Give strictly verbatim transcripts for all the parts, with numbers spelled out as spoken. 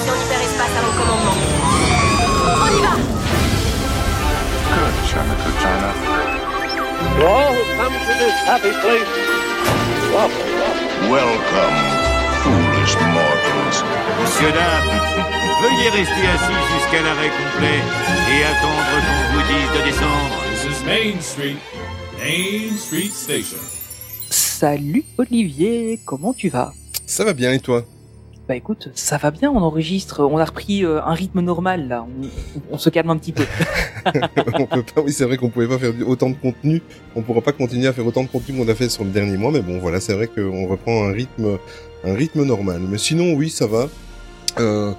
station d'hyperespace à mon commandement. On y va. Good, China, good China. You all who come to this happy place, welcome, welcome. Welcome, foolish mortals. Monsieur, dame, veuillez rester assis jusqu'à l'arrêt complet et attendre qu'on vous dise de descendre. This is Main Street, Main Street Station. Salut Olivier, comment tu vas ? Ça va bien et toi ? Bah écoute, ça va bien, on enregistre, on a repris euh, un rythme normal là, on, on se calme un petit peu. On peut pas, oui c'est vrai qu'on pouvait pas faire autant de contenu, on pourra pas continuer à faire autant de contenu qu'on a fait sur le dernier mois, mais bon voilà, c'est vrai qu'on reprend un rythme, un rythme normal. Mais sinon oui, ça va, euh,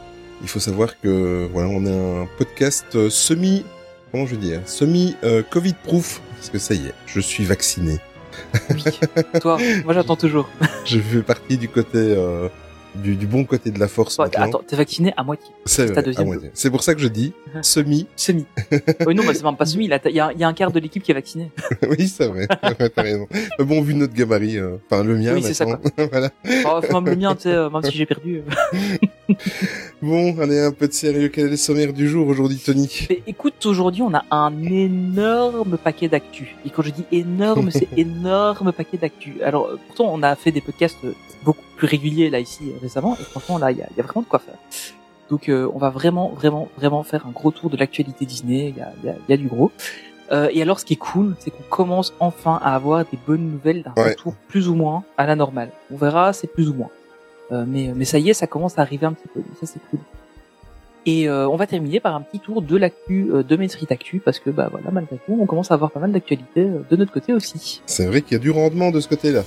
il faut savoir que voilà, on a un podcast semi, comment je veux dire, semi euh, Covid proof, parce que ça y est, je suis vacciné. Oui, toi, moi j'attends toujours. Je fais partie du côté euh, du, du bon côté de la force. Oh, attends, t'es vacciné à moitié. C'est, c'est vrai, deuxième à moitié. C'est pour ça que je dis semi. Semi. Oui, non, mais c'est même pas semi. Il y, y a un quart de l'équipe qui est vacciné. Oui, c'est vrai. Ouais, t'as raison. Mais bon, vu notre gabarit, enfin euh, le mien. Oui, c'est maintenant. Ça. Quoi. Voilà. Oh, même le mien, tu sais, euh, même si j'ai perdu. Euh... Bon, allez, un peu de sérieux. Quel est le sommaire du jour aujourd'hui, Tony ? Mais écoute, aujourd'hui, on a un énorme paquet d'actu. Et quand je dis énorme, c'est énorme paquet d'actu. Alors, pourtant, on a fait des podcasts beaucoup plus réguliers, là, ici, récemment. Et franchement, là, il y, y a vraiment de quoi faire. Donc, euh, on va vraiment, vraiment, vraiment faire un gros tour de l'actualité Disney. Il y a, y, a, y a du gros. Euh, et alors, ce qui est cool, c'est qu'on commence enfin à avoir des bonnes nouvelles d'un ouais. retour plus ou moins à la normale. On verra, c'est plus ou moins. Euh, mais, mais ça y est, ça commence à arriver un petit peu. Ça, c'est cool. Et euh, on va terminer par un petit tour de l'actu, euh, de Main Street Actu, parce que bah voilà, malgré tout, on commence à avoir pas mal d'actualités euh, de notre côté aussi. C'est vrai qu'il y a du rendement de ce côté-là.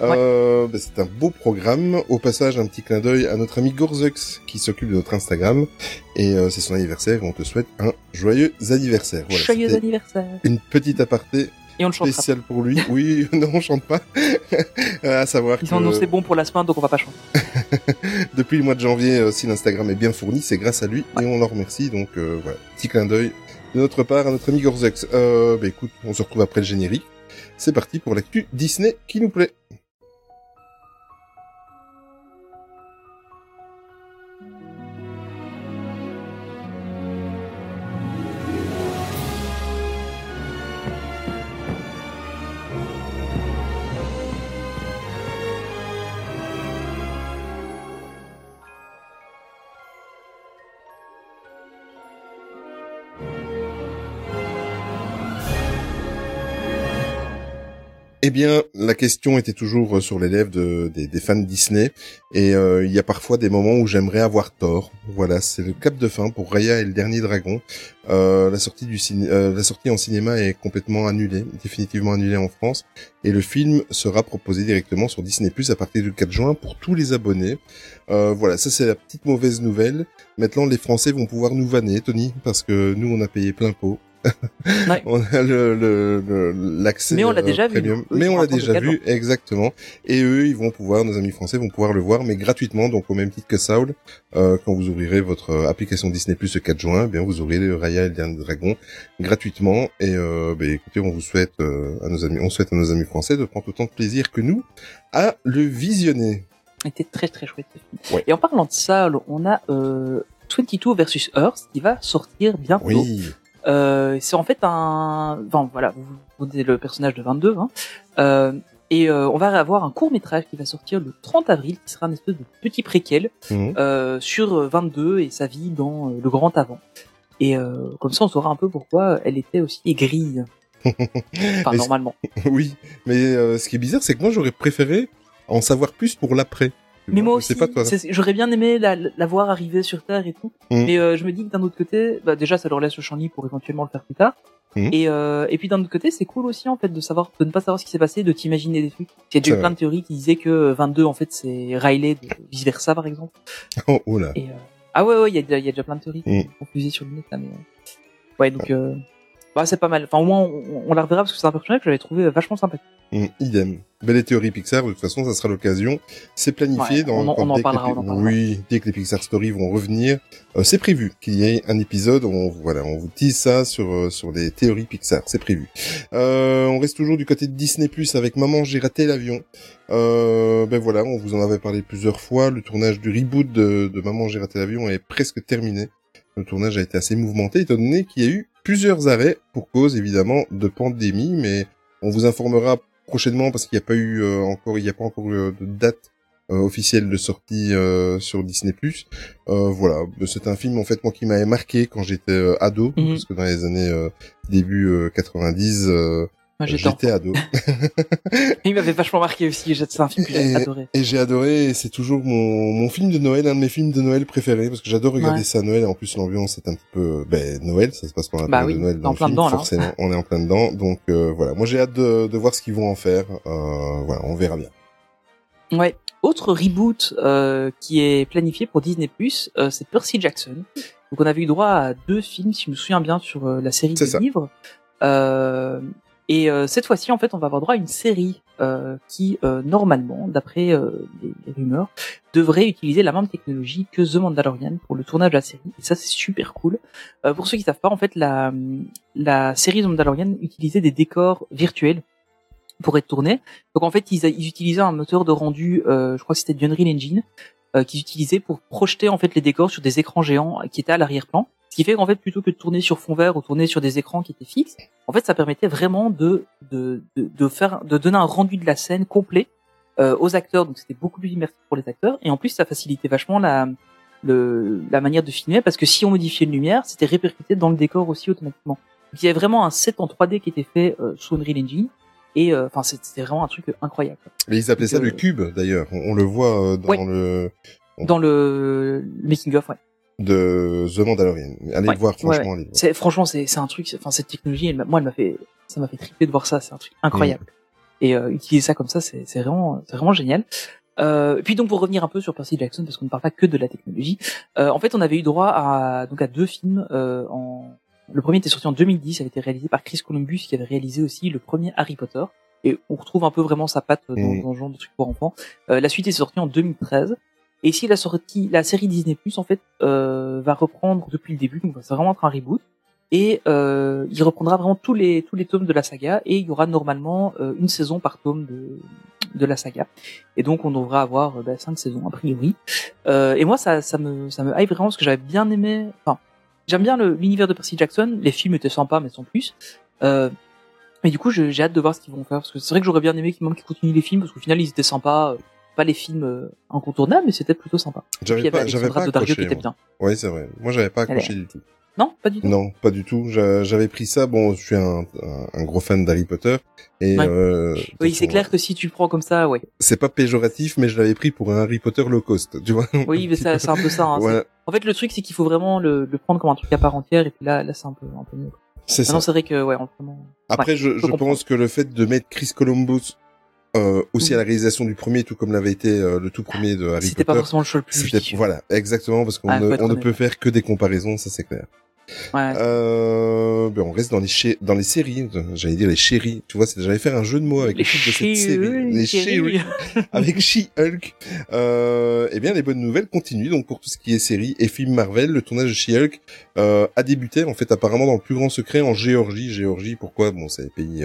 Euh, ouais. Bah, c'est un beau programme. Au passage, un petit clin d'œil à notre ami Gorzhex qui s'occupe de notre Instagram. Et euh, c'est son anniversaire. On te souhaite un joyeux anniversaire. Voilà, joyeux anniversaire. Une petite aparté. Et on le chante. Spécial pour lui. Oui, non, on chante pas. À savoir. Ils que... ont annoncé bon pour la semaine, donc on va pas chanter. Depuis le mois de janvier, si l'Instagram est bien fourni, c'est grâce à lui ouais. et on l'en remercie. Donc euh, voilà, petit clin d'œil de notre part à notre ami Gorzhex. Euh, bah écoute, on se retrouve après le générique. C'est parti pour l'actu Disney qui nous plaît. Eh bien, la question était toujours sur les lèvres de, des, des fans Disney, et euh, il y a parfois des moments où j'aimerais avoir tort. Voilà, c'est le cap de fin pour Raya et le Dernier Dragon. Euh, la sortie du ciné- euh, la sortie en cinéma est complètement annulée, définitivement annulée en France, et le film sera proposé directement sur Disney plus à partir du quatre juin pour tous les abonnés. Euh, voilà, ça c'est la petite mauvaise nouvelle. Maintenant, les Français vont pouvoir nous vanner, Tony, parce que nous on a payé plein pot. Ouais. On a le, le, le l'accès mais on l'a déjà premium. vu eux, mais on l'a déjà vu exactement, et eux ils vont pouvoir, nos amis français vont pouvoir le voir mais gratuitement, donc au même titre que Saul. Euh, quand vous ouvrirez votre application Disney plus le quatre juin, eh bien vous aurez le Raya et le Dernier Dragon gratuitement, et euh, bah, écoutez, on vous souhaite euh, à nos amis on souhaite à nos amis français de prendre autant de plaisir que nous à le visionner. C'était très très chouette ouais. Et en parlant de Saul, on a euh, vingt-deux versus Earth qui va sortir bientôt. Oui. Euh, c'est en fait un, enfin voilà, vous connaissez le personnage de vingt-deux, hein. Euh, et euh, on va avoir un court métrage qui va sortir le trente avril, qui sera une espèce de petit préquel mmh. euh, sur vingt-deux et sa vie dans euh, le grand avant. Et euh, comme ça, on saura un peu pourquoi elle était aussi aigrie. Enfin, normalement. Oui, mais euh, ce qui est bizarre, c'est que moi, j'aurais préféré en savoir plus pour l'après. Mais moi aussi, pas toi, c'est, j'aurais bien aimé la, la voir arriver sur Terre et tout, mmh. mais euh, je me dis que d'un autre côté, bah, déjà ça leur laisse le champ libre pour éventuellement le faire plus tard, mmh. et, euh, et puis d'un autre côté c'est cool aussi en fait de savoir, de ne pas savoir ce qui s'est passé, de t'imaginer des trucs. J'ai déjà eu plein de théories qui disaient que vingt-deux en fait c'est Riley de vice versa par exemple. Oh, oh là. Et, euh, ah ouais ouais, il y a, y a déjà plein de théories mmh. qui sont confusées sur le net là, mais ouais donc. Ah. Euh, bah, c'est pas mal. Enfin, au moins, on, on la reverra parce que c'est un personnage que j'avais trouvé vachement sympathique. Mmh, idem. Ben, les théories Pixar, de toute façon, ça sera l'occasion. C'est planifié. Ouais, dans, on, on en parlera. Les... On en parlera. Oui, dès que les Pixar Stories vont revenir, euh, c'est prévu qu'il y ait un épisode. On, voilà, on vous tease ça sur euh, sur les théories Pixar. C'est prévu. Euh, on reste toujours du côté de Disney+ avec Maman j'ai raté l'avion. Euh, ben voilà, on vous en avait parlé plusieurs fois. Le tournage du reboot de, de Maman j'ai raté l'avion est presque terminé. Le tournage a été assez mouvementé, étant donné qu'il y a eu plusieurs arrêts pour cause, évidemment, de pandémie, mais on vous informera prochainement parce qu'il n'y a pas eu euh, encore, il n'y a pas encore eu de date euh, officielle de sortie euh, sur Disney+. Euh, voilà, c'est un film en fait moi qui m'avait marqué quand j'étais euh, ado, mm-hmm. parce que dans les années euh, début euh, quatre-vingt-dix. Euh, Moi, j'étais, j'étais ado. Il m'avait vachement marqué aussi, c'est un film que j'ai et, adoré. Et j'ai adoré, et c'est toujours mon, mon film de Noël, un de mes films de Noël préférés, parce que j'adore regarder ouais. ça à Noël, et en plus l'ambiance est un petit peu, ben, Noël, ça se passe pendant la bah période oui, de Noël dans en le plein film, dedans, forcément, là. On est en plein dedans, donc euh, voilà, moi j'ai hâte de, de voir ce qu'ils vont en faire, euh, voilà, on verra bien. Ouais, autre reboot euh, qui est planifié pour Disney+, euh, c'est Percy Jackson, donc on avait eu droit à deux films, si je me souviens bien, sur euh, la série c'est des ça. livres, euh... Et euh, cette fois-ci, en fait, on va avoir droit à une série euh, qui, euh, normalement, d'après euh, les, les rumeurs, devrait utiliser la même technologie que The Mandalorian pour le tournage de la série. Et ça, c'est super cool. Euh, pour ceux qui savent pas, en fait, la, la série The Mandalorian utilisait des décors virtuels pour être tournés. Donc, en fait, ils, ils utilisaient un moteur de rendu, euh, je crois que c'était Unreal Engine, euh, qu'ils utilisaient pour projeter en fait les décors sur des écrans géants qui étaient à l'arrière-plan. Ce qui fait qu'en fait, plutôt que de tourner sur fond vert ou tourner sur des écrans qui étaient fixes, en fait, ça permettait vraiment de de de, de faire de donner un rendu de la scène complet euh, aux acteurs. Donc, c'était beaucoup plus immersif pour les acteurs. Et en plus, ça facilitait vachement la le, la manière de filmer parce que si on modifiait une lumière, c'était répercuté dans le décor aussi automatiquement. Donc, il y avait vraiment un set en trois D qui était fait euh, sous Unreal Engine. Et enfin, euh, c'était vraiment un truc incroyable. Mais ils appelaient ça euh, le cube d'ailleurs. On, on le voit euh, dans ouais. le on... dans le making of, ouais. de The Mandalorian. Allez ouais, le voir, franchement. Ouais, ouais. Allez, c'est, franchement, c'est, c'est un truc, enfin, cette technologie, elle, moi, elle m'a fait, ça m'a fait triper de voir ça, c'est un truc incroyable. Mmh. Et, euh, utiliser ça comme ça, c'est, c'est vraiment, c'est vraiment génial. Euh, et puis donc, pour revenir un peu sur Percy Jackson, parce qu'on ne parle pas que de la technologie, euh, en fait, on avait eu droit à, donc, à deux films, euh, en, le premier était sorti en deux mille dix, ça avait été réalisé par Chris Columbus, qui avait réalisé aussi le premier Harry Potter. Et on retrouve un peu vraiment sa patte dans, mmh. dans ce genre de truc pour enfants. Euh, la suite est sortie en deux mille treize. Et ici, la sortie, la série Disney+, en fait, euh, va reprendre depuis le début, donc ça va vraiment être un reboot, et euh, il reprendra vraiment tous les tous les tomes de la saga, et il y aura normalement euh, une saison par tome de de la saga, et donc on devra avoir euh, bah, cinq saisons a priori. Euh, et moi, ça ça me ça me hype vraiment parce que j'avais bien aimé, enfin, j'aime bien le, l'univers de Percy Jackson, les films étaient sympas mais sans plus. Euh, et du coup, je, j'ai hâte de voir ce qu'ils vont faire parce que c'est vrai que j'aurais bien aimé qu'ils qu'ils continuent les films parce qu'au final, ils étaient sympas. Euh, pas les films incontournables, mais c'était plutôt sympa. J'avais puis, pas, j'avais pas accroché. Qui était bien. Oui, c'est vrai. Moi, j'avais pas accroché Allez. du tout. Non, pas du tout. Non, pas du tout. J'a, j'avais pris ça. Bon, je suis un, un gros fan d'Harry Potter. Et ouais. euh, oui, c'est on... clair que si tu le prends comme ça, ouais. C'est pas péjoratif, mais je l'avais pris pour un Harry Potter low cost, tu vois. Oui, mais ça, c'est un peu ça. Hein. Voilà. En fait, le truc, c'est qu'il faut vraiment le, le prendre comme un truc à part entière, et puis là, là, c'est un peu, un peu mieux. C'est Maintenant, ça. c'est vrai que, ouais, en vraiment... Après, ouais, je, je pense que le fait de mettre Chris Columbus Euh, aussi mmh. à la réalisation du premier, tout comme l'avait été euh, le tout premier de Harry c'était Potter. C'était pas forcément le choix le plus justifié. Voilà, exactement, parce qu'on ah, ne, on ne peut faire que des comparaisons, ça c'est clair. Ouais. Euh, ben on reste dans les ché- dans les séries, j'allais dire les chéries. Tu vois, c'est, j'allais faire un jeu de mots avec les le titre de cette série, les chéries, avec She-Hulk. Euh, eh bien, les bonnes nouvelles continuent. Donc pour tout ce qui est séries et films Marvel, le tournage de She-Hulk euh, a débuté en fait apparemment dans le plus grand secret en Géorgie. Géorgie, pourquoi? Bon, c'est les pays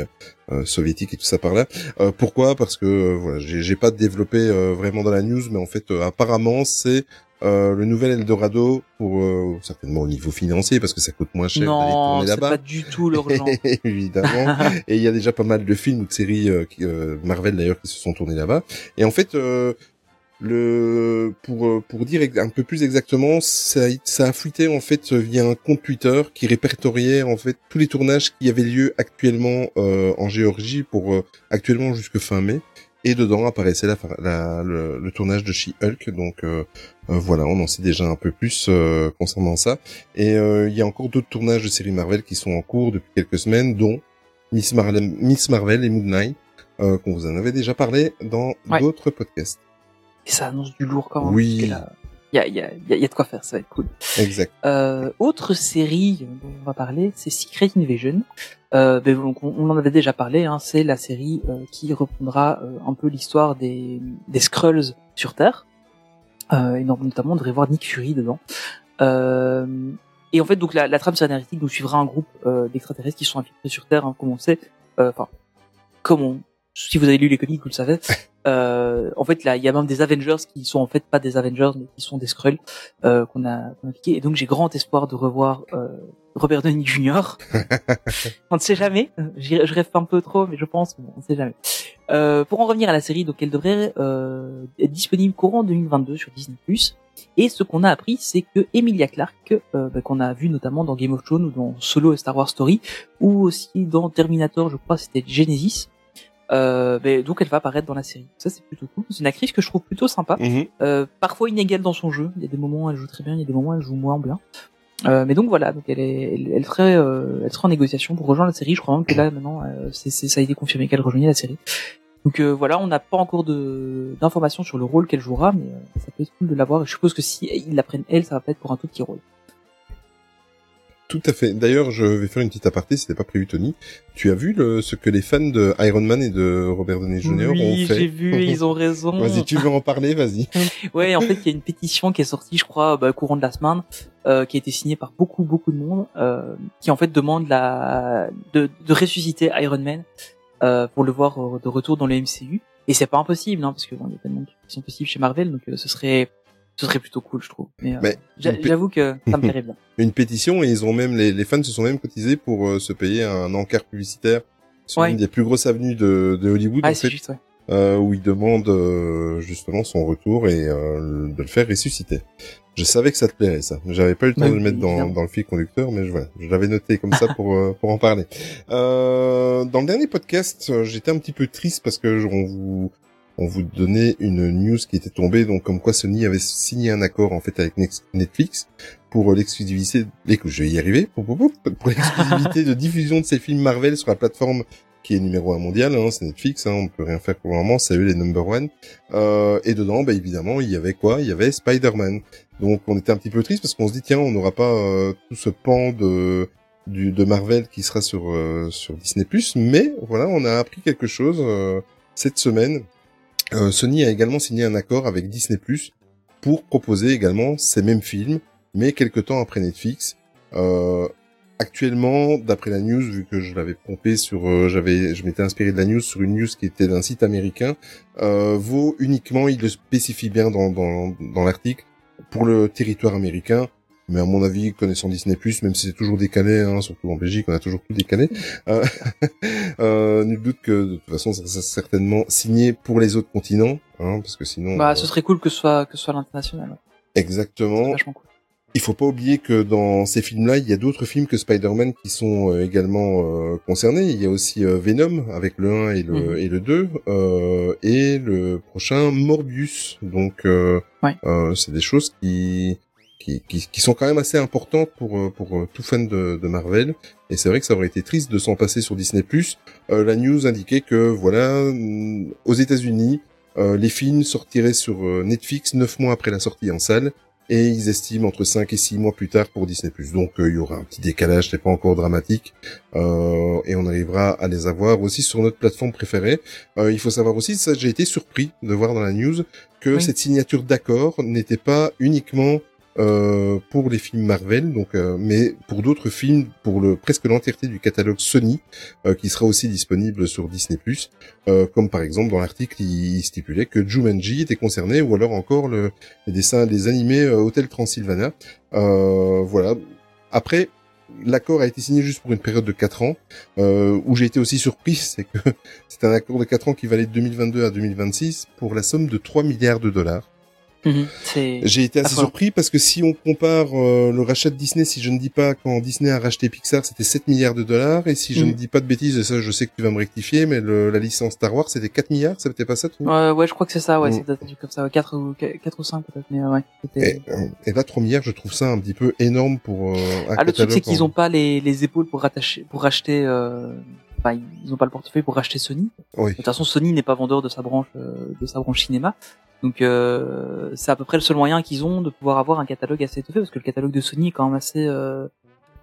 euh, soviétiques et tout ça par là. Euh, pourquoi? Parce que euh, voilà, j'ai, j'ai pas développé euh, vraiment dans la news, mais en fait euh, apparemment c'est Euh, le nouvel Eldorado pour euh, certainement au niveau financier parce que ça coûte moins cher non, d'aller tourner là-bas. Non, c'est pas du tout l'urgent. Évidemment. Et il y a déjà pas mal de films ou de séries euh, qui, euh, Marvel d'ailleurs qui se sont tournés là-bas. Et en fait, euh, le pour pour dire un peu plus exactement, ça, ça a fuité en fait via un compte Twitter qui répertoriait en fait tous les tournages qui avaient lieu actuellement euh, en Géorgie pour euh, actuellement jusque fin mai. Et dedans apparaissait la, la, le, le tournage de She-Hulk, donc euh, euh, voilà, on en sait déjà un peu plus euh, concernant ça. Et il euh, y a encore d'autres tournages de séries Marvel qui sont en cours depuis quelques semaines, dont Miss, Mar- Miss Marvel et Moon Knight, euh, qu'on vous en avait déjà parlé dans ouais. d'autres podcasts. Et ça annonce du lourd quand même. Oui. y a, y a, y a de quoi faire, ça va être cool. Exact. Euh, autre série dont on va parler, c'est Secret Invasion. Euh, ben, on, on en avait déjà parlé, hein, c'est la série euh, qui reprendra euh, un peu l'histoire des, des Skrulls sur Terre. Euh, et notamment, on devrait voir Nick Fury dedans. Euh, et en fait, donc la, la trame scénaristique nous suivra un groupe euh, d'extraterrestres qui sont infiltrés sur Terre, hein, comme on sait. Enfin, euh, comme on... Si vous avez lu les comics, vous le savez. Euh, en fait, là, il y a même des Avengers qui sont en fait pas des Avengers, mais qui sont des Skrulls euh, qu'on a piqué. Et donc, j'ai grand espoir de revoir euh, Robert Downey junior On ne sait jamais. J'y, je rêve un peu trop, mais je pense qu'on ne sait jamais. Euh, pour en revenir à la série, donc elle devrait euh, être disponible courant deux mille vingt-deux sur Disney plus. Et ce qu'on a appris, c'est que Emilia Clarke, euh, bah, qu'on a vu notamment dans Game of Thrones ou dans Solo et Star Wars Story, ou aussi dans Terminator, je crois, c'était Genesis. Euh, mais donc elle va apparaître dans la série. Ça c'est plutôt cool. C'est une actrice que je trouve plutôt sympa. Mmh. Euh, parfois inégale dans son jeu. Il y a des moments où elle joue très bien, il y a des moments où elle joue moins bien. Euh, mais donc voilà, donc elle est, elle, elle serait, euh, elle serait en négociation pour rejoindre la série. Je crois même que là maintenant, euh, c'est, c'est, ça a été confirmé qu'elle rejoignait la série. Donc euh, voilà, on n'a pas encore de d'informations sur le rôle qu'elle jouera, mais euh, ça peut être cool de l'avoir. Je suppose que si ils la prennent elle, ça va pas être pour un tout petit rôle. Tout à fait. D'ailleurs, je vais faire une petite aparté, c'était pas prévu, Tony. Tu as vu le, ce que les fans de Iron Man et de Robert Downey junior oui, ont fait? Oui, j'ai vu, ils ont raison. Vas-y, tu veux en parler, vas-y. Ouais, en fait, il y a une pétition qui est sortie, je crois, bah, courant de la semaine, euh, qui a été signée par beaucoup, beaucoup de monde, euh, qui en fait demande la, de, de ressusciter Iron Man, euh, pour le voir de retour dans le M C U. Et c'est pas impossible, hein, parce que bon, il y a tellement de trucs qui sont possibles chez Marvel, donc euh, ce serait, ce serait plutôt cool, je trouve. Mais, euh, mais j'a- p- j'avoue que ça me plairait bien. Une pétition, et ils ont même, les, les fans se sont même cotisés pour euh, se payer un encart publicitaire sur ouais. une des plus grosses avenues de, de Hollywood, ah, en fait, juste, ouais. euh, où ils demandent euh, justement son retour et euh, de le faire ressusciter. Je savais que ça te plairait, ça. J'avais pas eu le temps oui, de le mettre dans, dans le fil conducteur, mais je, voilà, je l'avais noté comme ça pour euh, pour en parler. Euh, dans le dernier podcast, j'étais un petit peu triste parce que on vous... on vous donnait une news qui était tombée, donc comme quoi Sony avait signé un accord en fait avec Netflix pour l'exclusivité, écoute, je vais y arriver, pour, pour, pour l'exclusivité de diffusion de ces films Marvel sur la plateforme qui est numéro un mondial, hein, c'est Netflix, hein, on peut rien faire pour le moment, c'est eux les number one. Euh, et dedans, bah évidemment, il y avait quoi ? Il y avait Spider-Man. Donc on était un petit peu triste parce qu'on se dit tiens, on n'aura pas euh, tout ce pan de du de Marvel qui sera sur euh, sur Disney plus, mais voilà, on a appris quelque chose euh, cette semaine. Euh, Sony a également signé un accord avec Disney plus, pour proposer également ces mêmes films, mais quelques temps après Netflix. Euh, actuellement, d'après la news, vu que je l'avais pompé sur, euh, j'avais, je m'étais inspiré de la news sur une news qui était d'un site américain, euh, vaut uniquement, il le spécifie bien dans, dans, dans l'article, pour le territoire américain. Mais à mon avis, connaissant Disney plus, même si c'est toujours décalé, hein, surtout en Belgique, on a toujours tout décalé, euh, euh, nul doute que de toute façon, ça sera certainement signé pour les autres continents, hein, parce que sinon... Bah, euh... ce serait cool que ce soit, que ce soit l'international. Exactement. C'est vachement cool. Il faut pas oublier que dans ces films-là, il y a d'autres films que Spider-Man qui sont également euh, concernés. Il y a aussi euh, Venom avec le un et le mmh. et le deux euh, et le prochain Morbius. Donc, euh, ouais. euh, c'est des choses qui Qui, qui, qui sont quand même assez importantes pour pour tout fan de, de Marvel, et c'est vrai que ça aurait été triste de s'en passer sur Disney plus. Euh, la news indiquait que voilà, aux États-Unis, euh, les films sortiraient sur Netflix neuf mois après la sortie en salle, et ils estiment entre cinq et six mois plus tard pour Disney plus. Donc euh, il y aura un petit décalage, c'est pas encore dramatique, euh, et on arrivera à les avoir aussi sur notre plateforme préférée. Euh, il faut savoir aussi, ça j'ai été surpris de voir dans la news que oui. cette signature d'accord n'était pas uniquement Euh, pour les films Marvel, donc euh, mais pour d'autres films, pour le presque l'entièreté du catalogue Sony, euh, qui sera aussi disponible sur Disney plus, euh, comme par exemple dans l'article il, il stipulait que Jumanji était concerné, ou alors encore le, les dessins, les animés euh, Hôtel Transylvania. Euh, voilà. Après, l'accord a été signé juste pour une période de quatre ans. Euh, où j'ai été aussi surpris, c'est que c'est un accord de quatre ans qui valait de deux mille vingt-deux à deux mille vingt-six pour la somme de trois milliards de dollars. Mmh, c'est... J'ai été assez surpris parce que si on compare euh, le rachat de Disney, si je ne dis pas, quand Disney a racheté Pixar, c'était sept milliards de dollars, et si je mmh. ne dis pas de bêtises, et ça je sais que tu vas me rectifier, mais le, la licence Star Wars c'était quatre milliards, c'était pas ça tout euh, ouais, je crois que c'est ça, ouais, mmh. c'est comme ça, quatre ou cinq peut-être, mais ouais. C'était... Et, et là trois milliards, je trouve ça un petit peu énorme pour euh, un ah, le truc c'est qu'ils ont pas les, les épaules pour rattacher, pour racheter euh... Enfin, ils n'ont pas le portefeuille pour racheter Sony. Oui. De toute façon, Sony n'est pas vendeur de sa branche, euh, de sa branche cinéma. Donc euh, c'est à peu près le seul moyen qu'ils ont de pouvoir avoir un catalogue assez étoffé, parce que le catalogue de Sony est quand même assez euh,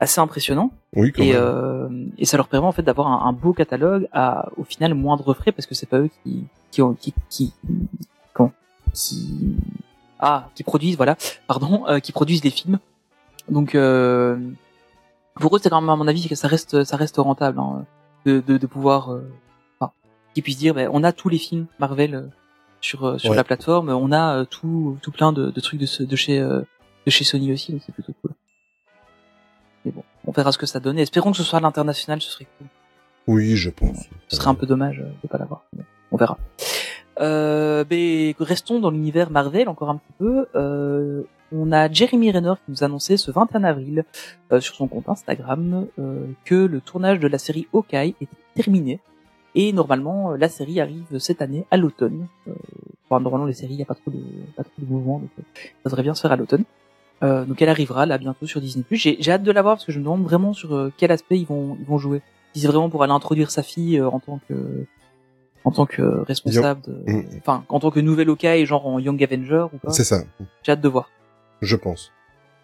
assez impressionnant. Oui, quand et, même. Euh, et ça leur permet en fait d'avoir un, un beau catalogue à au final moindre frais, parce que c'est pas eux qui qui ont, qui qui comment qui ah qui produisent voilà pardon euh, qui produisent les films. Donc euh, pour eux c'est quand même à mon avis que ça reste ça reste rentable hein, de, de de pouvoir euh, enfin qu'ils puissent dire ben bah, on a tous les films Marvel. Euh, sur sur ouais. la plateforme, on a tout tout plein de, de trucs de de chez de chez Sony aussi, donc c'est plutôt cool. Mais bon, on verra ce que ça donne. Et espérons que ce soit à l'international, ce serait cool. Oui, je pense. Ouais, ce serait un peu dommage de pas l'avoir. Mais on verra. Euh, mais restons dans l'univers Marvel encore un petit peu. Euh, on a Jeremy Renner qui nous annonçait ce vingt et un avril euh, sur son compte Instagram euh, que le tournage de la série Hawkeye était terminé. Et normalement, la série arrive cette année à l'automne. Euh, enfin, normalement, les séries, il n'y a pas trop de, pas trop de mouvement, donc euh, ça devrait bien se faire à l'automne. Euh, donc, elle arrivera là bientôt sur Disney plus. J'ai, j'ai hâte de la voir parce que je me demande vraiment sur euh, quel aspect ils vont, ils vont jouer. Si c'est vraiment pour aller introduire sa fille euh, en tant que, euh, en tant que euh, responsable, enfin, en tant que nouvelle Hawkeye, genre en Young Avenger ou pas. C'est ça. J'ai hâte de voir. Je pense.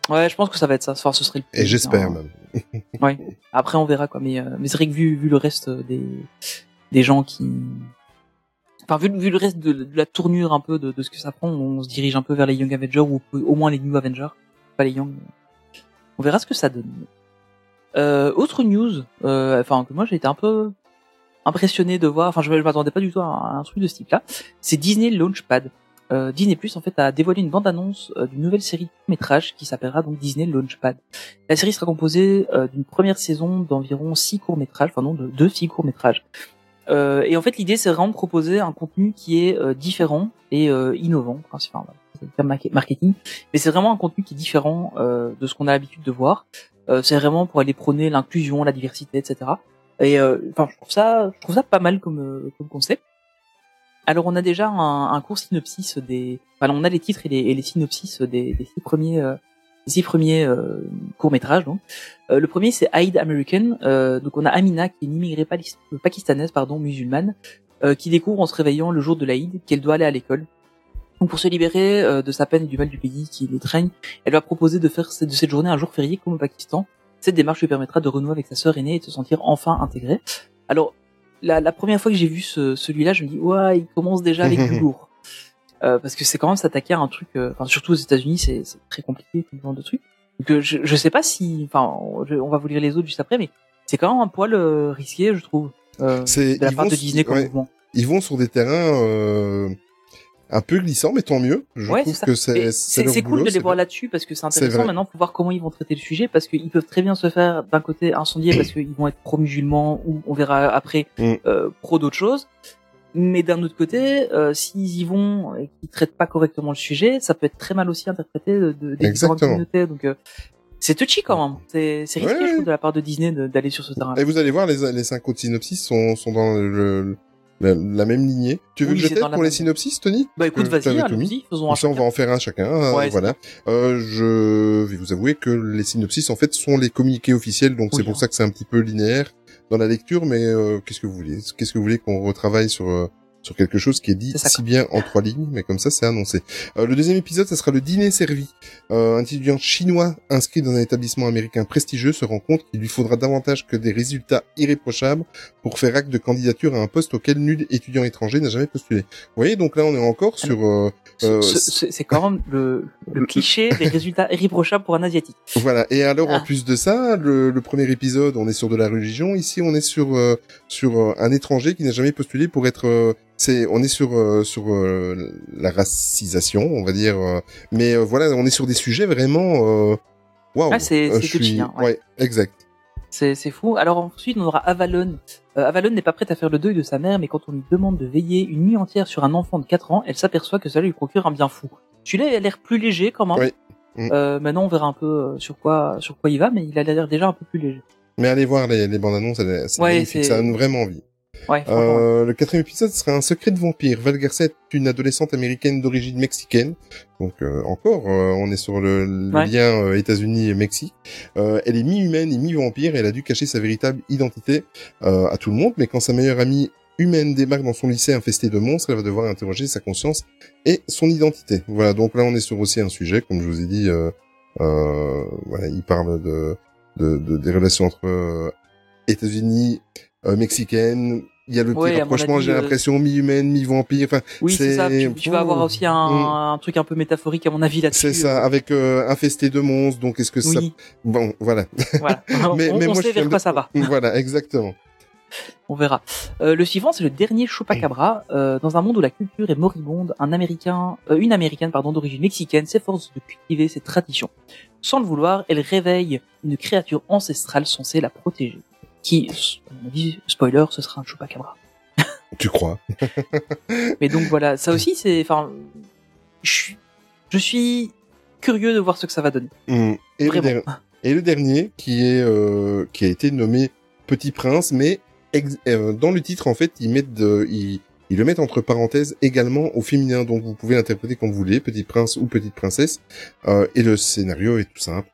Ouais, je pense que ça va être ça. Enfin, ce serait le plus. Et j'espère hein. même. Ouais. Après, on verra quoi. Mais, euh, mais c'est vrai que vu, vu le reste des des gens qui, enfin vu, vu le reste de, de la tournure un peu de, de ce que ça prend, on se dirige un peu vers les Young Avengers ou au moins les New Avengers, pas les Young. On verra ce que ça donne. Euh, autre news, euh, enfin que moi j'ai été un peu impressionné de voir, enfin je, je m'attendais pas du tout à un, à un truc de ce type-là. C'est Disney Launchpad. Euh, Disney+ en fait a dévoilé une bande-annonce euh, d'une nouvelle série court-métrage qui s'appellera donc Disney Launchpad. La série sera composée euh, d'une première saison d'environ six courts-métrages, enfin non de deux six courts-métrages. Euh, et en fait, l'idée, c'est vraiment de proposer un contenu qui est euh, différent et euh, innovant. Enfin, c'est, enfin, c'est le terme marketing, mais c'est vraiment un contenu qui est différent euh, de ce qu'on a l'habitude de voir. Euh, c'est vraiment pour aller prôner l'inclusion, la diversité, et cetera. Et euh, enfin, je trouve ça, je trouve ça pas mal comme, euh, comme concept. Alors, on a déjà un, un court synopsis des. Enfin, on a les titres et les, et les synopsis des, des six premiers. Euh, Les premiers euh, courts-métrages. Donc, euh, le premier c'est Hide American. Euh, donc on a Amina qui est une immigrée pakistanaise, pardon, musulmane, euh, qui découvre en se réveillant le jour de l'Aïd qu'elle doit aller à l'école. Donc pour se libérer euh, de sa peine et du mal du pays qui l'étreigne, elle va proposer de faire de cette journée un jour férié comme au Pakistan. Cette démarche lui permettra de renouer avec sa sœur aînée et de se sentir enfin intégrée. Alors la, la première fois que j'ai vu ce, celui-là, je me dis ouais, il commence déjà avec du lourd. Euh, parce que c'est quand même s'attaquer à un truc, euh, enfin surtout aux États-Unis, c'est, c'est très compliqué tout genre de truc. Donc euh, je, je sais pas si, enfin, on, on va vous lire les autres juste après, mais c'est quand même un poil euh, risqué, je trouve. Euh, c'est de la part de Disney sur, comme ouais, mouvement. Ils vont sur des terrains euh, un peu glissants, mais tant mieux. Je ouais, trouve c'est ça. que c'est, c'est, c'est, leur c'est boulot, cool de c'est les voir bien. Là-dessus parce que c'est intéressant c'est maintenant pour voir comment ils vont traiter le sujet, parce qu'ils peuvent très bien se faire d'un côté incendier parce qu'ils vont être pro-musulmans ou on verra après euh, pro d'autres choses. Mais d'un autre côté, euh, s'ils y vont et qu'ils traitent pas correctement le sujet, ça peut être très mal aussi interprété de, de, des différentes communautés. Donc, euh, c'est touchy quand même. C'est, c'est risqué, ouais, je trouve, de la part de Disney de, d'aller sur ce terrain. Et vous allez voir, les, les cinq autres synopsis sont, sont dans le, la, la même lignée. Tu veux oui, que je t'aide pour les même... synopsis, Tony? Bah écoute, euh, vas-y, allons-y, faisons un. Ça, on va en faire un chacun. Ouais, voilà. Euh, je vais vous avouer que les synopsis, en fait, sont les communiqués officiels, donc oui, c'est pour hein. ça que c'est un petit peu linéaire dans la lecture, mais euh, qu'est-ce que vous voulez Qu'est-ce que vous voulez qu'on retravaille sur euh, sur quelque chose qui est dit si bien en trois lignes, mais comme ça, c'est annoncé. Euh, le deuxième épisode, ça sera le dîner servi. Euh, un étudiant chinois inscrit dans un établissement américain prestigieux se rend compte qu'il lui faudra davantage que des résultats irréprochables pour faire acte de candidature à un poste auquel nul étudiant étranger n'a jamais postulé. Vous voyez, donc là, on est encore sur... Euh, euh, c'est, c'est quand même le, le cliché des résultats irréprochables pour un Asiatique. Voilà, et alors, ah. en plus de ça, le, le premier épisode, on est sur de la religion. Ici, on est sur euh, sur un étranger qui n'a jamais postulé pour être... Euh, c'est on est sur euh, sur euh, la racisation, on va dire, euh, mais euh, voilà, on est sur des sujets vraiment waouh. Wow, ah, c'est euh, c'est touchy, suis... hein, ouais. ouais, exact. C'est c'est fou. Alors ensuite, on aura Avalon. Euh, Avalon n'est pas prête à faire le deuil de sa mère, mais quand on lui demande de veiller une nuit entière sur un enfant de quatre ans, elle s'aperçoit que cela lui procure un bien fou. Celui-là, il a l'air plus léger quand même. Oui. Euh, maintenant, on verra un peu sur quoi sur quoi il va, mais il a l'air déjà un peu plus léger. Mais allez voir les les bandes annonces, c'est ouais, magnifique, c'est... ça donne vraiment envie. Ouais, euh, le quatrième épisode sera un secret de vampire. Val Garcia est une adolescente américaine d'origine mexicaine. Donc euh, encore, euh, on est sur le, le ouais. lien euh, États-Unis et Mexique. Euh, elle est mi-humaine et mi-vampire. Et elle a dû cacher sa véritable identité euh, à tout le monde. Mais quand sa meilleure amie humaine débarque dans son lycée infesté de monstres, elle va devoir interroger sa conscience et son identité. Voilà, donc là on est sur aussi un sujet, comme je vous ai dit, euh, euh, voilà, il parle de, de, de des relations entre euh, États-Unis, euh, mexicaines. Il y a le petit ouais, rapprochement, j'ai l'impression, euh... mi-humaine, mi-vampire. Enfin, oui, c'est, c'est ça. Tu, tu vas avoir aussi un, mmh. un truc un peu métaphorique, à mon avis, là-dessus. C'est ça, avec euh, infesté de monstres. Donc, est-ce que oui. ça... Bon, voilà. voilà. mais, on mais on moi, sait vers quoi de... ça va. Voilà, exactement. on verra. Euh, le suivant, c'est le dernier Chupacabra. Euh, dans un monde où la culture est moribonde, un Américain, euh, une Américaine pardon, d'origine mexicaine s'efforce de cultiver ses traditions. Sans le vouloir, elle réveille une créature ancestrale censée la protéger. Qui, à mon avis, spoiler, ce sera un Chupacabra. Tu crois? Mais donc voilà, ça aussi, c'est, enfin, je, je suis curieux de voir ce que ça va donner. Mmh. Et, le der- et le dernier, qui est, euh, qui a été nommé Petit Prince, mais ex- euh, dans le titre, en fait, ils mettent, de, ils, ils le mettent entre parenthèses également au féminin, donc vous pouvez l'interpréter comme vous voulez, Petit Prince ou Petite Princesse. Euh, et le scénario est tout simple.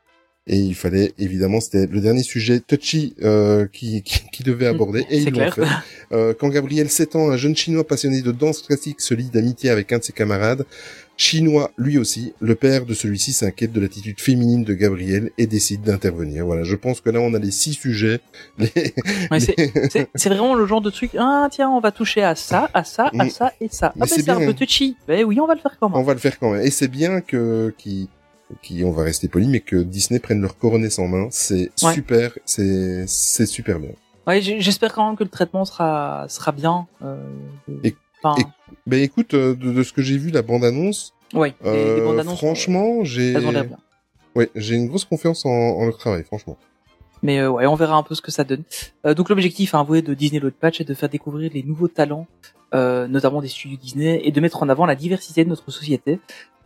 Et il fallait, évidemment, c'était le dernier sujet touchy euh, qui, qui, qui devait aborder, et c'est ils clair. l'ont fait. Euh, quand Gabriel, sept ans, un jeune Chinois passionné de danse classique, se lie d'amitié avec un de ses camarades, Chinois lui aussi, le père de celui-ci s'inquiète de l'attitude féminine de Gabriel et décide d'intervenir. Voilà, je pense que là, on a les six sujets. Les... Ouais, c'est, les... c'est, c'est vraiment le genre de truc, ah tiens, on va toucher à ça, à ça, à ça et ça. Mais ah ben, c'est, c'est un peu touchy. Ben oui, on va le faire quand même. On va le faire quand même. Et c'est bien que... Qui... qui, on va rester poli, mais que Disney prenne leur coronesse en main, c'est ouais. super, c'est, c'est super bien. Ouais, j'espère quand même que le traitement sera, sera bien. Euh, et, enfin... et, ben écoute, de, de ce que j'ai vu, la bande-annonce, ouais, euh, les bandes-annonces, franchement, sont... j'ai, ouais, j'ai une grosse confiance en, en leur travail, franchement. Mais euh, ouais, on verra un peu ce que ça donne. Euh, donc l'objectif, hein, ouais, de Disney Launchpad, c'est de faire découvrir les nouveaux talents, euh, notamment des studios Disney, et de mettre en avant la diversité de notre société.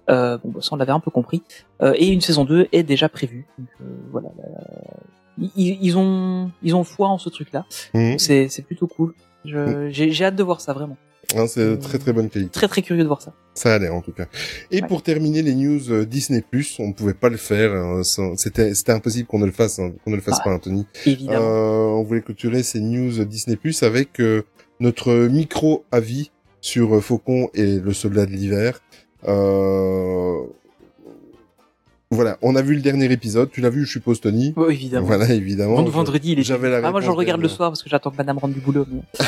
Euh, bon, ça on l'avait un peu compris. Euh, et une saison deux est déjà prévue. Donc, euh, voilà, euh, ils, ils ont, ils ont foi en ce truc-là. Mmh. C'est, c'est plutôt cool. Je, mmh. j'ai, j'ai hâte de voir ça vraiment. Non, c'est euh, très très bonne qualité. Très très curieux de voir ça. Ça a l'air en tout cas. Et ouais. pour terminer les news euh, Disney+, on ne pouvait pas le faire. Euh, sans, c'était, c'était impossible qu'on ne le fasse, hein, qu'on ne le fasse bah, pas, Anthony. Évidemment. Euh, on voulait clôturer ces news Disney+ avec euh, notre micro avis sur euh, Faucon et le soldat de l'hiver. Euh... Voilà, on a vu le dernier épisode. Tu l'as vu, je suppose, Tony? Oui, évidemment. Voilà, évidemment. Je... Vendredi, il est. J'avais la réponse. Ah, moi, je le regarde le soir parce que j'attends que Madame rentre du boulot. Mais...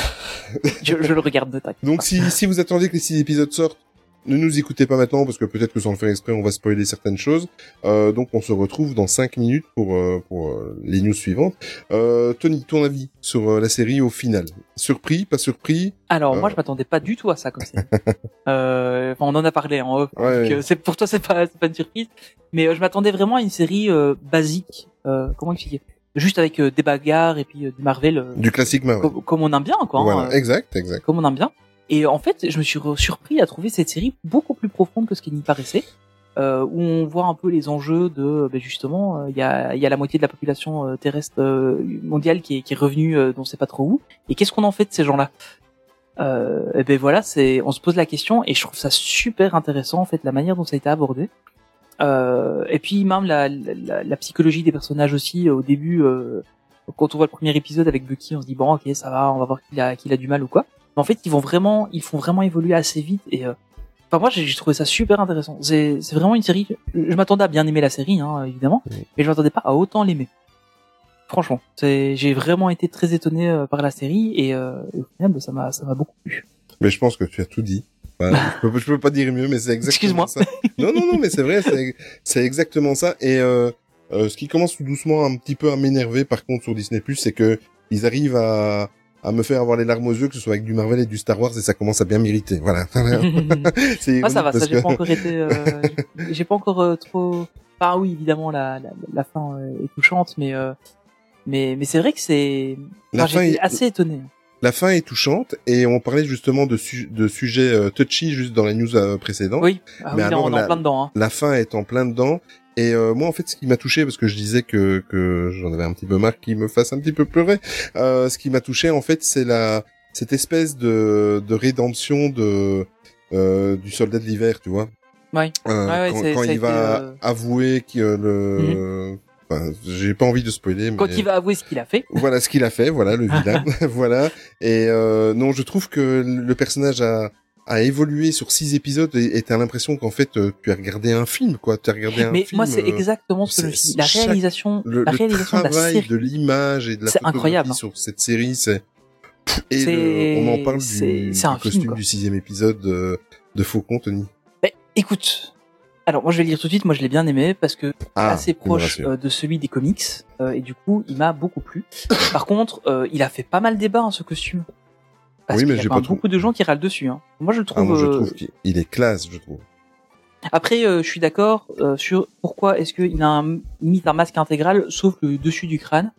je, je le regarde de tac. Donc, si, si vous attendez que les six épisodes sortent, ne nous écoutez pas maintenant parce que peut-être que sans le faire exprès, on va spoiler certaines choses. Euh, donc, on se retrouve dans cinq minutes pour euh, pour euh, les news suivantes. Euh, Tony, ton avis sur euh, la série au final? Surpris, pas surpris? Alors euh... moi je m'attendais pas du tout à ça comme ça. euh, on en a parlé en off. Ouais, ouais. C'est pour toi c'est pas c'est pas une surprise, mais euh, je m'attendais vraiment à une série euh, basique. Euh, comment expliquer? Juste avec euh, des bagarres et puis euh, du Marvel. Euh, du classique Marvel. Com- comme on aime bien quoi. Voilà, hein, exact, exact. Comme on aime bien. Et en fait, je me suis surpris à trouver cette série beaucoup plus profonde que ce qu'il n'y paraissait, euh, où on voit un peu les enjeux de, ben justement, il euh, y a, il y a la moitié de la population euh, terrestre euh, mondiale qui est, qui est revenue, euh, dont on sait pas trop où. Et qu'est-ce qu'on en fait de ces gens-là? Euh, et ben voilà, c'est, on se pose la question, et je trouve ça super intéressant en fait la manière dont ça a été abordé. Euh, et puis même la, la, la psychologie des personnages aussi. Au début, euh, quand on voit le premier épisode avec Bucky, on se dit bon, ok, ça va, on va voir qu'il a, qu'il a du mal ou quoi. En fait, ils vont vraiment, ils font vraiment évoluer assez vite. Et euh, enfin, moi, j'ai, j'ai trouvé ça super intéressant. C'est, c'est vraiment une série. Je m'attendais à bien aimer la série, hein, évidemment, oui. mais je m'attendais pas à autant l'aimer. Franchement, c'est, j'ai vraiment été très étonné euh, par la série et, euh, et au final, ça m'a, ça m'a beaucoup plu. Mais je pense que tu as tout dit. Bah, je, peux, je peux pas dire mieux, mais c'est exactement Excuse-moi. ça. Non, non, non, mais c'est vrai, c'est, c'est exactement ça. Et euh, euh, ce qui commence tout doucement un petit peu à m'énerver, par contre, sur Disney+, c'est que ils arrivent à à me faire avoir les larmes aux yeux, que ce soit avec du Marvel et du Star Wars, et ça commence à bien m'irriter. Voilà. C'est moi, ça va, ça, j'ai que... pas encore été, euh, j'ai, j'ai pas encore euh, trop, enfin oui, évidemment, la, la, la fin euh, est touchante, mais, euh, mais, mais c'est vrai que c'est, enfin, j'étais est... assez étonné. La fin est touchante, et on parlait justement de, su- de sujets euh, touchy juste dans la news euh, précédente. Oui, ah, mais oui, alors, on est en plein dedans, hein. La fin est en plein dedans. Et euh, moi, en fait, ce qui m'a touché, parce que je disais que, que j'en avais un petit peu marre qu'il me fasse un petit peu pleurer, euh, ce qui m'a touché, en fait, c'est la cette espèce de, de rédemption de euh, du soldat de l'hiver, tu vois. Ouais. Euh, ouais, ouais, quand c'est, quand il va euh... avouer que le mm-hmm. Enfin, j'ai pas envie de spoiler, mais... Quand il va avouer ce qu'il a fait. Voilà ce qu'il a fait, voilà, le vilain. Voilà. Et euh, non, je trouve que le personnage a... a évolué sur six épisodes et t'as l'impression qu'en fait tu as regardé un film, quoi. Tu as regardé un mais film. Mais moi c'est euh, exactement ce que je dis. La réalisation, le, la réalisation le travail de la série, de l'image et de la photographie incroyable, hein. Sur cette série, c'est et c'est... Le... on en parle du, du costume film, du sixième épisode de, de Faucon, Tony. Bah, écoute, alors moi je vais le dire tout de suite. Moi je l'ai bien aimé parce que ah, assez proche euh, de celui des comics euh, et du coup il m'a beaucoup plu. Par contre, euh, il a fait pas mal débat hein, ce costume. Parce oui, mais qu'il y a pas trop... beaucoup de gens qui râlent dessus. Hein. Moi, je le trouve. Ah, moi, je euh... trouve qu'il est classe, je trouve. Après, euh, je suis d'accord euh, sur pourquoi est-ce qu'il a un... mis un masque intégral, sauf le dessus du crâne.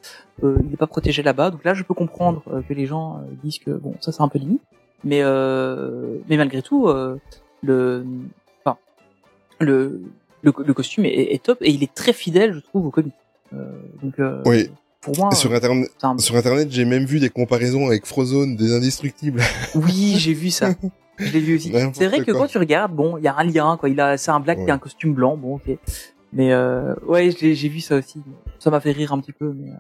Euh, il n'est pas protégé là-bas. Donc là, je peux comprendre euh, que les gens euh, disent que bon, ça, c'est un peu limite. Mais euh... mais malgré tout, euh, le enfin le... le le costume est... est top et il est très fidèle, je trouve, au comics. Euh, donc. Euh... Oui. Pour moi, sur, internet, un... sur internet, j'ai même vu des comparaisons avec Frozone des Indestructibles. Oui, j'ai vu ça. Je l'ai vu aussi. C'est vrai que quoi. Quand tu regardes, bon, il y a un lien, quoi. Il a, c'est un black qui ouais. a un costume blanc, bon, ok. Mais euh, ouais, j'ai, j'ai vu ça aussi. Ça m'a fait rire un petit peu, mais euh...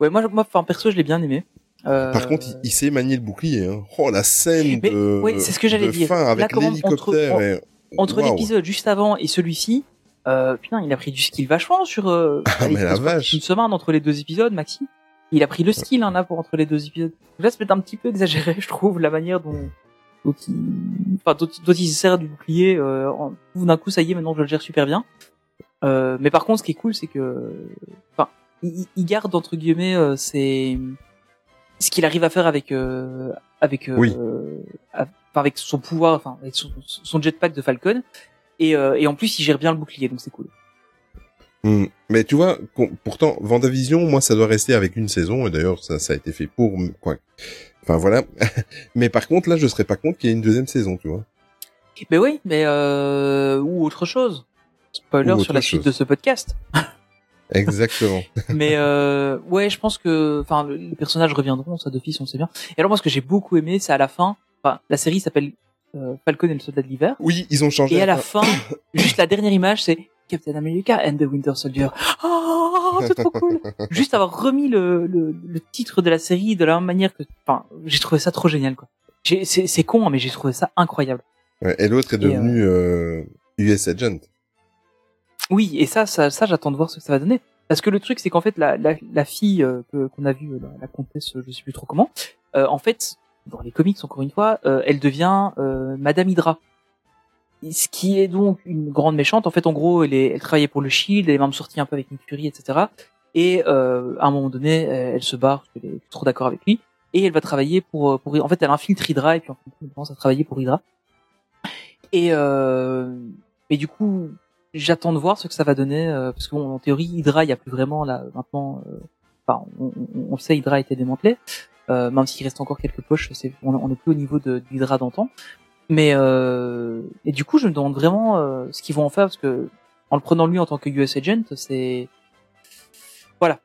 ouais, moi, moi, enfin, perso, je l'ai bien aimé. Euh... Par contre, il, il sait manier le bouclier. Hein. Oh, la scène mais, de, ouais, c'est ce que j'allais de dire. Fin avec là, l'hélicoptère. Entre, et... entre wow. l'épisode juste avant et celui-ci. Euh, putain, il a pris du skill vachement sur euh, ah, allez, mais la vache. Une semaine entre les deux épisodes, Maxi. Il a pris le skill hein, là pour entre les deux épisodes. Là, c'est peut-être un petit peu exagéré, je trouve, la manière dont, dont il, enfin, dont, dont il se sert du bouclier. Euh, en... D'un coup, ça y est, maintenant je le gère super bien. Euh, mais par contre, ce qui est cool, c'est que, enfin, il, il garde entre guillemets euh, ses... ce qu'il arrive à faire avec, euh, avec, euh, oui. euh, avec son pouvoir, enfin, avec son, son jetpack de Falcon. Et, euh, et en plus, il gère bien le bouclier, donc c'est cool. Mmh. Mais tu vois, com- pourtant, Vendavision, moi, ça doit rester avec une saison, et d'ailleurs, ça, ça a été fait pour... Quoi. Enfin, voilà. Mais par contre, là, je serais pas contre qu'il y ait une deuxième saison, tu vois. Mais oui, mais... Euh... Ou autre chose. Spoiler autre sur la chose. Suite de ce podcast. Exactement. Mais euh... ouais, je pense que... Enfin, les personnages reviendront, ça, de fils, on sait bien. Et alors, moi, ce que j'ai beaucoup aimé, c'est à la fin... Enfin, la série s'appelle... Euh, Falcon et le soldat de l'hiver. Oui, ils ont changé. Et à la fin, juste la dernière image, c'est Captain America and the Winter Soldier. Oh, c'est trop cool. Juste avoir remis le, le, le titre de la série de la même manière que, enfin, j'ai trouvé ça trop génial, quoi. J'ai, c'est, c'est con, hein, mais j'ai trouvé ça incroyable. Ouais, et l'autre est devenu euh... Euh, U S Agent. Oui, et ça, ça, ça, j'attends de voir ce que ça va donner. Parce que le truc, c'est qu'en fait, la, la, la fille euh, que, qu'on a vue, la, la comtesse, je sais plus trop comment, euh, en fait. Dans les comics, encore une fois, euh, elle devient euh, Madame Hydra. Ce qui est donc une grande méchante. En fait, en gros, elle, est, elle travaillait pour le Shield, elle est même sortie un peu avec Nick Fury, et cetera. Et euh, à un moment donné, elle, elle se barre, parce qu'elle est trop d'accord avec lui, et elle va travailler pour... pour en fait, elle infiltre Hydra, et puis en fait, elle commence à travailler pour Hydra. Et, euh, et du coup, j'attends de voir ce que ça va donner, euh, parce que bon, en théorie, Hydra, il n'y a plus vraiment, là, maintenant... Euh, enfin, on, on, on le sait, Hydra a été démantelée. Euh, même s'il reste encore quelques poches, c'est, on, on est plus au niveau de, de l'Hydra d'antan. Mais euh, et du coup, je me demande vraiment euh, ce qu'ils vont en faire parce que en le prenant lui en tant que U S Agent, c'est voilà.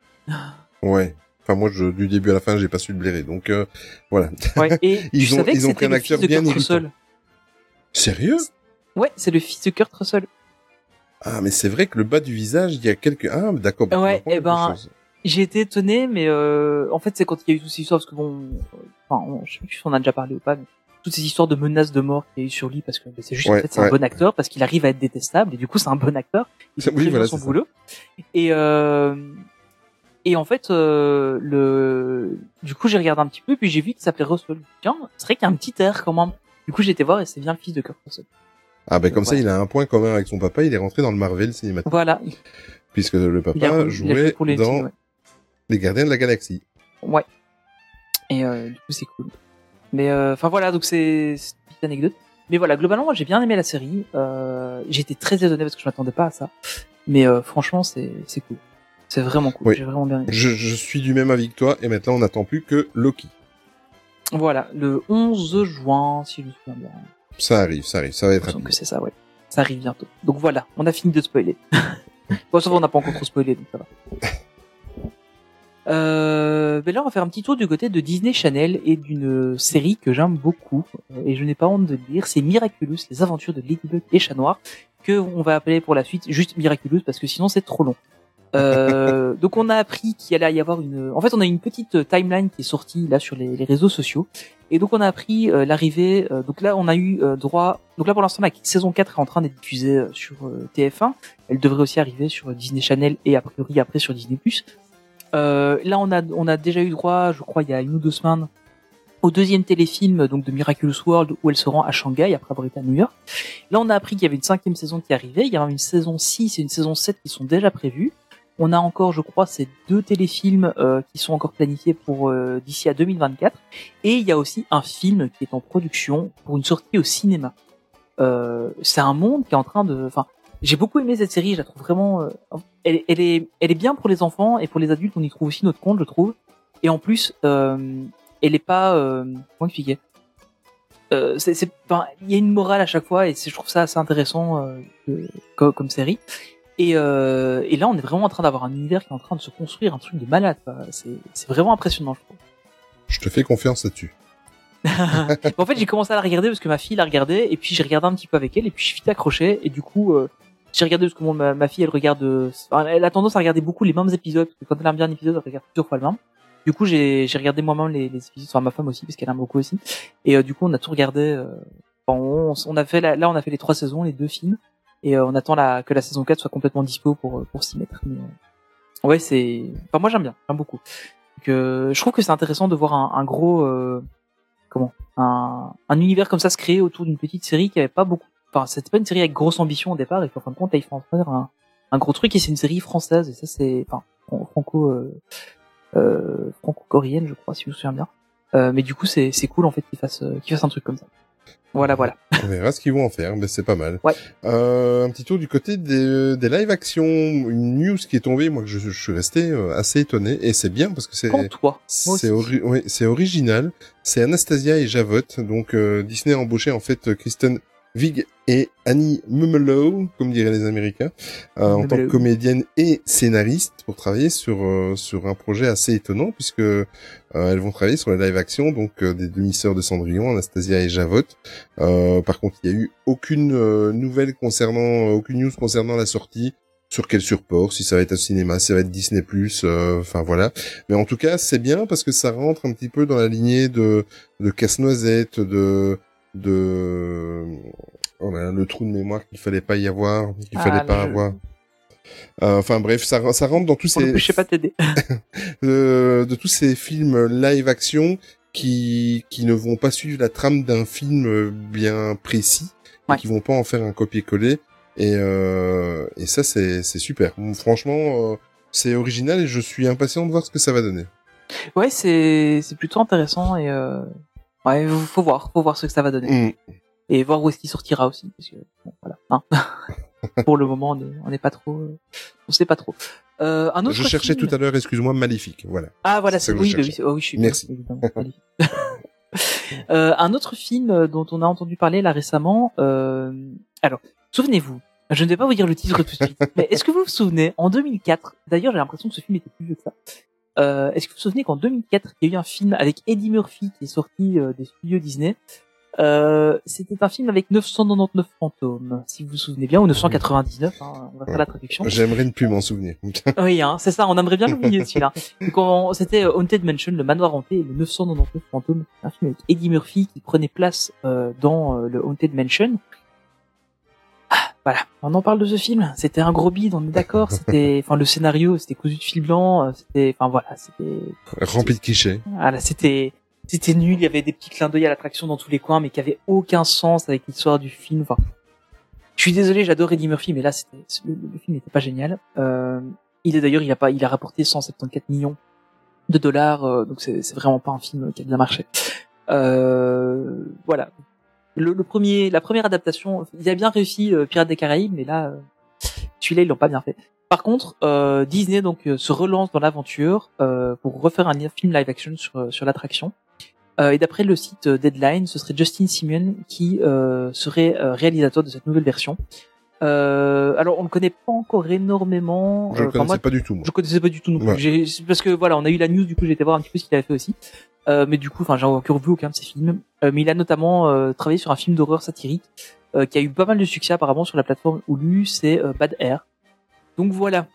Ouais. Enfin moi, je, du début à la fin, j'ai pas su le blairer. Donc euh, voilà. Ouais. Et ils ont ils ont pris un acteur bien irritant. Sérieux ? Ouais, c'est le fils de Kurt Russell. Ah mais c'est vrai que le bas du visage, il y a quelques ah d'accord. Ouais. Et ben. Chose. J'ai été étonné, mais euh, en fait, c'est quand il y a eu toutes ces histoires, parce que bon, euh, enfin, on, je sais plus si on en a déjà parlé ou pas, mais toutes ces histoires de menaces de mort qu'il y a eu sur lui, parce que c'est juste, ouais, en fait, c'est ouais. un bon acteur, parce qu'il arrive à être détestable, et du coup, c'est un bon acteur, il fait oui, voilà, son boulot. Ça. Et euh, et en fait, euh, le, du coup, j'ai regardé un petit peu, puis j'ai vu qu'il s'appelait Russell. Tiens, c'est vrai qu'il y a un petit air quand même. Du coup, j'ai été voir, et c'est bien le fils de Kurt Russell. Ah ben, donc, comme ouais. ça, il a un point commun avec son papa, il est rentré dans le Marvel cinématique. Voilà. Puisque le papa a, jouait les dans... Films, ouais. Les Gardiens de la Galaxie. Ouais. Et euh, du coup, c'est cool. Mais enfin, euh, voilà, donc c'est, c'est une petite anecdote. Mais voilà, globalement, moi, j'ai bien aimé la série. Euh, j'ai été très étonné parce que je m'attendais pas à ça. Mais euh, franchement, c'est, c'est cool. C'est vraiment cool. Oui. J'ai vraiment bien aimé. Je, je suis du même avis que toi. Et maintenant, on n'attend plus que Loki. Voilà, le onze juin, si je me souviens bien. Ça arrive, ça arrive. Ça va être rapide. Je pense que c'est ça, ouais. Ça arrive bientôt. Donc voilà, on a fini de spoiler. Bon, sauf on n'a pas encore trop spoilé, donc ça va. Euh, ben là, on va faire un petit tour du côté de Disney Channel et d'une série que j'aime beaucoup et je n'ai pas honte de le dire, c'est Miraculous, les aventures de Ladybug et Chat Noir, que on va appeler pour la suite juste Miraculous parce que sinon c'est trop long. Euh, donc on a appris qu'il allait y avoir une... En fait, on a une petite timeline qui est sortie là sur les, les réseaux sociaux. Et donc on a appris euh, l'arrivée... Euh, donc là, on a eu euh, droit... Donc là, pour l'instant, la saison quatre est en train d'être diffusée euh, sur euh, T F un. Elle devrait aussi arriver sur Disney Channel et a priori après sur Disney plus. Euh, là, on a, on a déjà eu droit, je crois, il y a une ou deux semaines, au deuxième téléfilm donc de Miraculous World où elle se rend à Shanghai après avoir été à New York. Là, on a appris qu'il y avait une cinquième saison qui arrivait. Il y a une saison six et une saison sept qui sont déjà prévues. On a encore, je crois, ces deux téléfilms euh, qui sont encore planifiés pour euh, d'ici à deux mille vingt-quatre. Et il y a aussi un film qui est en production pour une sortie au cinéma. Euh, c'est un monde qui est en train de... Enfin, j'ai beaucoup aimé cette série, je la trouve vraiment... Euh, elle, elle, est, elle est bien pour les enfants et pour les adultes, on y trouve aussi notre compte, je trouve. Et en plus, euh, elle est pas... Euh, comment expliquer ? Euh, c'est, c'est, enfin, il y a une morale à chaque fois et c'est, je trouve ça assez intéressant euh, que, comme, comme série. Et, euh, et là, on est vraiment en train d'avoir un univers qui est en train de se construire, un truc de malade. Quoi. C'est, c'est vraiment impressionnant, je trouve. Je te fais confiance là-dessus. En fait, j'ai commencé à la regarder parce que ma fille la regardait et puis j'ai regardé un petit peu avec elle et puis je suis vite accroché et du coup... Euh, j'ai regardé parce que mon, ma, ma fille, elle regarde, euh, elle a tendance à regarder beaucoup les mêmes épisodes, parce que quand elle aime bien un épisode, elle regarde plusieurs fois le même. Du coup, j'ai, j'ai regardé moi-même les, les épisodes, enfin ma femme aussi, parce qu'elle aime beaucoup aussi. Et euh, du coup, on a tout regardé. Euh, on, on a fait la, là, on a fait les trois saisons, les deux films, et euh, on attend la, que la saison quatre soit complètement dispo pour pour s'y mettre. Mais, euh, ouais, c'est. Enfin, moi, j'aime bien, j'aime beaucoup. Donc, euh, je trouve que c'est intéressant de voir un, un gros, euh, comment, un, un univers comme ça se créer autour d'une petite série qui avait pas beaucoup. Enfin, c'était pas une série avec grosse ambition au départ, et qu'en fin de compte, là, ils font faire un, un gros truc, et c'est une série française, et ça, c'est, enfin, franco, euh, euh, franco-coréenne, je crois, si je me souviens bien. Euh, mais du coup, c'est, c'est cool, en fait, qu'ils fassent, qu'ils fassent un truc comme ça. Voilà, voilà. On verra ce qu'ils vont en faire, mais c'est pas mal. Ouais. Euh, un petit tour du côté des, des live actions, une news qui est tombée, moi, je, je suis resté assez étonné, et c'est bien, parce que c'est, Quand toi, c'est, ori- ouais, c'est original, c'est Anastasia et Javotte, donc, euh, Disney a embauché, en fait, Kristen Wiig et Annie Mumlow, comme diraient les Américains, euh, en tant que comédienne et scénariste pour travailler sur euh, sur un projet assez étonnant puisque euh, elles vont travailler sur les live actions donc euh, des demi-sœurs de Cendrillon, Anastasia et Javotte. Euh, par contre, il y a eu aucune euh, nouvelle concernant, aucune news concernant la sortie. Sur quel support, si ça va être au cinéma, si ça va être Disney plus, euh, enfin voilà. Mais en tout cas, c'est bien parce que ça rentre un petit peu dans la lignée de de Casse-Noisette, de de on a le trou de mémoire qu'il fallait pas y avoir qu'il ah, fallait pas je... avoir euh, enfin bref ça ça rentre dans tous Pour ces plus, je sais pas t'aider de, de tous ces films live action qui qui ne vont pas suivre la trame d'un film bien précis ouais. Et qui vont pas en faire un copier-coller et euh, et ça c'est c'est super bon, franchement euh, c'est original et je suis impatient de voir ce que ça va donner. Ouais, c'est c'est plutôt intéressant et euh... Ouais, faut voir, faut voir ce que ça va donner. Mmh. Et voir où est-ce qu'il sortira aussi, parce que, bon, voilà, hein. Pour le moment, on n'est pas trop, on sait pas trop. Euh, un autre. Je cherchais film... tout à l'heure, excuse-moi, Maléfique, voilà. Ah, voilà, c'est, c'est oui, oui, oh, oui, je suis. Merci. Évidemment, euh, un autre film dont on a entendu parler, là, récemment, euh, alors, souvenez-vous, je ne vais pas vous dire le titre tout de suite, mais est-ce que vous vous souvenez, en deux mille quatre, d'ailleurs, j'ai l'impression que ce film était plus vieux que ça. Euh, est-ce que vous vous souvenez qu'en deux mille quatre, il y a eu un film avec Eddie Murphy qui est sorti euh, des studios Disney. Euh, c'était un film avec neuf cent quatre-vingt-dix-neuf fantômes, si vous vous souvenez bien, ou neuf cent quatre-vingt-dix-neuf, hein, on va faire la traduction. J'aimerais ne plus m'en souvenir. Oui, hein, c'est ça, on aimerait bien l'oublier celui-là. Donc, on, c'était Haunted Mansion, le manoir hanté et le neuf cent quatre-vingt-dix-neuf fantômes, un film avec Eddie Murphy qui prenait place euh, dans euh, le Haunted Mansion. Voilà, on en parle de ce film. C'était un gros bide, on est d'accord. C'était, enfin, le scénario, c'était cousu de fil blanc. C'était, enfin voilà, c'était rempli de clichés. Voilà, c'était, c'était nul. Il y avait des petits clins d'œil à l'attraction dans tous les coins, mais qui avaient aucun sens avec l'histoire du film. Enfin, je suis désolé, j'adore Eddie Murphy, mais là, c'était, le, le film n'était pas génial. Euh, il est d'ailleurs, il a pas, il a rapporté cent soixante-quatorze millions de dollars, euh, donc c'est, c'est vraiment pas un film qui a bien marché. Euh, voilà. Le, le premier, la première adaptation, ils avaient bien réussi euh, Pirates des Caraïbes, mais là, euh, celui-là, ils l'ont pas bien fait. Par contre, euh, Disney donc euh, se relance dans l'aventure euh, pour refaire un film live action sur sur l'attraction. Euh, et d'après le site Deadline, ce serait Justin Simon qui euh, serait euh, réalisateur de cette nouvelle version. Euh, alors, on le connaît pas encore énormément. Je euh, le connaissais moi, pas du tout. Moi. Je connaissais pas du tout non plus. Ouais. J'ai, parce que voilà, on a eu la news, du coup, j'ai été voir un petit peu ce qu'il avait fait aussi. Euh, mais du coup, enfin, j'ai encore vu aucun de ses films. Euh, mais il a notamment euh, travaillé sur un film d'horreur satirique euh, qui a eu pas mal de succès apparemment sur la plateforme Hulu, c'est euh, Bad Air. Donc voilà,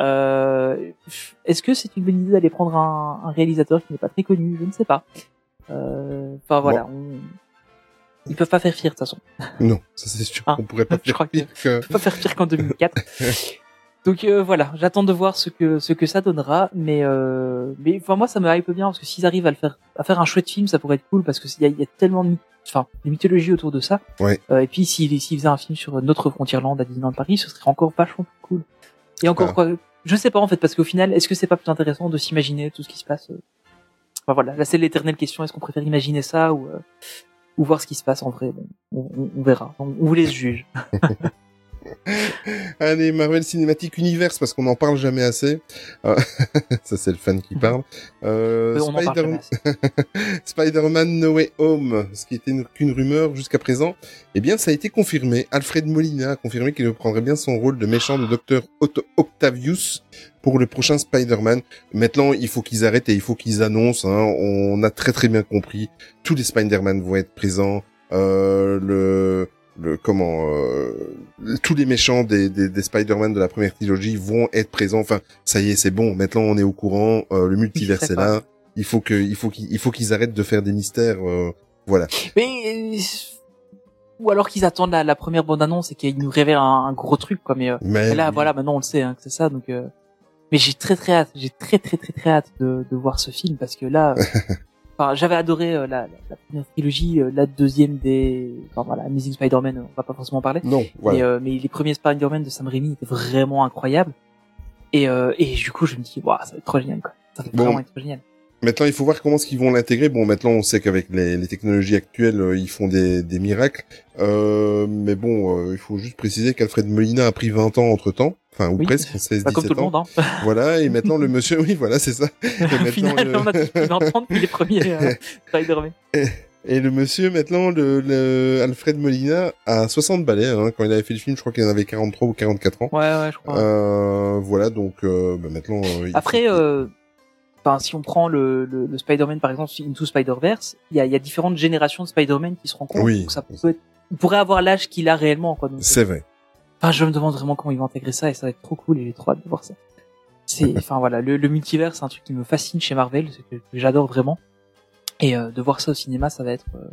Euh, est-ce que c'est une bonne idée d'aller prendre un, un réalisateur qui n'est pas très connu? Je ne sais pas. Euh, enfin voilà, bon. on... ils peuvent pas faire pire de toute façon. Non, ça c'est sûr. Hein, on pourrait pas faire pire que... que... pas faire pire qu'en deux mille quatre. Donc euh, voilà, j'attends de voir ce que ce que ça donnera, mais euh, mais enfin moi ça me hype bien parce que s'ils arrivent à le faire à faire un chouette film, ça pourrait être cool parce que il y a, y a tellement de enfin de mythologie autour de ça. Ouais. Euh, et puis s'ils s'ils faisaient un film sur notre Frontierland à Disneyland Paris, ce serait encore vachement plus cool. Et encore ah. quoi, je sais pas en fait, parce qu'au final, est-ce que c'est pas plus intéressant de s'imaginer tout ce qui se passe? Enfin voilà, là c'est l'éternelle question, est-ce qu'on préfère imaginer ça ou, euh, ou voir ce qui se passe en vrai? Bon, on, on verra, on, on vous laisse juger. Allez, Marvel Cinematic Universe, parce qu'on n'en parle jamais assez. Euh, ça c'est le fan qui parle. Euh, on Spider- en parle Spider-Man No Way Home, ce qui était une, qu'une rumeur jusqu'à présent, eh bien ça a été confirmé. Alfred Molina a confirmé qu'il reprendrait bien son rôle de méchant de Docteur Otto Octavius pour le prochain Spider-Man. Maintenant, il faut qu'ils arrêtent et il faut qu'ils annoncent. Hein. On a très très bien compris. Tous les Spider-Man vont être présents. Euh, le... Le, comment euh, tous les méchants des, des des Spider-Man de la première trilogie vont être présents. Enfin, ça y est, c'est bon. Maintenant, on est au courant. Euh, le multivers est là. Il faut que, il faut qu'ils, il faut qu'ils arrêtent de faire des mystères. Euh, voilà. Mais ou alors qu'ils attendent la, la première bande-annonce et qu'ils nous révèlent un, un gros truc, quoi. Mais, euh, mais là, oui. voilà, maintenant on le sait hein, que c'est ça. Donc, euh... mais j'ai très très hâte. J'ai très très très très hâte de, de voir ce film parce que là. Euh... Enfin, j'avais adoré euh, la, la, la première trilogie, euh, la deuxième des, enfin voilà, Amazing Spider-Man, on va pas forcément en parler. Non. Voilà. Mais, euh, mais les premiers Spider-Man de Sam Raimi étaient vraiment incroyables. Et, euh, et du coup, je me dis, waouh, ça va être trop génial, quoi. Ça va bon. vraiment être trop génial. Maintenant, il faut voir comment est-ce qu'ils vont l'intégrer. Bon, maintenant, on sait qu'avec les, les technologies actuelles, euh, ils font des, des miracles. Euh, mais bon, euh, il faut juste préciser qu'Alfred Molina a pris vingt ans entre temps. Enfin, ou oui. presque, seize, dix-sept ans. Pas comme tout le monde, hein. Voilà, et maintenant le monsieur, oui, voilà, c'est ça. Et maintenant, final, le... on a plus d'entendre les premiers euh, Spider-Man. Et, et le monsieur, maintenant, le, le Alfred Molina a soixante balais, hein. Quand il avait fait le film, je crois qu'il en avait quarante-trois ou quarante-quatre ans. Ouais, ouais, je crois. Euh, voilà, donc, euh, bah, maintenant... Euh, Après, euh, enfin, si on prend le, le, le Spider-Man, par exemple, Into Spider-Verse, il y a, y a différentes générations de Spider-Man qui se rencontrent. Oui. Donc ça peut être... On pourrait avoir l'âge qu'il a réellement, quoi. Donc, c'est vrai. Enfin, je me demande vraiment comment ils vont intégrer ça et ça va être trop cool et j'ai trop hâte de voir ça. C'est, enfin voilà, le, le multivers, c'est un truc qui me fascine chez Marvel, c'est que, que j'adore vraiment. Et euh, de voir ça au cinéma, ça va être euh...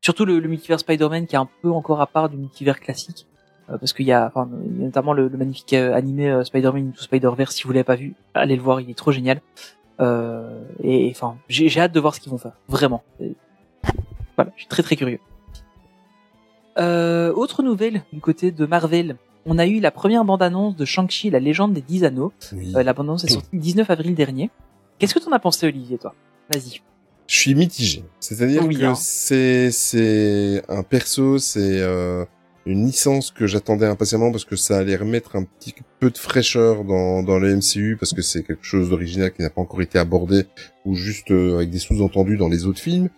surtout le, le multivers Spider-Man qui est un peu encore à part du multivers classique, euh, parce qu'il y a, enfin, il y a notamment le, le magnifique euh, animé euh, Spider-Man Into Spider-Verse. Si vous l'avez pas vu, allez le voir, il est trop génial. Euh, et enfin, j'ai, j'ai hâte de voir ce qu'ils vont faire, vraiment. Et, voilà, je suis très très curieux. Euh, autre nouvelle du côté de Marvel, on a eu la première bande-annonce de Shang-Chi, la légende des dix anneaux. Oui. Euh, la bande-annonce est sortie le dix-neuf avril dernier. Qu'est-ce que t'en as pensé, Olivier, toi? Vas-y. Je suis mitigé. C'est-à-dire oui, que hein. c'est c'est un perso, c'est euh, une licence que j'attendais impatiemment parce que ça allait remettre un petit peu de fraîcheur dans dans le M C U parce que c'est quelque chose d'original qui n'a pas encore été abordé ou juste euh, avec des sous-entendus dans les autres films.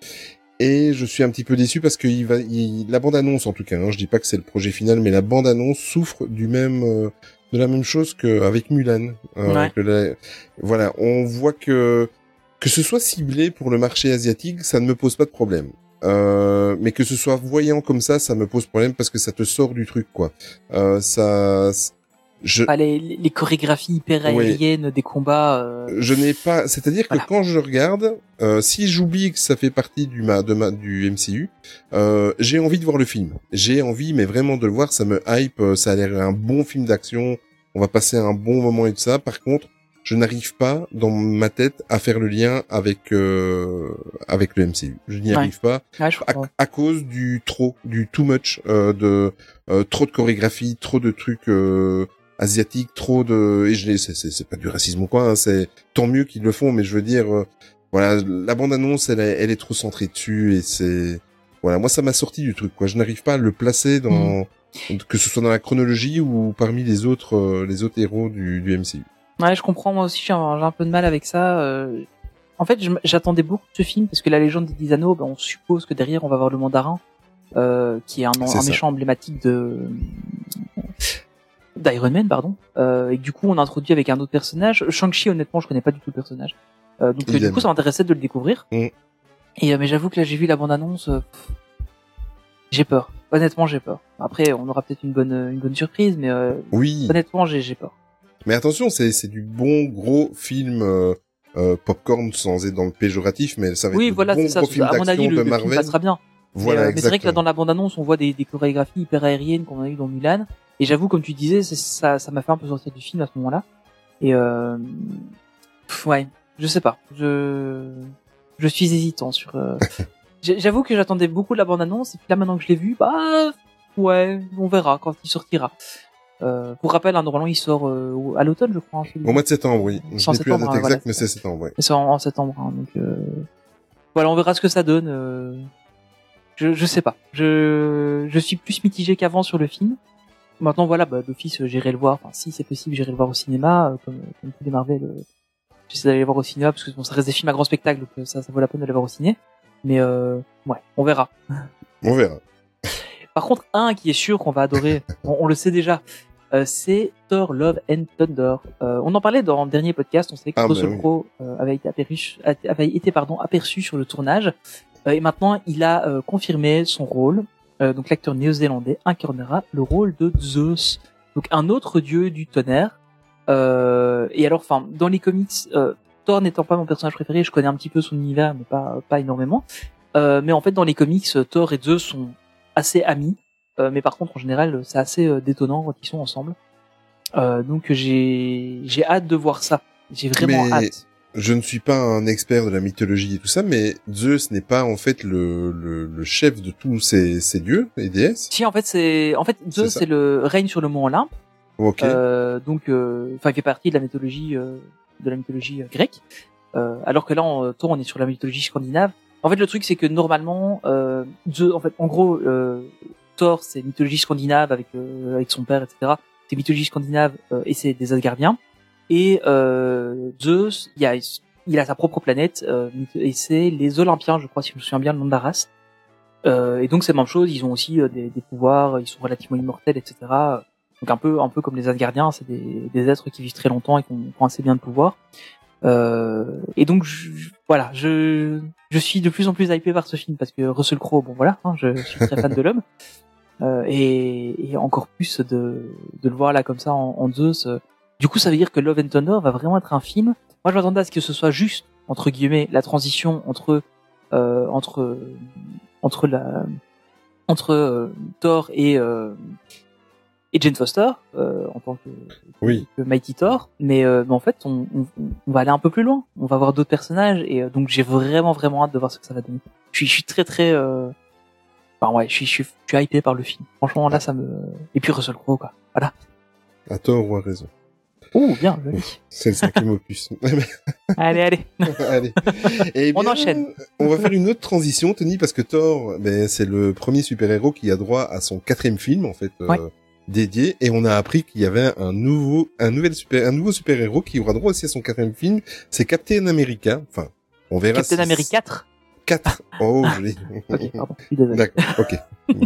Et je suis un petit peu déçu parce que il va, il, la bande-annonce en tout cas, hein, je dis pas que c'est le projet final, mais la bande-annonce souffre du même, euh, de la même chose qu'avec Mulan. Euh, ouais. avec le, la, voilà, on voit que que ce soit ciblé pour le marché asiatique, ça ne me pose pas de problème. Euh, mais que ce soit voyant comme ça, ça me pose problème parce que ça te sort du truc, quoi. Euh, ça. Je... Ah, les, les chorégraphies hyper aériennes ouais. des combats. Euh... Je n'ai pas. C'est-à-dire voilà. que quand je regarde, euh, si j'oublie que ça fait partie du ma, de ma, du M C U, euh, j'ai envie de voir le film. J'ai envie, mais vraiment de le voir. Ça me hype. Ça a l'air un bon film d'action. On va passer un bon moment et tout ça. Par contre, je n'arrive pas dans ma tête à faire le lien avec euh, avec le M C U. Je n'y ouais. arrive pas ouais, à, à cause du trop, du too much, euh, de euh, trop de chorégraphie, trop de trucs. Euh, asiatique, trop de, et je c'est, c'est, c'est pas du racisme ou quoi, hein. C'est tant mieux qu'ils le font, mais je veux dire, euh, voilà, la bande annonce, elle, elle est trop centrée dessus, et c'est, voilà, moi ça m'a sorti du truc, quoi. Je n'arrive pas à le placer dans, mmh. que ce soit dans la chronologie ou parmi les autres, euh, les autres héros du, du M C U. Ouais, je comprends, moi aussi, j'ai un, j'ai un peu de mal avec ça. Euh... En fait, je, j'attendais beaucoup de ce film parce que la légende des dix anneaux, ben, on suppose que derrière on va voir le mandarin, euh, qui est un, un méchant emblématique de. d'Iron Man, pardon, euh, et du coup on a introduit avec un autre personnage. Shang-Chi, honnêtement, je connais pas du tout le personnage, euh, donc euh, du coup ça m'intéressait de le découvrir. Mmh. Et euh, mais j'avoue que là j'ai vu la bande-annonce, euh, pff, j'ai peur. Honnêtement, j'ai peur. Après, on aura peut-être une bonne une bonne surprise, mais euh, oui. honnêtement, j'ai j'ai peur. Mais attention, c'est, c'est du bon gros film euh, euh, popcorn, sans être dans le péjoratif, mais ça va oui, être voilà, bon ça, gros film d'action avis, le, de Marvel. Oui, voilà, c'est ça. À mon avis, le film passera bien. Voilà, mais, euh, mais c'est vrai que là, dans la bande-annonce, on voit des, des chorégraphies hyper aériennes qu'on a eues dans Mulan. Et j'avoue, comme tu disais, ça, ça m'a fait un peu sortir du film à ce moment-là. Et euh... Pff, ouais, je sais pas. Je je suis hésitant sur... Euh... j'avoue que j'attendais beaucoup de la bande-annonce, et puis là, maintenant que je l'ai vue, bah... Ouais, on verra quand il sortira. Euh, pour rappel, hein, normalement, il sort euh, à l'automne, je crois. Au mois de septembre, oui. Je n'ai plus la date exacte, voilà, mais c'est septembre, oui. C'est en, en septembre, hein, donc... Euh... Voilà, on verra ce que ça donne... Euh... Je, je sais pas. Je, je suis plus mitigé qu'avant sur le film. Maintenant, voilà, bah, d'office, j'irai le voir. Enfin, si c'est possible, j'irai le voir au cinéma, euh, comme, comme tous les Marvel. Euh, j'essaie d'aller le voir au cinéma, parce que bon, ça reste des films à grand spectacle, donc ça, ça vaut la peine d'aller voir au ciné. Mais, euh, ouais, on verra. On verra. Par contre, un qui est sûr qu'on va adorer, on, on le sait déjà, euh, c'est Thor, Love and Thunder. Euh, on en parlait dans le dernier podcast, on savait que ah, Russell ben, Crowe oui. euh, avait été aperçu, avait été, pardon, aperçu sur le tournage. Et maintenant, il a euh, confirmé son rôle. Euh, donc, l'acteur néo-zélandais incarnera le rôle de Zeus, donc un autre dieu du tonnerre. Euh, et alors, enfin, dans les comics, euh, Thor n'étant pas mon personnage préféré, je connais un petit peu son univers, mais pas pas énormément. Euh, mais en fait, dans les comics, Thor et Zeus sont assez amis. Euh, mais par contre, en général, c'est assez euh, détonnant quand ils sont ensemble. Euh, donc, j'ai j'ai hâte de voir ça. J'ai vraiment mais... hâte. Je ne suis pas un expert de la mythologie et tout ça, mais Zeus n'est pas en fait le le, le chef de tous ces ces dieux et déesses. Si en fait c'est en fait Zeus c'est, c'est le règne sur le mont Olympe. Ok. Euh, donc enfin euh, il fait partie de la mythologie euh, de la mythologie grecque. Euh, alors que là on, toi on est sur la mythologie scandinave. En fait le truc c'est que normalement euh, Zeus en fait en gros euh, Thor c'est mythologie scandinave avec euh, avec son père et cetera. C'est mythologie scandinave euh, et c'est des Asgardiens. Et euh, Zeus, il a, il a sa propre planète, euh, et c'est les Olympiens, je crois, si je me souviens bien, le nom de la race. Euh, et donc c'est la même chose, ils ont aussi euh, des, des pouvoirs, ils sont relativement immortels, et cetera. Donc un peu, un peu comme les Asgardiens, c'est des, des êtres qui vivent très longtemps et qui ont assez bien de pouvoir. Euh, et donc je, voilà, je, je suis de plus en plus hypé par ce film parce que Russell Crowe, bon voilà, hein, je, je suis très fan de l'homme, euh, et, et encore plus de, de le voir là comme ça en, en Zeus. Euh, Du coup, ça veut dire que Love and Thunder va vraiment être un film. Moi, je m'attendais à ce que ce soit juste, entre guillemets, la transition entre euh, entre entre la entre euh, Thor et euh, et Jane Foster euh, en tant que, oui. que Mighty Thor. Mais, euh, mais en fait, on, on, on va aller un peu plus loin. On va voir d'autres personnages et euh, donc j'ai vraiment vraiment hâte de voir ce que ça va donner. Je suis, je suis très très. Euh... Enfin ouais, je suis, je suis je suis hypé par le film. Franchement, là, ça me et puis Russell Crowe quoi. Voilà. À tort ou à raison. Oh bien, joli. C'est le cinquième opus. allez, allez. allez. Et on bien, enchaîne. On va faire une autre transition, Tony, parce que Thor, ben, c'est le premier super-héros qui a droit à son quatrième film, en fait, ouais. euh, dédié. Et on a appris qu'il y avait un nouveau, un nouvel super, un nouveau super-héros qui aura droit aussi à son quatrième film. C'est Captain America. Enfin, on verra. Captain si America quatre. quatre. Oh, joli. Ok, pardon. Je suis désolé. D'accord. Ok.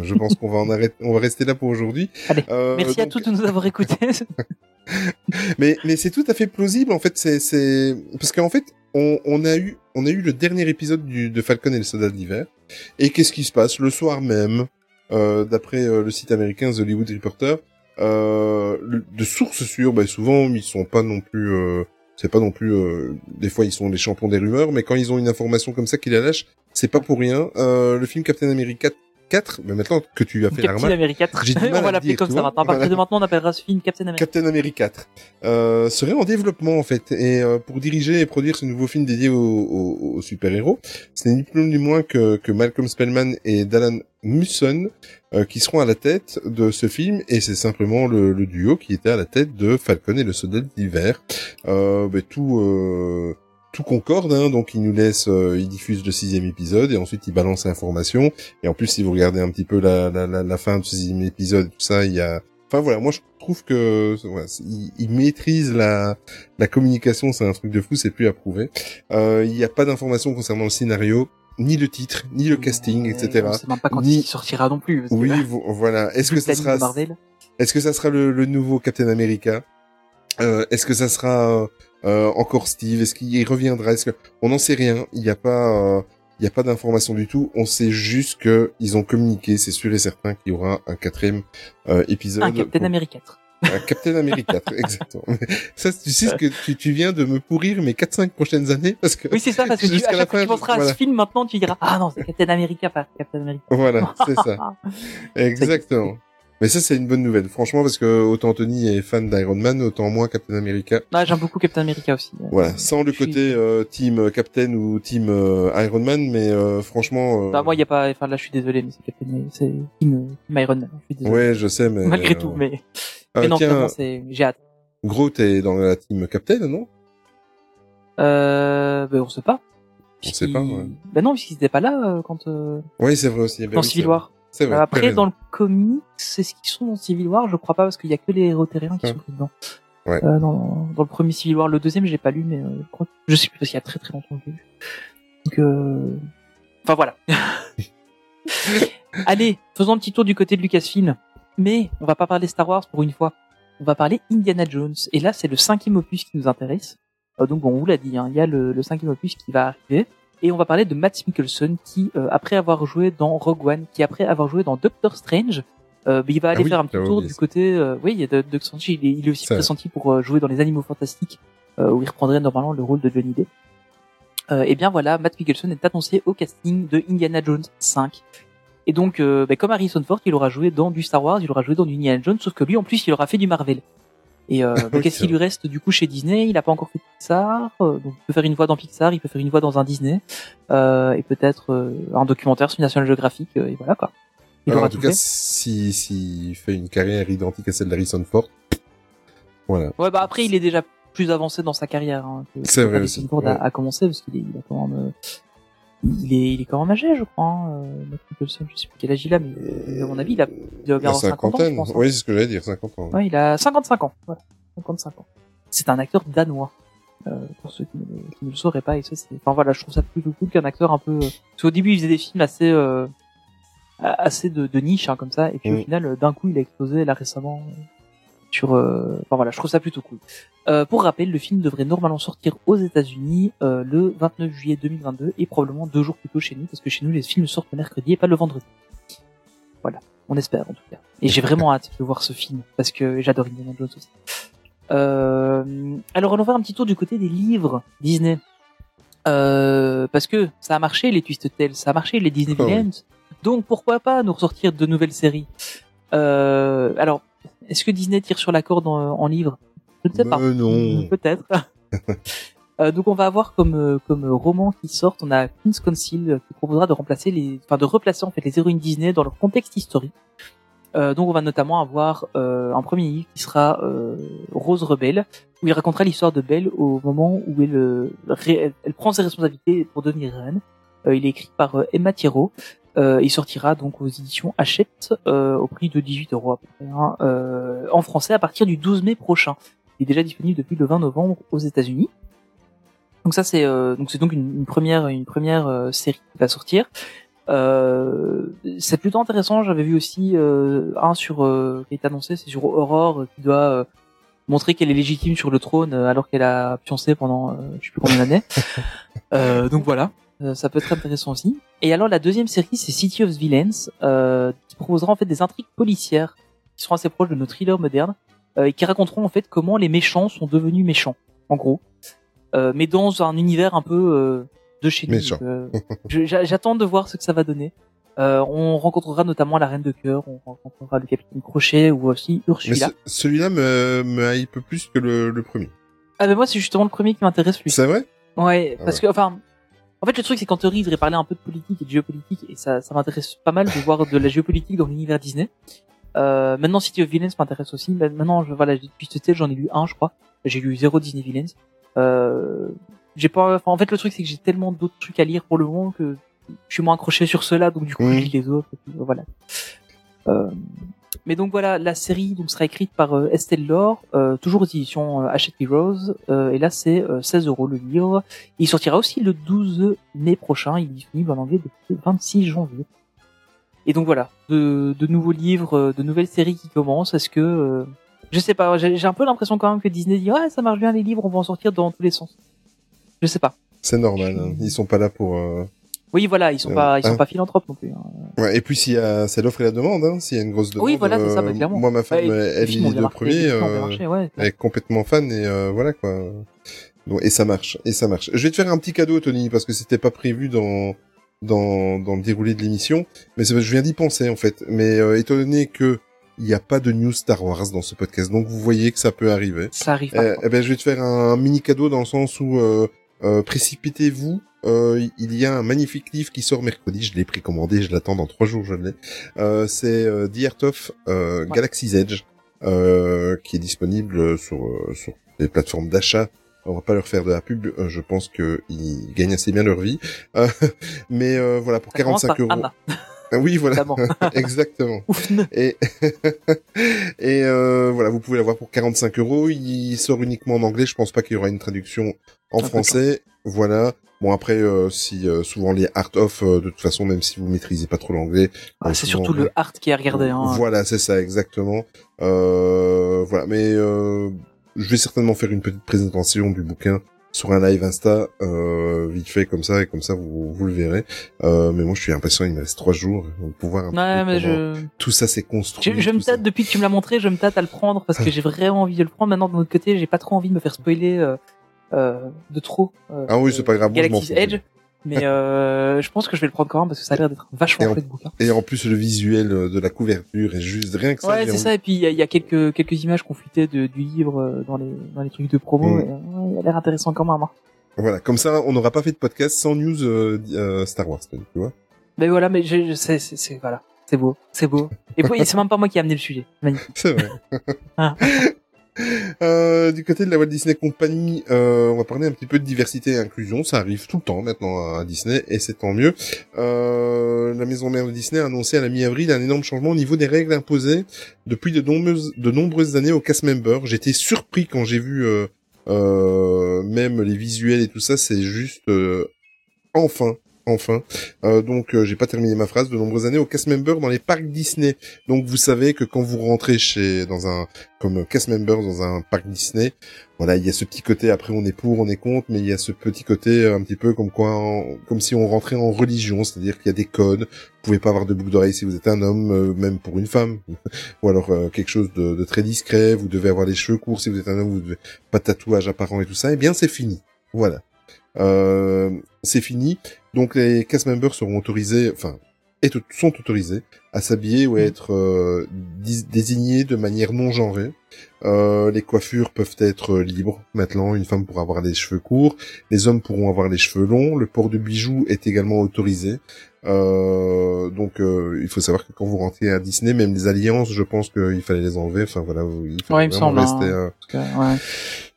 Je pense qu'on va en arrêter, on va rester là pour aujourd'hui. Allez. Euh, merci donc... à tous de nous avoir écoutés. mais mais c'est tout à fait plausible en fait c'est c'est parce qu'en fait on on a eu on a eu le dernier épisode du de Falcon et le Soldat d'hiver et qu'est-ce qui se passe le soir même euh, d'après euh, le site américain The Hollywood Reporter euh, le, de sources sûres bah souvent ils sont pas non plus euh, c'est pas non plus euh, des fois ils sont les champions des rumeurs mais quand ils ont une information comme ça qu'ils la lâchent c'est pas pour rien euh, le film Captain America quatre, mais maintenant que tu as fait Captain America quatre, j'ai du mal on va l'appeler dire, comme ça maintenant. À partir de maintenant, on appellera ce film Captain America. Captain America quatre euh, serait en développement en fait, et euh, pour diriger et produire ce nouveau film dédié aux au, au super-héros, ce n'est ni plus ni moins que, que Malcolm Spellman et Dallan Musson euh, qui seront à la tête de ce film, et c'est simplement le, le duo qui était à la tête de Falcon et le Soldat d'hiver. Euh, bah, tout. Euh, Tout concorde, hein, donc ils nous laissent, euh, ils diffusent le sixième épisode et ensuite ils balancent l'information. Et en plus, si vous regardez un petit peu la la la, la fin du sixième épisode, tout ça, il y a, enfin voilà, moi je trouve que ouais, ils, ils maîtrisent la la communication, c'est un truc de fou, c'est plus à prouver. Euh, il n'y a pas d'informations concernant le scénario, ni le titre, ni le casting, euh, et cetera. On sait même pas quand ni... il sortira non plus. Oui, là, vo- voilà. Est-ce que ça sera, est-ce que ça sera le, le nouveau Captain America? Euh, est-ce que ça sera euh... Euh, encore Steve, est-ce qu'il reviendra, est-ce que... on n'en sait rien, il n'y a pas euh, il n'y a pas d'information du tout, on sait juste que ils ont communiqué, c'est sûr et certain qu'il y aura un quatrième euh, épisode. Un Captain pour... America quatre. Ah, Captain America, exactement. Ça, tu sais ce que tu, tu viens de me pourrir mes quatre cinq prochaines années, parce que oui, c'est ça, parce que tu, à chaque fois que tu penseras voilà. à ce film, maintenant tu diras ah non, c'est Captain America, pas Captain America. Voilà, c'est ça. Exactement. Mais ça, c'est une bonne nouvelle, franchement, parce que autant Tony est fan d'Iron Man, autant moi Captain America. Ah, j'aime beaucoup Captain America aussi. Voilà, sans le je côté suis... euh, team Captain ou team euh, Iron Man, mais euh, franchement. Euh... Bah moi, il y a pas. Enfin là, je suis désolé, mais c'est Captain, c'est team, team Iron Man. Je suis désolé. Ouais, je sais, mais malgré euh... tout, mais. Ah, mais non, tiens, vraiment, c'est j'ai hâte. Gros, t'es dans la team Captain, non? Euh, ben bah, on sait pas. On sait pas. Ouais. Ben bah, non, parce qu'ils étaient pas là euh, quand. Euh... Oui, c'est vrai aussi. Dans oui, Civil War. C'est vrai, après, dans le comics, c'est ce qu'ils sont dans Civil War, je crois pas, parce qu'il y a que les héros terriens qui ah. sont dedans. Ouais. Euh, dans, dans le premier Civil War, le deuxième, j'ai pas lu, mais euh, je crois, je sais plus, parce qu'il y a très très longtemps que j'ai lu. Donc, euh... enfin voilà. Allez, faisons un petit tour du côté de Lucasfilm. Mais on va pas parler Star Wars pour une fois. On va parler Indiana Jones. Et là, c'est le cinquième opus qui nous intéresse. Euh, donc, bon, on vous l'a dit, hein, il y a le, le cinquième opus qui va arriver. Et on va parler de Mads Mikkelsen qui, euh, après avoir joué dans Rogue One, qui après avoir joué dans Doctor Strange, euh, il va aller ah oui, faire un petit tour du côté... Euh, oui, il y a Doctor Strange, il est, il est aussi ça pressenti va. pour jouer dans Les Animaux Fantastiques, euh, où il reprendrait normalement le rôle de Johnny Depp. Euh, et bien voilà, Mads Mikkelsen est annoncé au casting de Indiana Jones cinq. Et donc, euh, bah, comme Harrison Ford, il aura joué dans du Star Wars, il aura joué dans du Indiana Jones, sauf que lui, en plus, il aura fait du Marvel. Et euh, oui, qu'est-ce qui lui reste du coup chez Disney? Il a pas encore fait Pixar, euh, donc il peut faire une voix dans Pixar, il peut faire une voix dans un Disney, euh, et peut-être euh, un documentaire sur National Geographic, euh, et voilà quoi. Il Alors, en tout cas, s'il si, si fait une carrière identique à celle d'Harrison Ford, voilà. Ouais, bah après il est déjà plus avancé dans sa carrière. Hein, que, C'est que vrai aussi. Harrison Ford ouais. a, a commencé parce qu'il est, il a quand même, euh, il est, il est quand même âgé, je crois. Hein, euh, je sais plus quel âge il a, mais euh, à mon avis, il a. Il a cinquante ans, je pense. Oui, c'est ce que j'allais dire, cinquante ans. Ouais, il a cinquante-cinq ans. Voilà, cinquante-cinq ans. C'est un acteur danois. Euh, pour ceux qui ne, qui ne le sauraient pas, et ça, c'est. Enfin voilà, je trouve ça plutôt cool qu'un acteur un peu. Parce qu'au début, il faisait des films assez, euh, assez de, de niche, hein, comme ça, et puis mm. au final, d'un coup, il a explosé là récemment. Sur. Euh... Enfin voilà, je trouve ça plutôt cool. Euh, pour rappel, le film devrait normalement sortir aux États-Unis euh, le vingt-neuf juillet deux mille vingt-deux, et probablement deux jours plus tôt chez nous, parce que chez nous, les films sortent le mercredi et pas le vendredi. Voilà. On espère, en tout cas. Et j'ai vraiment hâte de voir ce film, parce que j'adore Indiana Jones aussi. Euh, alors, on va faire un petit tour du côté des livres Disney. Euh, parce que ça a marché, les Twisted Tales, ça a marché, les Disney oh, Villains. Oui. Donc, pourquoi pas nous ressortir de nouvelles séries? Euh, alors, est-ce que Disney tire sur la corde en, en livres? Je ne sais pas. Euh, non. Peut-être. Euh, donc, on va avoir comme, comme roman qui sortent, on a Queen's Counsel qui proposera de remplacer les, enfin, de replacer, en fait, les héroïnes Disney dans leur contexte historique. Euh, donc, on va notamment avoir, euh, un premier livre qui sera, euh, Rose Rebelle, où il racontera l'histoire de Belle au moment où elle, elle, elle prend ses responsabilités pour devenir reine. Euh, il est écrit par euh, Emma Thierow. Euh, il sortira donc aux éditions Hachette, euh, au prix de dix-huit euros à peu près, hein, euh, en français à partir du douze mai prochain. Il est déjà disponible depuis le vingt novembre aux États-Unis. Donc ça c'est euh, donc c'est donc une, une première une première euh, série qui va sortir. Euh, c'est plutôt intéressant. J'avais vu aussi euh, un sur euh, qui est annoncé, c'est sur Aurore euh, qui doit euh, montrer qu'elle est légitime sur le trône euh, alors qu'elle a pioncé pendant euh, je sais plus combien d'années. euh, donc voilà, euh, ça peut être intéressant aussi. Et alors la deuxième série c'est City of Villains euh, qui proposera en fait des intrigues policières qui seront assez proches de nos thrillers modernes euh, et qui raconteront en fait comment les méchants sont devenus méchants en gros. Euh, mais dans un univers un peu euh, de chez nous. Euh, je, j'attends de voir ce que ça va donner. Euh, on rencontrera notamment la Reine de Cœur, on rencontrera le Capitaine Crochet ou aussi Ursula. Mais ce, celui-là me, me hype plus que le, le premier. Ah ben moi c'est justement le premier qui m'intéresse plus. C'est vrai ? Ouais, ah parce ouais. que enfin, en fait le truc c'est qu'en théorie il devrait parler un peu de politique et de géopolitique et ça, ça m'intéresse pas mal de voir de la géopolitique dans l'univers Disney. Euh, maintenant City of Villains m'intéresse aussi. Maintenant je voilà, depuis ce test j'en ai lu un je crois. J'ai lu zéro Disney Villains. Euh, j'ai pas, enfin, en fait, le truc, c'est que j'ai tellement d'autres trucs à lire pour le moment que je suis moins accroché sur ceux-là, donc du coup, mmh. je lis les autres, et puis, voilà. Euh, mais donc voilà, la série, donc, sera écrite par euh, Estelle Laure, euh, toujours aux éditions euh, Hachette Heroes, euh, et là, c'est euh, seize euros le livre. Il sortira aussi le douze mai prochain, il est disponible en anglais depuis le vingt-six janvier. Et donc voilà, de, de nouveaux livres, de nouvelles séries qui commencent, est-ce que, euh, je sais pas, j'ai, j'ai un peu l'impression quand même que Disney dit « Ouais, ça marche bien les livres, on va en sortir dans tous les sens. » Je sais pas. C'est normal, hein. Ils sont pas là pour... Euh... Oui, voilà, ils sont euh, pas, ils hein. sont pas philanthropes non plus. Hein. Ouais, et puis s'il y a, c'est l'offre et la demande, hein, s'il y a une grosse demande. Oui, voilà, c'est ça, bah, clairement. Moi, ma femme, ouais, elle lit les, les deux marché, premiers, euh, marché, ouais, elle est complètement fan et euh, voilà quoi. Bon, et ça marche, et ça marche. Je vais te faire un petit cadeau, Tony, parce que c'était pas prévu dans dans dans le déroulé de l'émission, mais c'est, je viens d'y penser en fait. Mais euh, étant donné que il n'y a pas de news Star Wars dans ce podcast, donc vous voyez que ça peut arriver. Ça arrive. Euh, eh ben, je vais te faire un mini cadeau dans le sens où euh, euh, précipitez-vous. Euh, il y a un magnifique livre qui sort mercredi, je l'ai précommandé, je l'attends dans trois jours, je l'ai. Euh, c'est euh, The Art of euh, ouais. Galaxy's Edge, euh, qui est disponible sur euh, sur les plateformes d'achat. On va pas leur faire de la pub, euh, je pense que ils gagnent assez bien leur vie. Euh, mais euh, voilà, pour ça quarante-cinq euros. Anna. Oui, voilà, exactement. et et euh, voilà, vous pouvez l'avoir pour quarante-cinq euros. Il sort uniquement en anglais. Je pense pas qu'il y aura une traduction en ah, français. D'accord. Voilà. Bon après, euh, si euh, souvent les art of, euh, de toute façon, même si vous maîtrisez pas trop l'anglais, ah, euh, c'est souvent, surtout euh, le art qui est regardé. Hein. Voilà, c'est ça, exactement. Euh, voilà, mais euh, je vais certainement faire une petite présentation du bouquin sur un live Insta, euh, vite fait comme ça, et comme ça vous, vous le verrez. Euh, mais moi je suis impatient, il me reste trois jours, donc pouvoir un ouais, mais je... tout ça s'est construit. Je, je me tâte ça. Depuis que tu me l'as montré, je me tâte à le prendre parce que j'ai vraiment envie de le prendre. Maintenant de l'autre côté, j'ai pas trop envie de me faire spoiler euh, euh, de trop. Euh, ah oui, c'est pas grave. Galaxy's bon, Edge. Mais euh, je pense que je vais le prendre quand même parce que ça a l'air d'être vachement chouette bouquin. Et en plus le visuel de la couverture est juste rien que ça. Ouais, c'est en... ça. Et puis il y, y a quelques quelques images qu'on fuitait de du livre dans les dans les trucs de promo. Mmh. Et, ouais, il a l'air intéressant quand même. Hein. Voilà, comme ça on n'aura pas fait de podcast sans news euh, euh, Star Wars, tu vois. Mais voilà, mais je, je sais, c'est, c'est voilà, c'est beau, c'est beau. Et puis c'est même pas moi qui ai amené le sujet. Magnifique. C'est vrai. ah. Euh, du côté de la Walt Disney Company, euh, on va parler un petit peu de diversité et inclusion. Ça arrive tout le temps maintenant à Disney et c'est tant mieux. Euh, la maison mère de Disney a annoncé à la mi-avril un énorme changement au niveau des règles imposées depuis de nombreuses, de nombreuses années aux cast members. J'étais surpris quand j'ai vu euh, euh, même les visuels et tout ça. C'est juste euh, enfin. Enfin, euh, donc euh, j'ai pas terminé ma phrase. De nombreuses années aux cast members dans les parcs Disney. Donc vous savez que quand vous rentrez chez dans un comme cast members dans un parc Disney, voilà, il y a ce petit côté. Après, on est pour, on est contre, mais il y a ce petit côté euh, un petit peu comme quoi, en, comme si on rentrait en religion, c'est-à-dire qu'il y a des codes. Vous pouvez pas avoir de boucle d'oreille si vous êtes un homme, euh, même pour une femme, ou alors euh, quelque chose de, de très discret. Vous devez avoir les cheveux courts si vous êtes un homme. Vous devez pas de tatouage apparent et tout ça. Eh bien, c'est fini. Voilà. Euh, c'est fini. Donc les cast members seront autorisés, enfin, et t- sont autorisés à s'habiller ou à être euh, dis- désignés de manière non genrée. Euh, les coiffures peuvent être libres. Maintenant, une femme pourra avoir les cheveux courts, les hommes pourront avoir les cheveux longs. Le port de bijoux est également autorisé. Euh, donc, euh, il faut savoir que quand vous rentrez à Disney, même les alliances, je pense qu'il fallait les enlever. Enfin voilà, il fallait ouais, vraiment il me semble, rester. Hein, euh... en tout cas, ouais.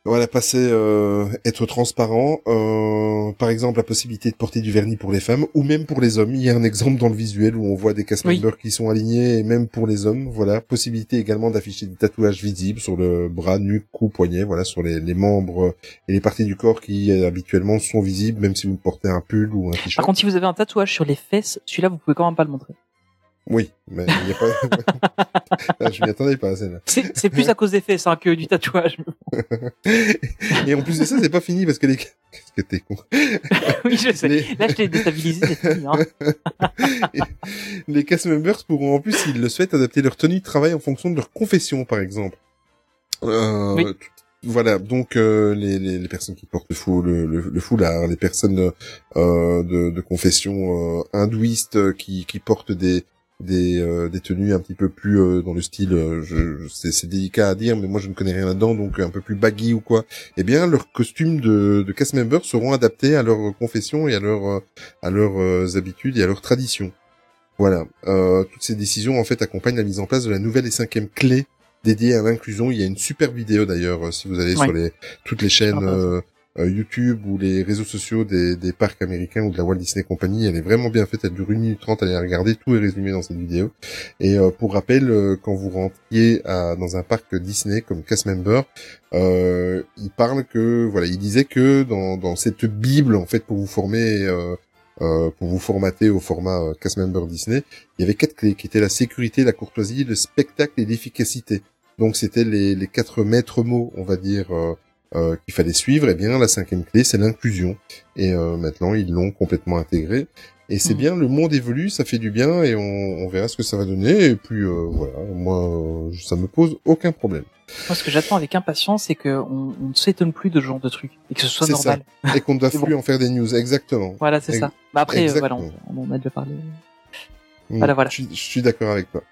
Voilà, passer, euh, être transparent. Euh, par exemple, la possibilité de porter du vernis pour les femmes ou même pour les hommes. Il y a un exemple dans le visuel où on voit des cast members oui. qui sont alignés et même pour les hommes. Voilà, possibilité également d'afficher des tatouages visibles sur le bras, nuque, cou, poignet. Voilà, sur les, les membres et les parties du corps qui euh, habituellement sont visibles, même si vous portez un pull ou un t-shirt. Par contre, si vous avez un tatouage sur les fesses, celui-là, vous pouvez quand même pas le montrer. Oui, mais il n'y a pas... Là, je m'y attendais pas à celle-là. C'est, c'est plus à cause des fesses hein, que du tatouage. Et en plus de ça, c'est pas fini parce que les... Qu'est-ce que t'es con. Oui, je sais. Les... Là, je t'ai déstabilisé, c'est fini. Hein. Les cast members pourront en plus, s'ils le souhaitent, adapter leur tenue de travail en fonction de leur confession, par exemple. Euh... Oui. Voilà, donc euh, les, les les personnes qui portent le fou le le, le foulard, les personnes euh, de de confession euh, hindouiste qui qui portent des des euh, des tenues un petit peu plus euh, dans le style, euh, je, je c'est, c'est délicat à dire, mais moi je ne connais rien là-dedans, donc un peu plus baggy ou quoi. Eh bien, leurs costumes de de cast members seront adaptés à leur confession et à leur à leurs euh, habitudes et à leurs traditions. Voilà, euh, toutes ces décisions en fait accompagnent la mise en place de la nouvelle et cinquième clé dédié à l'inclusion. Il y a une super vidéo d'ailleurs, si vous allez ouais. sur les toutes les chaînes euh, YouTube ou les réseaux sociaux des, des parcs américains ou de la Walt Disney Company, elle est vraiment bien faite, elle dure une minute trente, allez la regarder, tout est résumé dans cette vidéo. Et euh, pour rappel, euh, quand vous rentriez à, dans un parc Disney comme cast member, euh, il parle que, voilà, il disait que dans, dans cette bible, en fait, pour vous former... Euh, Euh, pour vous formater au format euh, cast member Disney, il y avait quatre clés qui étaient la sécurité, la courtoisie, le spectacle et l'efficacité. Donc c'était les, les quatre maîtres mots, on va dire, euh, euh, qu'il fallait suivre. Et bien la cinquième clé, c'est l'inclusion. Et euh, maintenant ils l'ont complètement intégrée. Et c'est mmh. bien, le monde évolue, ça fait du bien, et on, on verra ce que ça va donner. Et puis euh, voilà, moi, ça me pose aucun problème. Moi, ce que j'attends avec impatience, c'est qu'on on ne s'étonne plus de ce genre de truc, et que ce soit c'est normal. Ça. Et qu'on ne doive plus bon. en faire des news, exactement. Voilà, c'est e- ça. Bah après, euh, voilà, on, on a déjà parlé. Voilà, voilà. Je, je suis d'accord avec toi.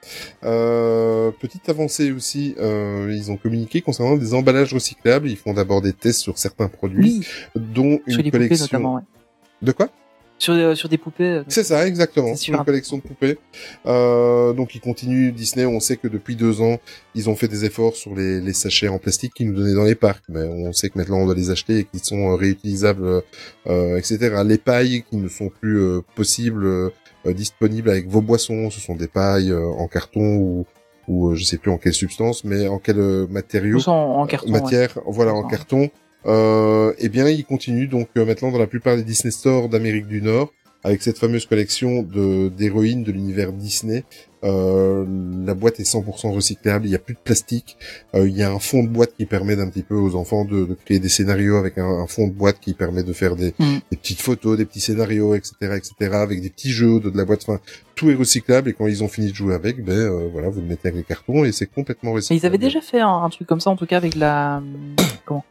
Euh, petite avancée aussi, euh, ils ont communiqué concernant des emballages recyclables. Ils font d'abord des tests sur certains produits, oui. dont sur une collection. Poupées, ouais. De quoi? Sur, euh, sur des poupées. Euh, c'est ça, exactement. C'est une un collection peu. de poupées. Euh, donc, ils continuent. Disney, on sait que depuis deux ans, ils ont fait des efforts sur les, les sachets en plastique qu'ils nous donnaient dans les parcs. Mais on sait que maintenant, on doit les acheter et qu'ils sont euh, réutilisables, euh, et cetera. Les pailles qui ne sont plus euh, possibles, euh, disponibles avec vos boissons. Ce sont des pailles euh, en carton ou, ou euh, je sais plus en quelle substance, mais en quel euh, matériau. En, en carton. Matière, ouais. Voilà, en, en carton. Euh, eh bien, il continue donc euh, maintenant dans la plupart des Disney Store d'Amérique du Nord avec cette fameuse collection de d'héroïnes de l'univers Disney. Euh, la boîte est cent pour cent recyclable, il n'y a plus de plastique. Euh, il y a un fond de boîte qui permet d'un petit peu aux enfants de, de créer des scénarios avec un, un fond de boîte qui permet de faire des, mmh. des petites photos, des petits scénarios, et cetera, et cetera, avec des petits jeux de, de la boîte. Enfin, tout est recyclable et quand ils ont fini de jouer avec, ben euh, voilà, vous le mettez avec les cartons et c'est complètement recyclable. Mais ils avaient déjà fait un, un truc comme ça en tout cas avec la comment?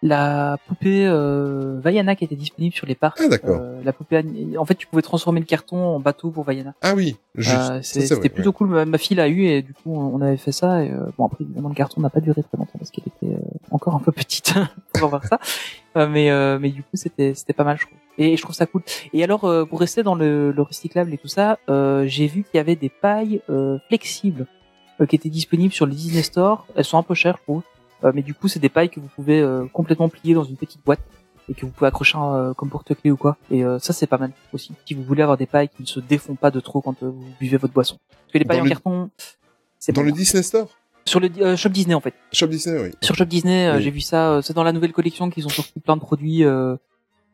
La poupée euh, Vaiana qui était disponible sur les parcs. Ah, d'accord. Euh, la poupée, en fait, tu pouvais transformer le carton en bateau pour Vaiana. Ah oui, juste. Euh, c'est, ça, c'est c'était vrai, plutôt ouais. cool. Ma, ma fille l'a eu et du coup, on avait fait ça. Et, euh, bon, après, évidemment, le carton n'a pas duré très longtemps parce qu'elle était euh, encore un peu petite pour voir ça. Euh, mais, euh, mais du coup, c'était, c'était pas mal, je trouve. Et, et je trouve ça cool. Et alors, euh, pour rester dans le, le recyclable et tout ça, euh, j'ai vu qu'il y avait des pailles euh, flexibles euh, qui étaient disponibles sur les Disney Store. Elles sont un peu chères, je trouve. Euh, mais du coup, c'est des pailles que vous pouvez euh, complètement plier dans une petite boîte et que vous pouvez accrocher euh, comme porte-clés ou quoi. Et euh, ça, c'est pas mal aussi. Si vous voulez avoir des pailles qui ne se défont pas de trop quand euh, vous buvez votre boisson. Parce que les pailles dans en le... carton, c'est dans pas le mal. Disney Store. Sur le euh, Shop Disney en fait. Shop Disney, oui. Sur Shop Disney, euh, oui. J'ai vu ça. Euh, c'est dans la nouvelle collection qu'ils ont sorti plein de produits. Euh...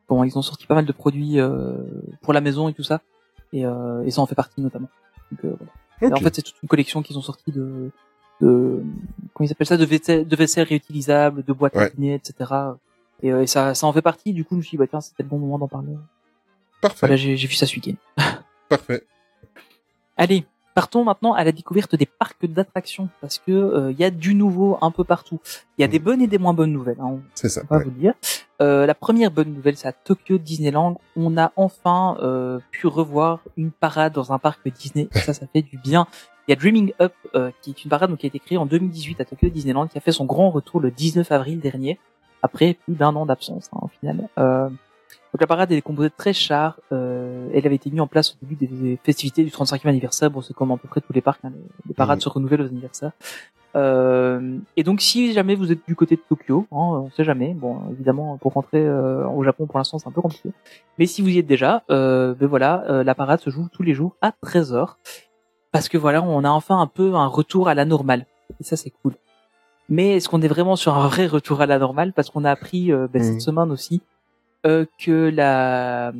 Bon, ils ont sorti pas mal de produits euh, pour la maison et tout ça. Et, euh, et ça en fait partie notamment. Donc, euh, voilà. Okay. Alors, en fait, c'est toute une collection qu'ils ont sorti de. de comment ils appellent ça, de vaisselle, de vaisselle réutilisable, de boîtes à dîner, ouais. et cetera. Et, euh, et ça, ça en fait partie. Du coup, je me suis dit, bah tiens, c'était le bon moment d'en parler. Parfait. Voilà, j'ai, j'ai vu ça ce week-end. Parfait. Allez, partons maintenant à la découverte des parcs d'attractions parce que euh, y a du nouveau un peu partout. Il y a mmh. des bonnes et des moins bonnes nouvelles. Hein, on, c'est ça. On va ouais. vous le dire. Euh, la première bonne nouvelle, c'est à Tokyo Disneyland. On a enfin euh, pu revoir une parade dans un parc Disney. Et ça, ça fait du bien. Il y a Dreaming Up, euh, qui est une parade donc, qui a été créée en deux mille dix-huit à Tokyo Disneyland, qui a fait son grand retour le dix-neuf avril dernier, après plus d'un an d'absence, hein, au final. Euh, donc la parade est composée de treize chars. Euh, elle avait été mise en place au début des festivités du trente-cinquième anniversaire. Bon, c'est comme à peu près tous les parcs, hein, les, les parades mmh. se renouvellent aux anniversaires. Euh, et donc, si jamais vous êtes du côté de Tokyo, hein, on sait jamais. Bon, évidemment, pour rentrer euh, au Japon, pour l'instant, c'est un peu compliqué. Mais si vous y êtes déjà, euh, ben voilà, euh, la parade se joue tous les jours à treize heures. Parce que voilà, on a enfin un peu un retour à la normale. Et ça, c'est cool. Mais est-ce qu'on est vraiment sur un vrai retour à la normale ? Parce qu'on a appris euh, ben, mmh. cette semaine aussi euh, que la,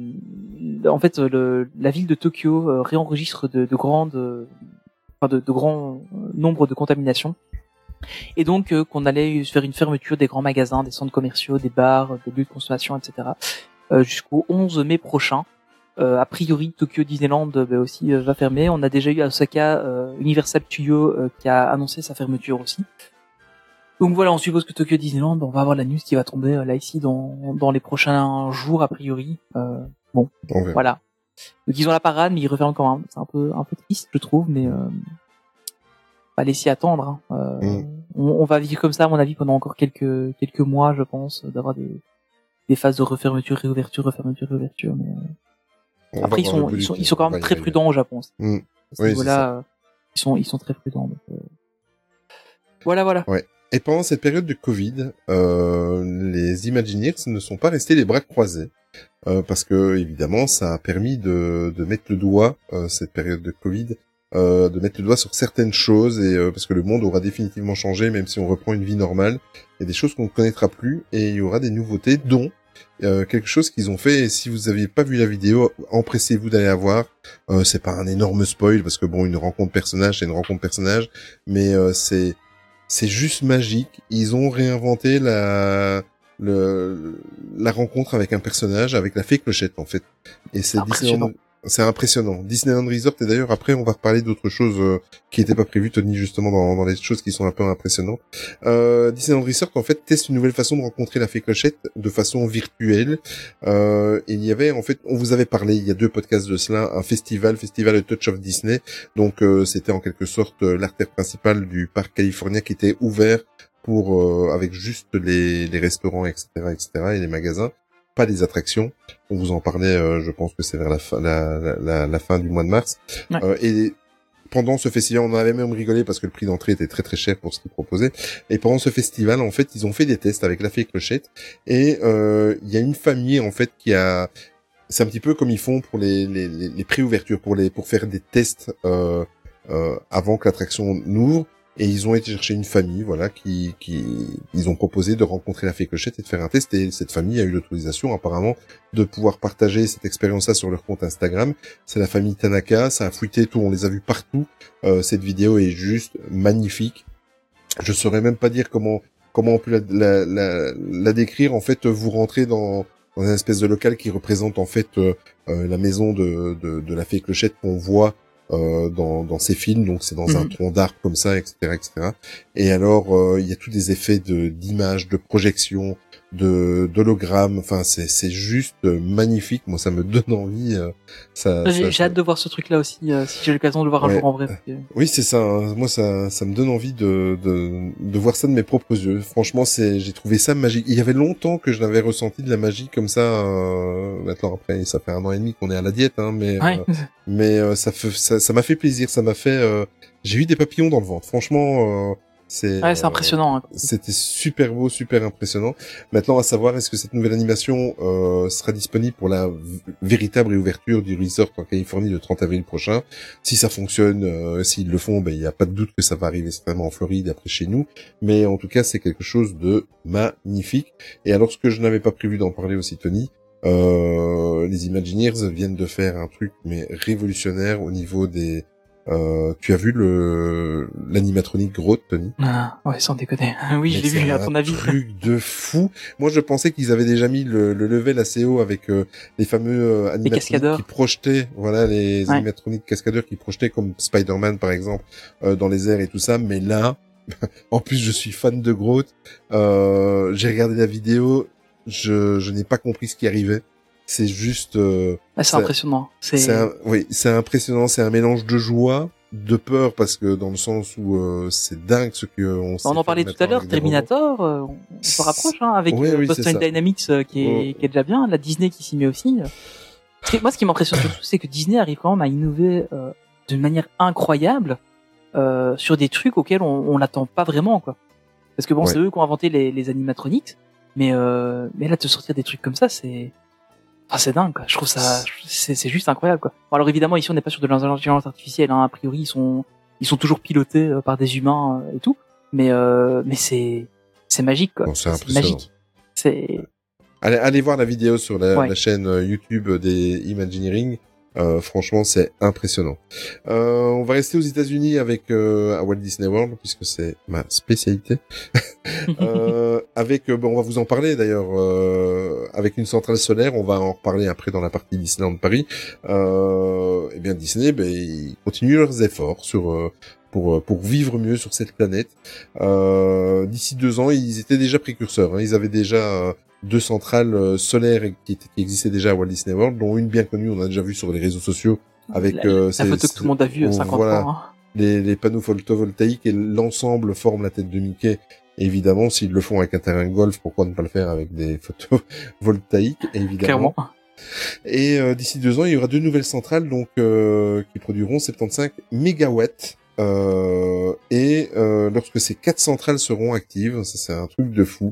en fait, le, la ville de Tokyo euh, réenregistre de, de grandes, euh, enfin de, de grands nombres de contaminations, et donc euh, qu'on allait faire une fermeture des grands magasins, des centres commerciaux, des bars, des lieux de consommation, et cetera. Euh, jusqu'au onze mai prochain. Euh, a priori, Tokyo Disneyland bah, aussi euh, va fermer. On a déjà eu à Osaka euh, Universal Studios euh, qui a annoncé sa fermeture aussi. Donc voilà, on suppose que Tokyo Disneyland, on va avoir la news qui va tomber euh, là ici dans dans les prochains jours a priori. Euh, bon, okay. Voilà. Donc ils ont la parade, mais ils referment quand même. C'est un peu un peu triste, je trouve, mais euh, on va laisser attendre. Hein. Euh, mmh. on, on va vivre comme ça, à mon avis, pendant encore quelques quelques mois, je pense, d'avoir des des phases de refermeture, réouverture, refermeture, réouverture, mais. Euh... On Après ils sont ils sont ils sont quand même très prudents au Japon. Mmh. Oui, voilà, euh, ils sont ils sont très prudents. Donc, euh... Voilà voilà. Ouais. Et pendant cette période de Covid, euh, les Imagineers ne sont pas restés les bras croisés euh, parce que évidemment ça a permis de de mettre le doigt euh, cette période de Covid, euh, de mettre le doigt sur certaines choses et euh, parce que le monde aura définitivement changé même si on reprend une vie normale. Il y a des choses qu'on ne connaîtra plus et il y aura des nouveautés dont Euh, quelque chose qu'ils ont fait, et si vous n'aviez pas vu la vidéo, empressez-vous d'aller la voir. Euh, c'est pas un énorme spoil, parce que bon, une rencontre personnage, c'est une rencontre personnage, mais euh, c'est c'est juste magique. Ils ont réinventé la le, la rencontre avec un personnage, avec la fée Clochette, en fait. Et c'est Disneyland, c'est impressionnant. Disneyland Resort, et d'ailleurs après on va reparler d'autres choses euh, qui n'étaient pas prévues, Tony, justement dans, dans les choses qui sont un peu impressionnantes. Euh, Disneyland Resort en fait teste une nouvelle façon de rencontrer la fée Clochette de façon virtuelle. Euh, il y avait en fait, on vous avait parlé il y a deux podcasts de cela, un festival, festival A Touch of Disney. Donc euh, c'était en quelque sorte euh, l'artère principale du parc californien qui était ouvert pour euh, avec juste les, les restaurants, et cetera, et cetera, et les magasins. Pas des attractions. On vous en parlait, euh, je pense que c'est vers la fin, la, la, la fin du mois de mars. Ouais. Euh, et pendant ce festival, on avait même rigolé parce que le prix d'entrée était très très cher pour ce qu'ils proposaient. Et pendant ce festival, en fait, ils ont fait des tests avec la fée Clochette. Et euh, il y a une famille en fait qui a, c'est un petit peu comme ils font pour les les, les pré-ouvertures, pour les pour faire des tests euh, euh, avant que l'attraction n'ouvre. Et ils ont été chercher une famille, voilà, qui, qui, ils ont proposé de rencontrer la fée Clochette et de faire un test. Et cette famille a eu l'autorisation, apparemment, de pouvoir partager cette expérience-là sur leur compte Instagram. C'est la famille Tanaka, ça a fouillé tout, on les a vus partout. Euh, cette vidéo est juste magnifique. Je saurais même pas dire comment, comment on peut la, la, la, la décrire. En fait, vous rentrez dans, dans une espèce de local qui représente, en fait, euh, euh, la maison de, de, de la fée Clochette qu'on voit Euh, dans dans ces films, donc c'est dans mmh. un tronc d'arbre comme ça, etc., etc. Et alors euh, il y a tous des effets de d'images, de projections, de d'hologrammes, enfin c'est c'est juste magnifique. Moi ça me donne envie, euh, ça j'ai, ça, j'ai hâte de voir ce truc là aussi, euh, si j'ai l'occasion de le voir un ouais. jour en vrai. Oui, c'est ça, hein. Moi ça ça me donne envie de de de voir ça de mes propres yeux, franchement. C'est, j'ai trouvé ça magique. Il y avait longtemps que je n'avais ressenti de la magie comme ça. Euh, maintenant, après ça fait un an et demi qu'on est à la diète, hein, mais ouais. euh, mais euh, ça fait ça ça m'a fait plaisir, ça m'a fait... Euh, j'ai eu des papillons dans le ventre, franchement. Euh, c'est, ouais, c'est impressionnant. Hein. C'était super beau, super impressionnant. Maintenant, à savoir, est-ce que cette nouvelle animation euh, sera disponible pour la v- véritable réouverture du resort en Californie le trente avril prochain? Si ça fonctionne, euh, s'ils le font, ben il n'y a pas de doute que ça va arriver certainement en Floride, après chez nous. Mais en tout cas, c'est quelque chose de magnifique. Et alors, ce que je n'avais pas prévu d'en parler aussi, Tony, Euh, les Imagineers viennent de faire un truc mais révolutionnaire au niveau des... Euh, tu as vu le l'animatronique Grotte, Tony? Ah ouais, sans déconner. Oui, mais je l'ai vu. À ton avis, un truc de fou. Moi, je pensais qu'ils avaient déjà mis le, le level assez haut avec euh, les fameux euh, animatroniques qui projetaient, voilà, les ouais. animatroniques cascadeurs qui projetaient comme Spider-Man par exemple euh, dans les airs et tout ça. Mais là, en plus, je suis fan de Grotte. Euh, j'ai regardé la vidéo. Je, je n'ai pas compris ce qui arrivait. C'est juste... Euh, ah, c'est, c'est impressionnant. C'est... c'est un, oui, c'est impressionnant. C'est un mélange de joie, de peur, parce que dans le sens où euh, c'est dingue ce qu'on... On en parlait tout à l'heure, Terminator, euh, on se rapproche, hein, avec oui, oui, Boston Dynamics euh, qui, est, oh. qui est déjà bien, la Disney qui s'y met aussi. Que, moi, ce qui m'impressionne surtout, c'est que Disney arrive quand même à innover euh, d'une manière incroyable euh, sur des trucs auxquels on n'attend pas vraiment, quoi. Parce que bon, ouais. c'est eux qui ont inventé les, les animatroniques. Mais euh, mais là, te sortir des trucs comme ça, c'est, enfin, c'est dingue, quoi. Je trouve ça, c'est, c'est juste incroyable, quoi. Bon, alors évidemment, ici, on n'est pas sur de l'intelligence artificielle, hein. A priori, ils sont, ils sont toujours pilotés par des humains et tout. Mais euh, mais c'est, c'est magique, quoi. Bon, c'est impressionnant. C'est magique. C'est... Allez, allez voir la vidéo sur la, ouais. la chaîne YouTube des Imagineering. Euh, franchement, c'est impressionnant. Euh, on va rester aux États-Unis avec euh, à Walt Disney World, puisque c'est ma spécialité. euh, avec, bon, on va vous en parler d'ailleurs. Euh, avec une centrale solaire, on va en reparler après dans la partie Disneyland Paris. Euh, et bien Disney, ben ils continuent leurs efforts sur. Euh, Pour, pour vivre mieux sur cette planète. Euh, d'ici deux ans, ils étaient déjà précurseurs. Hein. Ils avaient déjà euh, deux centrales euh, solaires qui, qui existaient déjà à Walt Disney World, dont une bien connue, on a déjà vu sur les réseaux sociaux. Avec, la, euh, la c'est, photo que tout le monde a vue, cinquante voilà, ans. Hein. Les, les panneaux photovoltaïques et l'ensemble forment la tête de Mickey. Et évidemment, s'ils le font avec un terrain de golf, pourquoi ne pas le faire avec des photovoltaïques, évidemment. Clairement. Et euh, d'ici deux ans, il y aura deux nouvelles centrales donc euh, qui produiront soixante-quinze mégawatts. Euh, et euh, lorsque ces quatre centrales seront actives, ça c'est un truc de fou.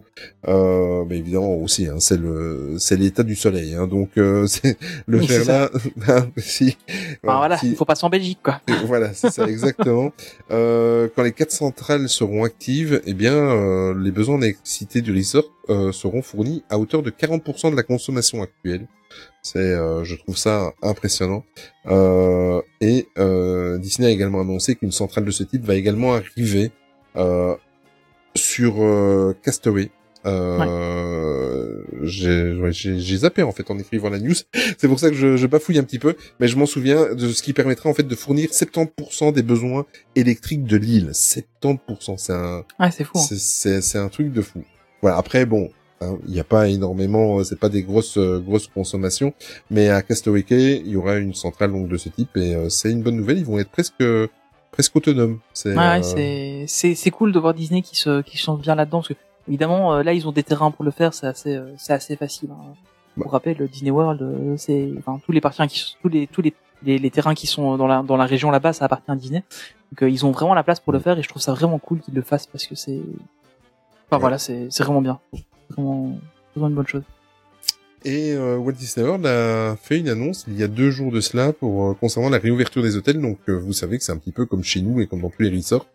Euh, mais évidemment aussi, hein, c'est le, c'est l'état du soleil, hein, donc euh, c'est le oui, faire c'est là. Bah, si, enfin, voilà, si, faut passer en Belgique, quoi. Voilà, c'est ça exactement. euh, quand les quatre centrales seront actives, eh bien, euh, les besoins d'électricité du resort euh, seront fournis à hauteur de quarante pour cent de la consommation actuelle. C'est, euh, je trouve ça impressionnant. Euh, et euh, Disney a également annoncé qu'une centrale de ce type va également arriver euh, sur euh, Castaway, Euh, ouais. j'ai, ouais, j'ai, j'ai zappé, en fait, en écrivant la news. C'est pour ça que je, je bafouille un petit peu, mais je m'en souviens de ce qui permettra, en fait, de fournir soixante-dix pour cent des besoins électriques de l'île. soixante-dix pour cent, c'est un... Ah, c'est fou. Hein. C'est, c'est, c'est un truc de fou. Voilà. Après, bon. Il n'y a pas énormément, c'est pas des grosses grosses consommations, mais à Castaway Cay, il y aura une centrale longue de ce type et c'est une bonne nouvelle. Ils vont être presque presque autonomes. C'est, ah ouais, euh... c'est c'est c'est cool de voir Disney qui se qui change bien là-dedans parce que évidemment là ils ont des terrains pour le faire, c'est assez c'est assez facile. Hein. Bah. Pour rappel, Disney World, c'est enfin tous les parties qui tous les tous les Les, les terrains qui sont dans la dans la région là-bas, ça appartient à Disney. Donc euh, ils ont vraiment la place pour le faire et je trouve ça vraiment cool qu'ils le fassent parce que c'est enfin ouais. Voilà, c'est c'est vraiment bien. Vraiment, vraiment une bonne chose. Et euh, Walt Disney World a fait une annonce il y a deux jours de cela pour euh, concernant la réouverture des hôtels. Donc euh, vous savez que c'est un petit peu comme chez nous et comme dans tous les resorts,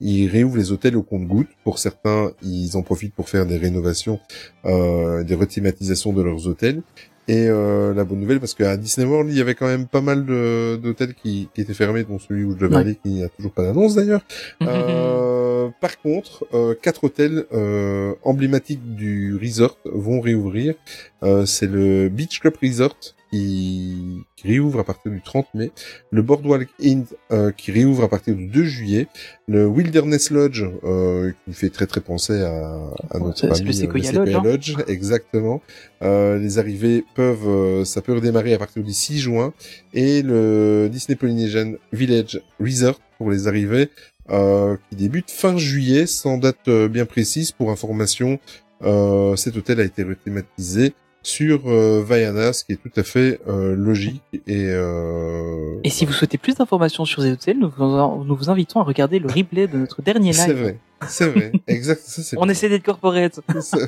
ils réouvrent les hôtels au compte-gouttes. Pour certains, ils en profitent pour faire des rénovations, euh, des rethématisations de leurs hôtels. Et euh, la bonne nouvelle, parce qu'à Disney World, il y avait quand même pas mal de, d'hôtels qui, qui étaient fermés, dont celui où je devais ouais. aller, qui n'a toujours pas d'annonce d'ailleurs. euh, par contre, euh, quatre hôtels euh, emblématiques du resort vont réouvrir. Euh, c'est le Beach Club Resort qui, qui réouvre à partir du trente mai, le Boardwalk Inn euh, qui réouvre à partir du deux juillet, le Wilderness Lodge euh, qui fait très très penser à, à notre famille, le Sequoia Lodge, hein. Lodge, exactement. Euh, les arrivées peuvent, euh, ça peut redémarrer à partir du six juin, et le Disney Polynesian Village Resort pour les arrivées euh, qui débute fin juillet, sans date euh, bien précise. Pour information, euh, cet hôtel a été rethématisé sur euh, Vaiana, ce qui est tout à fait euh, logique. Et, euh... et si vous souhaitez plus d'informations sur les hôtels, nous vous, nous vous invitons à regarder le replay de notre dernier live. C'est vrai, c'est vrai, exact. Ça, c'est on essaie d'être corporate. c'est...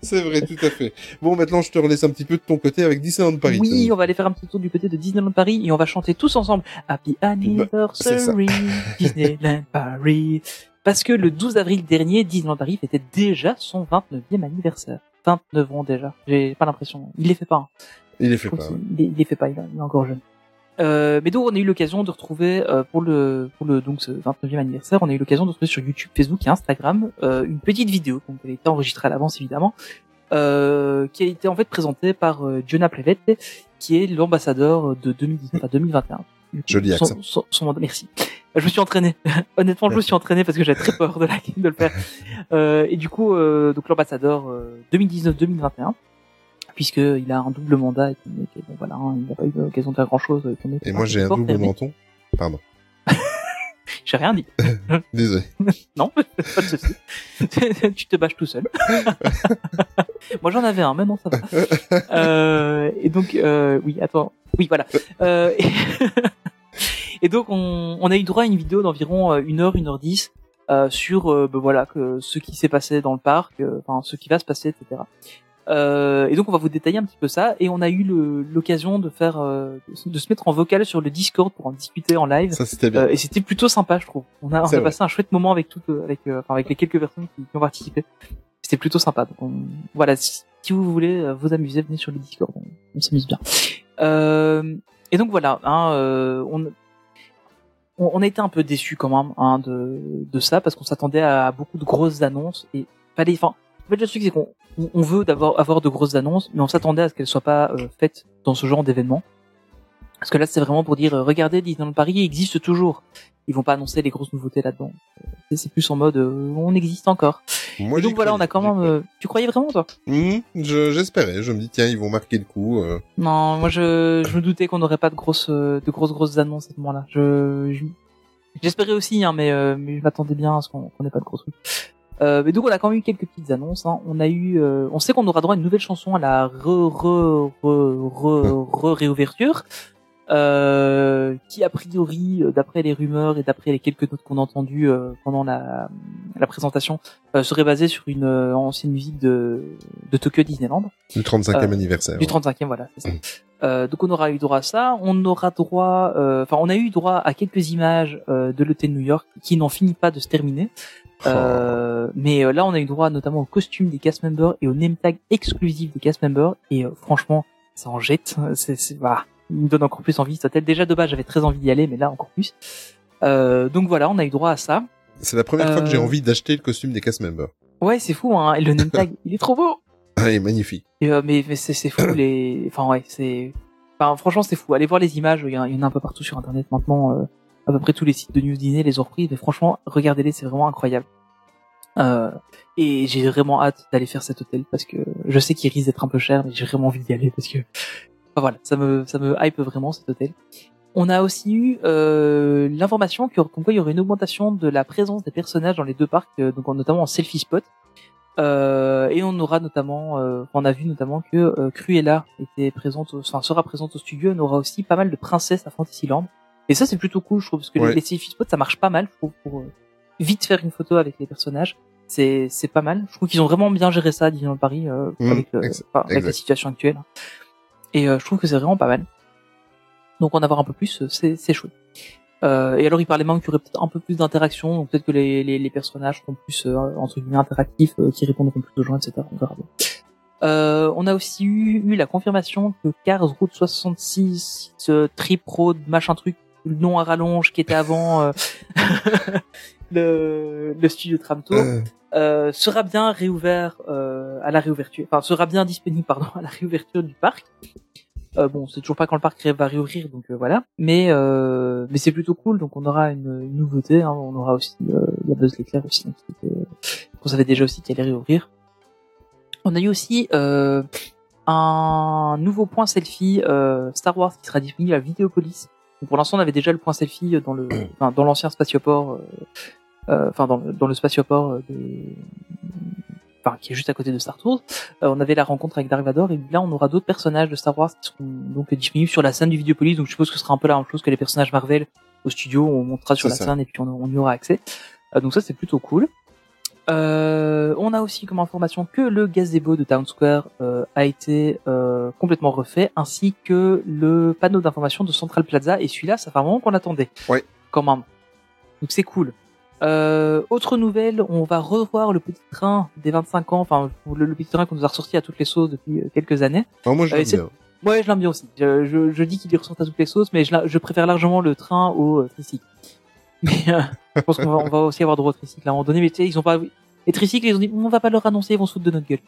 c'est vrai, tout à fait. Bon, maintenant, je te relaisse un petit peu de ton côté avec Disneyland Paris. Oui, on va aller faire un petit tour du côté de Disneyland Paris et on va chanter tous ensemble Happy Anniversary bah, Disneyland Paris. Parce que le douze avril dernier, Disneyland Paris fêtait déjà son vingt-neuvième anniversaire. vingt-neuf ans déjà, j'ai pas l'impression. Il les fait pas. Hein. Il les fait pas. Ouais. Il, il les fait pas, il, il est encore jeune. Euh, mais donc on a eu l'occasion de retrouver euh, pour le pour le donc ce vingt-neuvième anniversaire, on a eu l'occasion de retrouver sur YouTube, Facebook et Instagram euh, une petite vidéo, donc elle était enregistrée à l'avance évidemment, euh, qui a été en fait présentée par euh, Giona Plevette, qui est l'ambassadeur de deux mille dix, enfin, deux mille vingt et un. Joli accent. Son, son, son, merci. Je me suis entraîné. Honnêtement, je me suis entraîné parce que j'avais très peur de, la, de le faire. Euh, et du coup, euh, donc l'ambassadeur euh, deux mille dix-neuf deux mille vingt et un, puisque il a un double mandat. Et que, bon, voilà, hein, il n'a pas eu l'occasion de faire grand chose. Et, et moi, j'ai un double fermé. Menton. Pardon. J'ai rien dit. Désolé. Non, pas de souci. Tu te bâches tout seul. Moi, j'en avais un, mais non, ça va. Euh, et donc, euh, oui, attends. Oui, voilà. Euh, et, et donc, on, on a eu droit à une vidéo d'environ une heure, une heure dix euh, sur, euh, ben voilà, que ce qui s'est passé dans le parc, euh, enfin, ce qui va se passer, et cetera. Euh, et donc, on va vous détailler un petit peu ça. Et on a eu le, l'occasion de faire, euh, de se mettre en vocal sur le Discord pour en discuter en live. Ça, c'était bien. Euh, et c'était plutôt sympa, je trouve. On a, on a passé un chouette moment avec toutes, avec, euh, enfin, avec les quelques personnes qui, qui ont participé. C'était plutôt sympa. Donc, on, voilà, si, si vous voulez vous amuser, venez sur le Discord. On, on s'amuse bien. Euh, et donc voilà, hein, euh, on, on a été un peu déçus quand même hein, de, de ça parce qu'on s'attendait à beaucoup de grosses annonces et pas des. Enfin, en fait, le truc c'est qu'on on veut d'avoir avoir de grosses annonces, mais on s'attendait à ce qu'elles soient pas euh, faites dans ce genre d'événement. Parce que là, c'est vraiment pour dire, euh, regardez, Disneyland Paris existe toujours. Ils vont pas annoncer les grosses nouveautés là-dedans. C'est, c'est plus en mode, euh, on existe encore. Moi, et donc voilà, croyais, on a quand même. Euh, tu croyais vraiment toi mmh, je, J'espérais. Je me dis tiens, ils vont marquer le coup. Euh... Non, moi je, je me doutais qu'on n'aurait pas de grosses, de grosses grosses annonces à ce moment-là. Je, je j'espérais aussi, hein, mais, euh, mais je m'attendais bien à ce qu'on n'ait pas de gros trucs. Euh, mais donc on a quand même eu quelques petites annonces. Hein. On a eu, euh, on sait qu'on aura droit à une nouvelle chanson à la re re re re, re réouverture. Euh, qui a priori, d'après les rumeurs et d'après les quelques notes qu'on a entendues euh, pendant la, la présentation, euh, serait basée sur une euh, ancienne musique de, de Tokyo Disneyland. Du trente-cinquième euh, anniversaire. Du trente-cinquième, ouais. Voilà. C'est ça. Euh, donc on aura eu droit à ça. On aura droit, enfin euh, on a eu droit à quelques images euh, de l'hôtel New York qui n'en finit pas de se terminer. Oh. Euh, mais euh, là on a eu droit notamment aux costumes des cast members et aux name tags exclusifs des cast members. Et euh, franchement, ça en jette. C'est, c'est voilà. Il me donne encore plus envie cet hôtel. Déjà de base j'avais très envie d'y aller, mais là encore plus. Euh, donc voilà, on a eu droit à ça. C'est la première euh... fois que j'ai envie d'acheter le costume des cast members. Ouais, c'est fou, hein. Le name tag, il est trop beau. Ah, il est magnifique. Et, euh, mais mais c'est, c'est fou, les. Enfin, ouais, c'est. Enfin, franchement, c'est fou. Allez voir les images. Il y en a un peu partout sur Internet maintenant. Euh, à peu près tous les sites de news Disney les ont repris. Mais franchement, regardez-les, c'est vraiment incroyable. Euh, et j'ai vraiment hâte d'aller faire cet hôtel parce que je sais qu'il risque d'être un peu cher, mais j'ai vraiment envie d'y aller parce que. Enfin, voilà, ça me ça me hype vraiment cet hôtel. On a aussi eu euh, l'information que, comme quoi il y aurait une augmentation de la présence des personnages dans les deux parcs, euh, donc notamment en selfie spot. Euh, et on aura notamment, euh, on a vu notamment que euh, Cruella était présente, au, enfin sera présente au studio. On aura aussi pas mal de princesses à Fantasyland. Et ça c'est plutôt cool, je trouve, parce que ouais. les, les selfie spots ça marche pas mal pour, pour euh, vite faire une photo avec les personnages. C'est c'est pas mal. Je trouve qu'ils ont vraiment bien géré ça, Disneyland Paris, euh, mmh, avec, euh, ex- enfin, avec la situation actuelle. Et euh, je trouve que c'est vraiment pas mal. Donc en avoir un peu plus, c'est, c'est chouette. Euh, et alors il parlait même qu'il y aurait peut-être un peu plus d'interaction, donc peut-être que les, les, les personnages seront plus euh, entre guillemets interactifs, euh, qui répondront plus aux gens, et cetera. On verra bien. Euh, on a aussi eu, eu la confirmation que Cars Route soixante-six, ce Trip Road, machin truc, le nom à rallonge qui était avant euh, le, le studio Tram Tour, euh. Euh, sera bien réouvert euh, à la réouverture, enfin sera bien disponible pardon à la réouverture du parc. Euh, bon, c'est toujours pas quand le parc va réouvrir, donc euh, voilà. Mais euh, mais c'est plutôt cool, donc on aura une, une nouveauté. Hein, on aura aussi euh, la Buzz l'éclair aussi, euh, qu'on savait déjà aussi qu'elle allait réouvrir. On a eu aussi euh, un nouveau point selfie euh, Star Wars qui sera disponible à Vidéopolis. Donc, pour l'instant, on avait déjà le point selfie dans le, enfin dans l'ancien spatioport, euh, enfin dans le, dans le spatioport de. Enfin, qui est juste à côté de Star Tours, euh, on avait la rencontre avec Dark Vador, et là on aura d'autres personnages de Star Wars qui seront donc disponibles sur la scène du Vidéopolis, donc je suppose que ce sera un peu la même chose que les personnages Marvel au studio, on montera sur c'est la ça. Scène et puis on, on y aura accès, euh, donc ça c'est plutôt cool. Euh, on a aussi comme information que le gazebo de Town Square euh, a été euh, complètement refait, ainsi que le panneau d'information de Central Plaza, et celui-là ça fait un moment qu'on l'attendait, ouais. Quand même, donc c'est cool. Euh, autre nouvelle, on va revoir le petit train des vingt-cinq ans, enfin le, le petit train qu'on nous a ressorti à toutes les sauces depuis quelques années. Oh, moi je l'aime euh, bien. Ouais, je l'aime bien aussi. Je, je, je dis qu'il y ressort à toutes les sauces, mais je, je préfère largement le train au euh, tricycle. Mais euh, je pense qu'on va, on va aussi avoir droit au tricycle à un moment donné. Mais tu sais, ils ont pas les tricycles, ils ont dit on va pas leur annoncer, ils vont se foutre de notre gueule.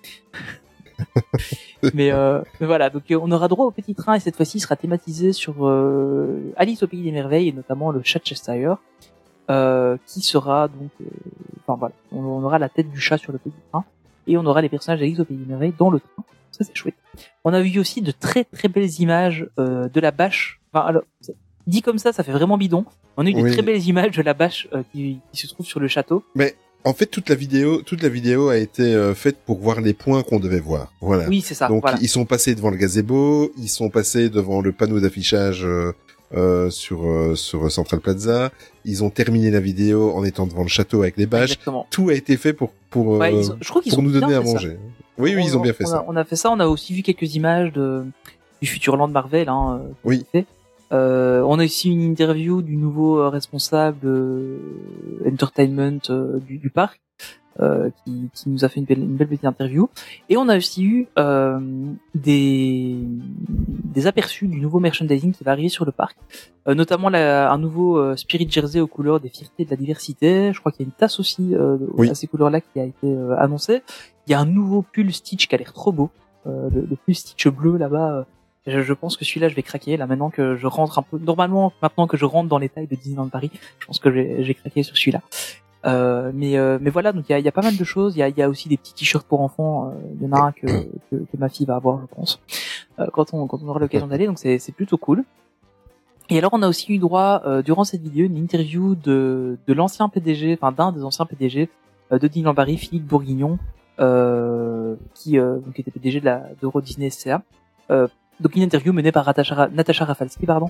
mais, euh, mais voilà, donc on aura droit au petit train et cette fois-ci il sera thématisé sur euh, Alice au pays des merveilles et notamment le chat Cheshire. Euh, qui sera donc, euh, enfin voilà, on, on aura la tête du chat sur le petit train et on aura les personnages d'Alice au Pays des Merveilles dans le train. Ça c'est chouette. On a vu aussi de très très belles images euh, de la bâche. Enfin alors dit comme ça, ça fait vraiment bidon. On a eu oui. des très belles images de la bâche euh, qui, qui se trouve sur le château. Mais en fait toute la vidéo, toute la vidéo a été euh, faite pour voir les points qu'on devait voir. Voilà. Oui c'est ça. Donc voilà. Ils sont passés devant le gazebo, ils sont passés devant le panneau d'affichage. Euh... Euh, sur euh, sur Central Plaza, ils ont terminé la vidéo en étant devant le château avec les bâches. Exactement. Tout a été fait pour pour ouais, ont, je crois qu'ils pour nous donner à manger. Ça. Oui oui, on, ils ont bien fait on a, ça. On a fait ça, on a aussi vu quelques images de du Futureland Marvel hein. Oui. Euh, on a aussi une interview du nouveau responsable euh, entertainment euh, du, du parc euh, qui qui nous a fait une belle une belle petite interview et on a aussi eu euh, des des aperçus du nouveau merchandising qui va arriver sur le parc, euh, notamment la, un nouveau euh, Spirit Jersey aux couleurs des fiertés de la diversité. Je crois qu'il y a une tasse aussi euh, oui. à ces couleurs-là qui a été euh, annoncée. Il y a un nouveau pull Stitch qui a l'air trop beau, euh, le, le pull Stitch bleu là-bas. Je, je pense que celui-là, je vais craquer. Là, maintenant que je rentre un peu, normalement, maintenant que je rentre dans les tailles de Disneyland Paris, je pense que j'ai, j'ai craqué sur celui-là. Euh, mais, euh, mais voilà, donc il y a, y a pas mal de choses. Il y a, y a aussi des petits t-shirts pour enfants. Il euh, y en a un que, que, que ma fille va avoir, je pense, euh, quand on, quand on aura l'occasion d'aller. Donc c'est, c'est plutôt cool. Et alors, on a aussi eu droit euh, durant cette vidéo une interview de, de l'ancien P D G, enfin d'un des anciens P D G euh, de Disneyland Paris, Philippe Bourguignon, euh, qui euh, donc était P D G de la d'Euro Disney S C A. Euh, Donc une interview menée par Natacha Rafalski, pardon,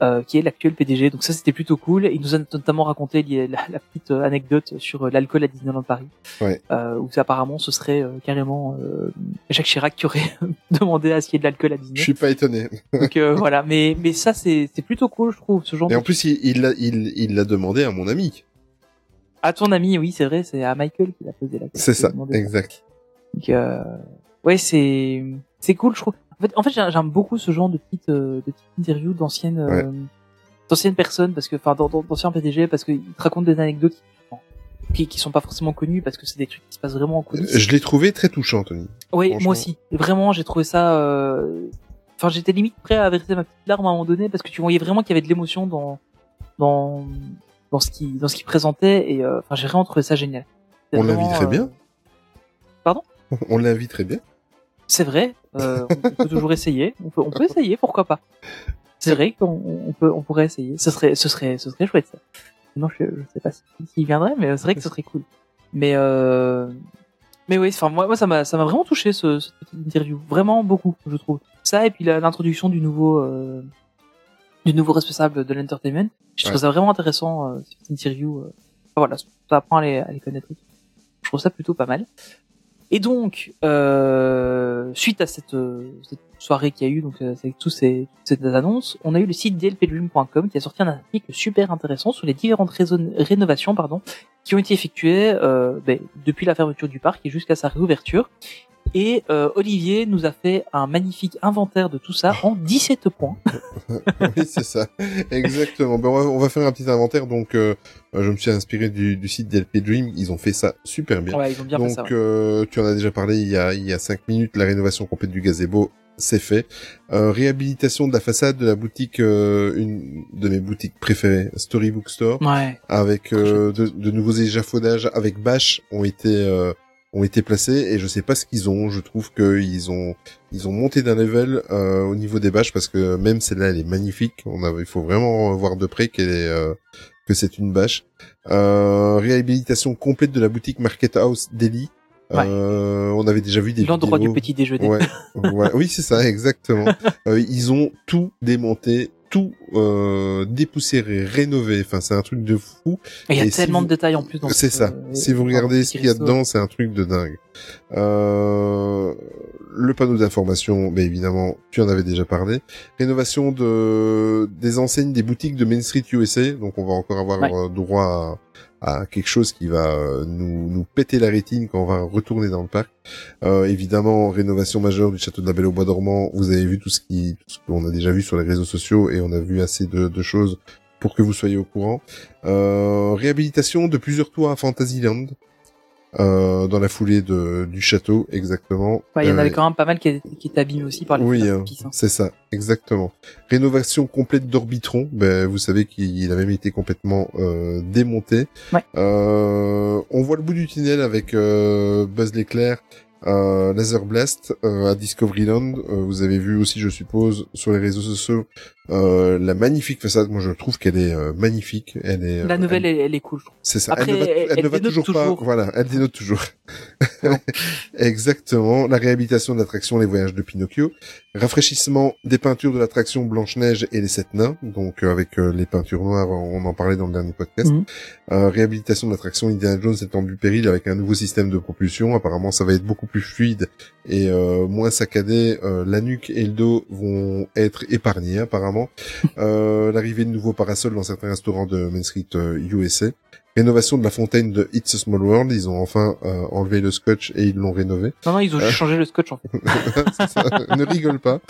euh, qui est l'actuelle P D G. Donc ça c'était plutôt cool. Il nous a notamment raconté la, la petite anecdote sur l'alcool à Disneyland Paris, ouais. euh, où ça, apparemment ce serait euh, carrément euh, Jacques Chirac qui aurait demandé à ce qu'il y ait de l'alcool à Disney. Je suis pas étonné. Donc euh, voilà, mais mais ça c'est c'est plutôt cool je trouve ce genre. Et en de... plus il il l'a il, il l'a demandé à mon ami. À ton ami, oui c'est vrai, c'est à Michael qu'il a posé la question. C'est ça, exact. Ça. Donc euh, ouais c'est c'est cool je trouve. En fait, en fait, j'aime beaucoup ce genre de petites, de petites interviews d'anciennes, ouais. euh, d'anciennes personnes, parce que, enfin, d'anciens P D G, parce qu'ils te racontent des anecdotes. qui, qui sont pas forcément connus parce que c'est des trucs qui se passent vraiment en coulisses. Je l'ai trouvé très touchant, Tony. Oui, moi aussi. Vraiment, j'ai trouvé ça, euh... enfin, j'étais limite prêt à verser ma petite larme à un moment donné parce que tu voyais vraiment qu'il y avait de l'émotion dans, dans, dans ce qui, dans ce qu'il présentait et, euh... enfin, j'ai vraiment trouvé ça génial. On l'inviterait euh... bien. Pardon? On l'inviterait bien. C'est vrai, euh, on peut toujours essayer. On peut, on peut essayer, pourquoi pas. C'est vrai qu'on on peut, on pourrait essayer. Ce serait, ce serait, ce serait chouette, ça. Non, je, je sais pas s'il si, si viendrait, mais c'est vrai que ce serait cool. Mais, euh, mais oui, enfin, moi, moi, ça m'a, ça m'a vraiment touché, ce, cette petite interview. Vraiment beaucoup, je trouve. Ça, et puis la, l'introduction du nouveau, euh, du nouveau responsable de l'entertainment. Je trouve ouais. ça vraiment intéressant, euh, cette interview. Euh, enfin, voilà, ça apprend à les, à les connaître. Je trouve ça plutôt pas mal. Et donc, euh, suite à cette, cette soirée qu'il y a eu, donc avec tous ces, toutes ces annonces, on a eu le site d l p dream point com qui a sorti un article super intéressant sur les différentes raison- rénovations pardon, qui ont été effectuées euh, ben, depuis la fermeture du parc et jusqu'à sa réouverture. Et euh, Olivier nous a fait un magnifique inventaire de tout ça en dix-sept points. Oui, c'est ça, exactement. Ben, on, va, on va faire un petit inventaire. Donc, euh, je me suis inspiré du, du site D L P Dream. Ils ont fait ça super bien. Ouais, ils ont bien donc, fait ça. Donc, euh, ouais. tu en as déjà parlé il y a il y a cinq minutes. La rénovation complète du gazebo, c'est fait. Euh, réhabilitation de la façade de la boutique, euh, une de mes boutiques préférées, Story Bookstore, ouais. avec euh, de, de nouveaux échafaudages avec bâches ont été euh, ont été placés et je sais pas ce qu'ils ont. Je trouve qu'ils ont ils ont monté d'un level euh, au niveau des bâches parce que même celle-là elle est magnifique. On a, il faut vraiment voir de près qu'elle est euh, que c'est une bâche. Euh, réhabilitation complète de la boutique Market House Delhi. Ouais. Euh, on avait déjà vu des l'endroit vidéos. Du petit déjeuner. Ouais, ouais, oui c'est ça exactement. euh, ils ont tout démonté, tout euh, dépoussiéré, rénové. Enfin c'est un truc de fou. Il y a et tellement si vous... de détails en plus. Dans c'est ce... ça. Euh, si vous regardez ce qu'il y a dedans, c'est un truc de dingue. Euh... Le panneau d'information, ben évidemment, tu en avais déjà parlé. Rénovation de des enseignes des boutiques de Main Street U S A. Donc on va encore avoir ouais. droit à à quelque chose qui va nous nous péter la rétine quand on va retourner dans le parc. Euh, évidemment, rénovation majeure du château de la Belle au Bois Dormant. Vous avez vu tout ce qui tout ce qu'on a déjà vu sur les réseaux sociaux et on a vu assez de, de choses pour que vous soyez au courant. Euh, réhabilitation de plusieurs toits à Fantasyland. Euh, dans la foulée de, du château, exactement. Ouais, il y en avait euh, quand même pas mal qui étaient abîmés aussi par les oui, euh, pisse, hein. C'est ça, exactement. Rénovation complète d'Orbitron. Ben, vous savez qu'il a même été complètement euh, démonté. Ouais. Euh, on voit le bout du tunnel avec euh, Buzz l'éclair, euh, Laser Blast euh, à Discoveryland. Euh, vous avez vu aussi, je suppose, sur les réseaux sociaux euh, la magnifique façade. Moi, je trouve qu'elle est euh, magnifique. Elle est. La nouvelle, elle, elle, elle est cool. C'est ça. Après, elle ne va, elle elle elle ne va toujours, toujours pas. Voilà, elle dénote toujours. Exactement. La réhabilitation de l'attraction Les Voyages de Pinocchio, rafraîchissement des peintures de l'attraction Blanche-Neige et les Sept Nains. Donc euh, avec euh, les peintures noires, on en parlait dans le dernier podcast. Mm-hmm. Euh, réhabilitation de l'attraction Indiana Jones et le Temple du Péril avec un nouveau système de propulsion. Apparemment, ça va être beaucoup plus fluide et euh, moins saccadé. Euh, la nuque et le dos vont être épargnés, apparemment. Euh, l'arrivée de nouveaux parasols dans certains restaurants de Main Street euh, U S A. Rénovation de la fontaine de It's a Small World. Ils ont enfin euh, enlevé le scotch et ils l'ont rénové. Non, non, ils ont euh... changé le scotch en fait. Ne rigole pas.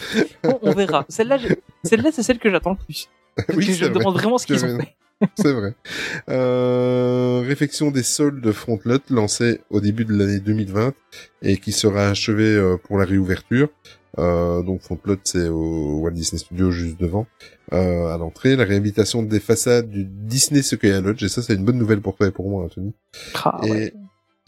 Bon, on verra. Celle-là, j'ai... celle-là, c'est celle que j'attends le plus. Oui, que je vrai. demande vraiment ce qu'ils ont fait. C'est vrai. Euh, réflexion des sols de Frontlot lancée au début de l'année deux mille vingt et qui sera achevée euh, pour la réouverture. Euh, donc Frontlot c'est au Walt Disney Studios juste devant euh, à l'entrée. La réhabilitation des façades du Disney Sequoia Lodge et ça c'est une bonne nouvelle pour toi et pour moi Anthony. Ah, et ouais.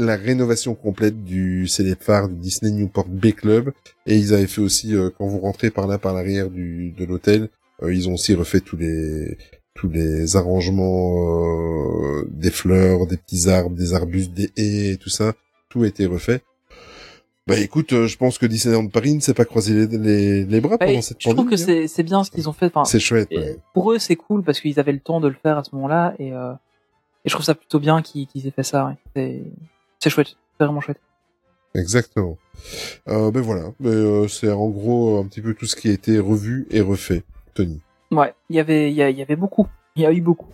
La rénovation complète du célèbre du Disney Newport Bay Club et ils avaient fait aussi euh, quand vous rentrez par là par l'arrière du de l'hôtel euh, ils ont aussi refait tous les tous les arrangements euh, des fleurs, des petits arbres, des arbustes, des haies et tout ça, tout a été refait. Bah écoute, euh, je pense que Disneyland Paris ne s'est pas croisé les, les, les bras bah, pendant cette pandémie. Je trouve que c'est, c'est bien ce qu'ils ont fait. Enfin, c'est chouette. Ouais. Pour eux, c'est cool parce qu'ils avaient le temps de le faire à ce moment-là et, euh, et je trouve ça plutôt bien qu'ils, qu'ils aient fait ça. Ouais. C'est, c'est chouette, c'est vraiment chouette. Exactement. Euh, ben voilà, ben, euh, c'est en gros un petit peu tout ce qui a été revu et refait, Tony. Ouais, il y avait, il y, y avait beaucoup, il y a eu beaucoup.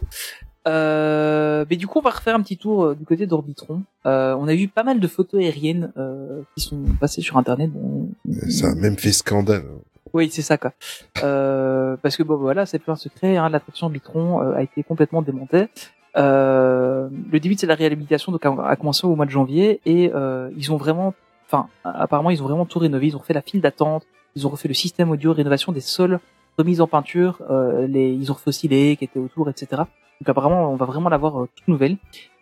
Euh, mais du coup on va refaire un petit tour euh, du côté d'Orbitron. Euh, on a vu pas mal de photos aériennes euh, qui sont passées sur internet. Bon, ça a même fait scandale. Oui c'est ça quoi. euh, parce que bon voilà c'est plus un secret, hein, l'attraction Orbitron euh, a été complètement démontée. Euh, le début de la réhabilitation donc, a, a commencé au mois de janvier et euh, ils ont vraiment, enfin apparemment ils ont vraiment tout rénové, ils ont refait la file d'attente, ils ont refait le système audio, rénovation des sols, remise en peinture, euh, les, ils ont refait aussi les haies qui étaient autour, et cetera. Donc apparemment on va vraiment l'avoir euh, toute nouvelle.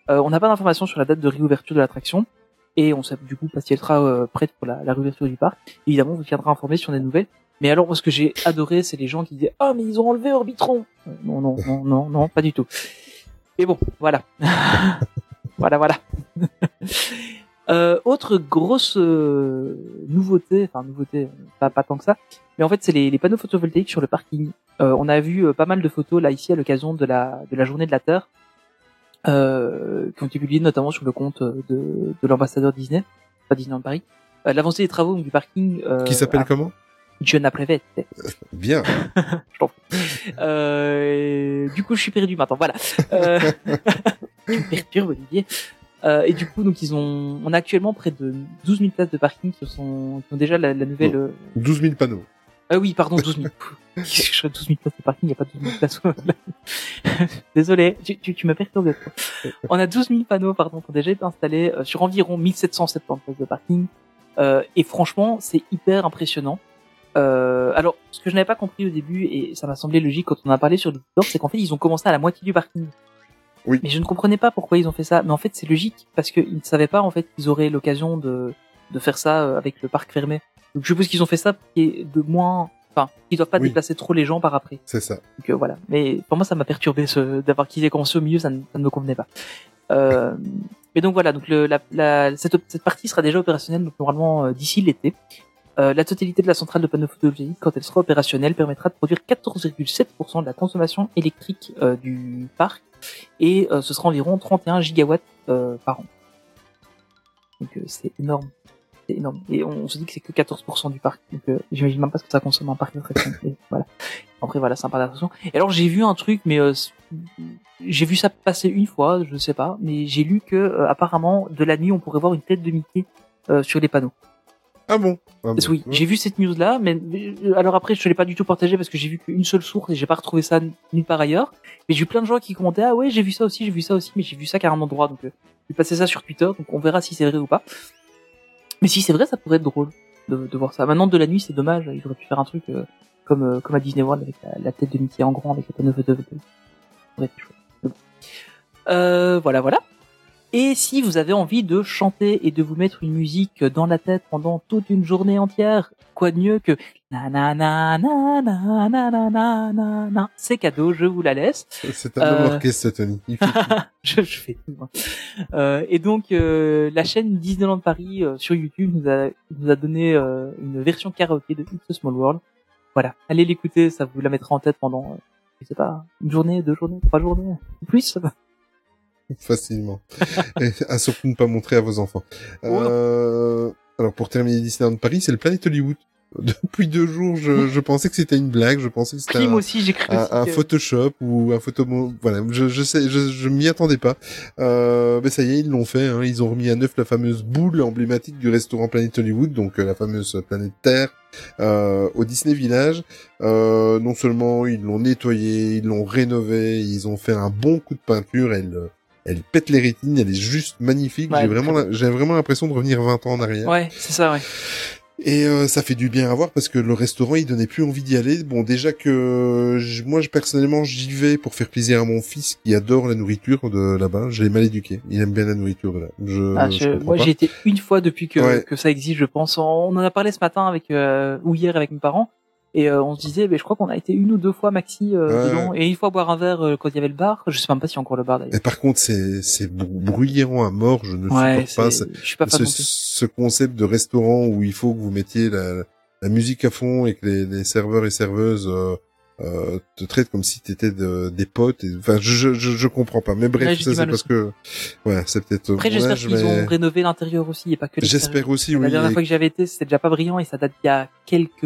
Euh, on n'a pas d'informations sur la date de réouverture de l'attraction et on sait du coup pas si elle sera euh, prête pour la, la réouverture du parc. Évidemment on vous tiendra informé si on a des nouvelles. Mais alors, moi, ce que j'ai adoré, c'est les gens qui disaient « Ah, oh, mais ils ont enlevé Orbitron !» Non, non, non, non, non, pas du tout. Mais bon, voilà. voilà, voilà. euh, autre grosse euh, nouveauté, enfin, nouveauté, pas, pas tant que ça, mais en fait, c'est les, les panneaux photovoltaïques sur le parking. Euh, on a vu euh, pas mal de photos, là, ici, à l'occasion de la, de la journée de la Terre, euh, qui ont été publiées notamment sur le compte de, de l'ambassadeur Disney, pas Disneyland Paris, euh, l'avancée des travaux donc, du parking... Euh, qui s'appelle à... comment Je n'apprévais. Bien. je t'en fous. Euh, du coup, je suis perdu maintenant. Voilà. Euh, tu me perturbes, Olivier. Euh, et du coup, donc ils ont, on a actuellement près de douze mille places de parking qui sont, qui ont déjà la, la nouvelle. Non, douze mille panneaux. Ah oui, pardon, douze mille. Qu'est-ce que je fais douze mille places de parking, il n'y a pas douze mille places. Désolé, tu, tu, tu m'as perturbé. On a douze mille panneaux, pardon, qui ont déjà été installés sur environ mille sept cent soixante-dix places de parking. Euh, et franchement, c'est hyper impressionnant. Euh, alors, ce que je n'avais pas compris au début, et ça m'a semblé logique quand on a parlé sur le Discord, c'est qu'en fait, ils ont commencé à la moitié du parking. Oui. Mais je ne comprenais pas pourquoi ils ont fait ça. Mais en fait, c'est logique, parce qu'ils ne savaient pas, en fait, qu'ils auraient l'occasion de, de faire ça avec le parc fermé. Donc, je suppose qu'ils ont fait ça pour qu'il y ait de moins, enfin, qu'ils doivent pas oui. déplacer trop les gens par après. C'est ça. Donc, euh, voilà. Mais pour moi, ça m'a perturbé, ce, d'avoir qu'ils aient commencé au milieu, ça ne, ça ne me convenait pas. Euh, mais donc, voilà. Donc, le, la, la, cette, cette partie sera déjà opérationnelle, donc, normalement, euh, d'ici l'été. Euh, la totalité de la centrale de panneaux photovoltaïques, quand elle sera opérationnelle, permettra de produire quatorze virgule sept pour cent de la consommation électrique euh, du parc et euh, ce sera environ trente et un gigawatts euh, par an. Donc euh, c'est énorme, c'est énorme. Et on, on se dit que c'est que quatorze pour cent du parc. Donc euh, j'imagine même pas ce que ça consomme un parc d'attraction. Voilà. Après voilà, c'est un parc d'attraction. Et alors j'ai vu un truc, mais euh, j'ai vu ça passer une fois, je sais pas, mais j'ai lu que euh, apparemment de la nuit on pourrait voir une tête de Mickey euh, sur les panneaux. Ah bon, ah bon. Oui, j'ai vu cette news-là, mais alors après, je ne l'ai pas du tout partagée parce que j'ai vu qu'une seule source et j'ai pas retrouvé ça nulle part ailleurs. Mais j'ai eu plein de gens qui commentaient « Ah ouais, j'ai vu ça aussi, j'ai vu ça aussi, mais j'ai vu ça qu'à un endroit. » Donc, euh, j'ai passé ça sur Twitter, donc on verra si c'est vrai ou pas. Mais si c'est vrai, ça pourrait être drôle de, de voir ça. Maintenant, de la nuit, c'est dommage. Ils auraient pu faire un truc euh, comme, euh, comme à Disney World avec la, la tête de Mickey en grand, avec la panneau de... Bref, euh, voilà, voilà. Et si vous avez envie de chanter et de vous mettre une musique dans la tête pendant toute une journée entière, quoi de mieux que na na na na na na na na na na. C'est cadeau, je vous la laisse. C'est un euh... bon orchestre, Tony. je, je fais tout. Hein. Euh, et donc euh, la chaîne Disneyland Paris euh, sur YouTube nous a nous a donné euh, une version karaoké de It's a Small World. Voilà, allez l'écouter, ça vous la mettra en tête pendant, euh, je sais pas, une journée, deux journées, trois journées, plus. Facilement. Et à surtout ne pas montrer à vos enfants. Oh euh, alors, pour terminer Disneyland Paris, c'est le Planet Hollywood. Depuis deux jours, je, je pensais que c'était une blague, je pensais que c'était Prime un, aussi, j'ai cru un, un que... Photoshop ou un photomo... Voilà, je, je sais, je, je m'y attendais pas. Euh, mais ça y est, ils l'ont fait, hein. Ils ont remis à neuf la fameuse boule emblématique du restaurant Planet Hollywood, donc euh, la fameuse planète Terre, euh, au Disney Village. Euh, non seulement ils l'ont nettoyée, ils l'ont rénovée, ils ont fait un bon coup de peinture, elle... Elle pète les rétines, elle est juste magnifique. Ouais, j'ai vraiment, la, j'ai vraiment l'impression de revenir vingt ans en arrière. Ouais, c'est ça, ouais. Et euh, ça fait du bien à voir parce que le restaurant, il donnait plus envie d'y aller. Bon, déjà que je, moi, je, personnellement, j'y vais pour faire plaisir à mon fils qui adore la nourriture de là-bas. Je l'ai mal éduqué. Il aime bien la nourriture de là. Je, ah, je, je moi, pas. J'ai été une fois depuis que, ouais. que ça existe, je pense. On en a parlé ce matin avec euh, ou hier avec mes parents. Et euh, on se disait, mais je crois qu'on a été une ou deux fois maxi, euh, ouais, disons, ouais. et une fois boire un verre euh, quand il y avait le bar. Je sais même pas si y a encore le bar d'ailleurs. Mais par contre, c'est c'est bruyant à mort. Je ne ouais, supporte c'est... pas, je suis pas ce, ce concept de restaurant où il faut que vous mettiez la, la musique à fond et que les, les serveurs et serveuses euh, euh, te traitent comme si t'étais de, des potes. Et... Enfin, je, je je comprends pas. Mais bref, ouais, ça c'est parce que ouais, c'est peut-être. Après, j'espère qu'ils mais... ont rénové l'intérieur aussi et pas que. L'extérieur. J'espère aussi. La oui, dernière et... fois que j'avais été, c'était déjà pas brillant et ça date d'il y a quelques.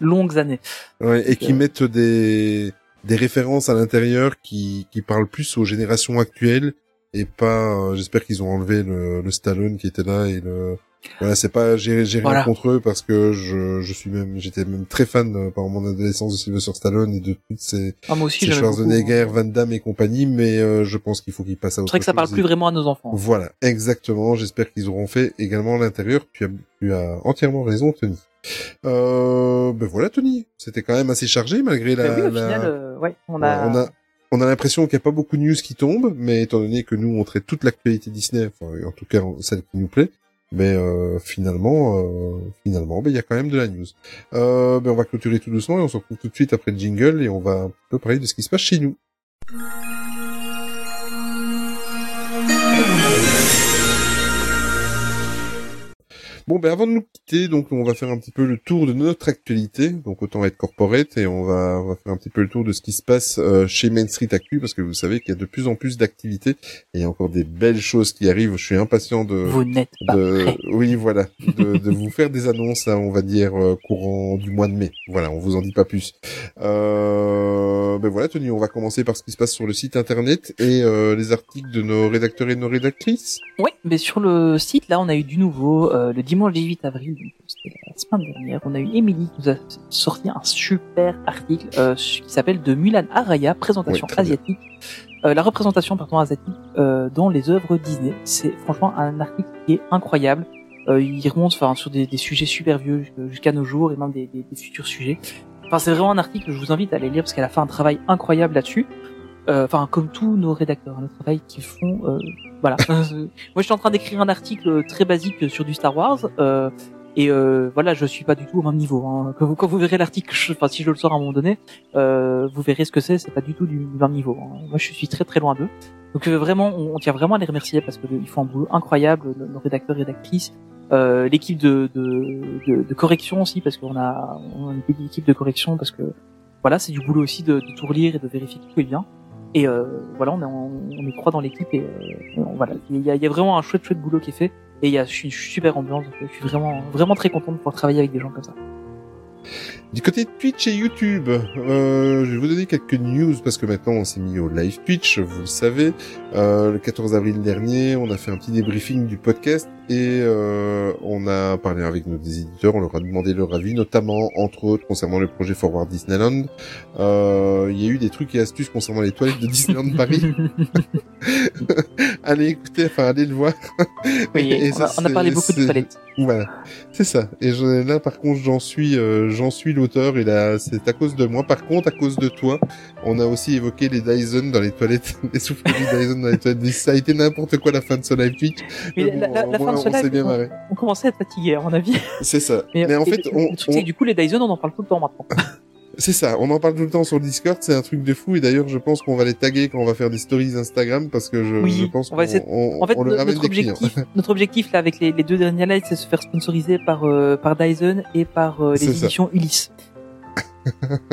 Longues années. Ouais, et donc, qui euh... mettent des des références à l'intérieur qui qui parlent plus aux générations actuelles et pas. Euh, j'espère qu'ils ont enlevé le, le Stallone qui était là et le Voilà, c'est pas, j'ai, j'ai rien voilà. contre eux parce que je, je suis même, j'étais même très fan euh, pendant mon adolescence de Sylvester Stallone et de toutes ces, ah, moi aussi, ces Schwarzenegger, beaucoup. Van Damme et compagnie, mais euh, je pense qu'il faut qu'ils passent à autre chose. C'est vrai que ça parle plus vraiment à nos enfants. Voilà, exactement. J'espère qu'ils auront fait également l'intérieur. Tu as, tu as entièrement raison, Tony. Euh, ben voilà, Tony. C'était quand même assez chargé malgré la. Oui, au la... final, euh, ouais, on a. On a... On a l'impression qu'il n'y a pas beaucoup de news qui tombent, mais étant donné que nous, on traite toute l'actualité Disney, enfin, en tout cas, celle qui nous plaît, mais euh, finalement, euh, finalement, ben, il y a quand même de la news. Euh, ben, on va clôturer tout doucement et on se retrouve tout de suite après le jingle et on va un peu parler de ce qui se passe chez nous. Bon, ben, avant de nous quitter, donc, on va faire un petit peu le tour de notre actualité. Donc, autant être corporate et on va, on va faire un petit peu le tour de ce qui se passe, euh, chez Main Street Actu parce que vous savez qu'il y a de plus en plus d'activités et il y a encore des belles choses qui arrivent. Je suis impatient de... Vous n'êtes pas de, prêt. Oui, voilà. De, de vous faire des annonces, hein, on va dire, euh, courant du mois de mai. Voilà, on vous en dit pas plus. Euh, ben voilà, Tony, on va commencer par ce qui se passe sur le site internet et, euh, les articles de nos rédacteurs et de nos rédactrices. Oui, mais sur le site, là, on a eu du nouveau, euh, le dimanche dix-huit avril, donc c'était la semaine dernière, on a eu Émilie qui nous a sorti un super article euh, qui s'appelle De Mulan à Raya, présentation ouais, asiatique, euh, la représentation pardon, asiatique euh, dans les œuvres Disney. C'est franchement un article qui est incroyable. Euh, il remonte enfin, sur des, des sujets super vieux jusqu'à nos jours et même des, des, des futurs sujets. Enfin, c'est vraiment un article que je vous invite à aller lire parce qu'elle a fait un travail incroyable là-dessus. Enfin, euh, comme tous nos rédacteurs, notre travail qu'ils font, euh, voilà. Moi, je suis en train d'écrire un article très basique sur du Star Wars, euh, et euh, voilà, je suis pas du tout au même niveau. Hein. Quand, vous, quand vous verrez l'article, enfin, si je le sors à un moment donné, euh, vous verrez ce que c'est. C'est pas du tout du, du même niveau. Hein. Moi, je suis très très loin d'eux. Donc euh, vraiment, on, on tient vraiment à les remercier parce que euh, ils font un boulot incroyable, nos, nos rédacteurs, rédactrices, euh, l'équipe de, de de de correction aussi parce qu'on a, on a une équipe de correction parce que voilà, c'est du boulot aussi de, de tout relire et de vérifier que tout est bien. Et euh, voilà, on est, on, on est trois dans l'équipe et euh, voilà, il y, a, il y a vraiment un chouette chouette boulot qui est fait et il y a une super ambiance. Je suis vraiment vraiment très content de pouvoir travailler avec des gens comme ça. Du côté de Twitch et YouTube, euh, je vais vous donner quelques news parce que maintenant on s'est mis au live Twitch, vous le savez. Euh, le quatorze avril dernier, on a fait un petit débriefing du podcast et euh, on a parlé avec nos éditeurs, on leur a demandé leur avis, notamment, entre autres, concernant le projet Forward Disneyland. Euh, il y a eu des trucs et astuces concernant les toilettes de Disneyland Paris. Allez écouter, enfin allez le voir. Oui, et on, ça, a, on a parlé beaucoup de toilettes. Voilà, c'est ça. Et je, là, par contre, j'en suis... Euh, j'en suis l'auteur et là c'est à cause de moi. Par contre, à cause de toi, on a aussi évoqué les Dyson dans les toilettes, les souffleries Dyson dans les toilettes. Ça a été n'importe quoi la fin de ce live Twitch. Mais bon, la, la, la fin de ce live, on, on commençait à être fatigué à mon avis. C'est ça. Mais, mais en fait, le, on, le truc, on... c'est que du coup les Dyson, on en parle tout le temps maintenant. C'est ça, on en parle tout le temps sur le Discord, c'est un truc de fou et d'ailleurs je pense qu'on va les taguer quand on va faire des stories Instagram parce que je, oui, je pense on qu'on essayer... on, en fait, on leur ramène des clients. Notre objectif là avec les, les deux dernières lives, c'est se faire sponsoriser par euh, par Dyson et par euh, les éditions Ulysse.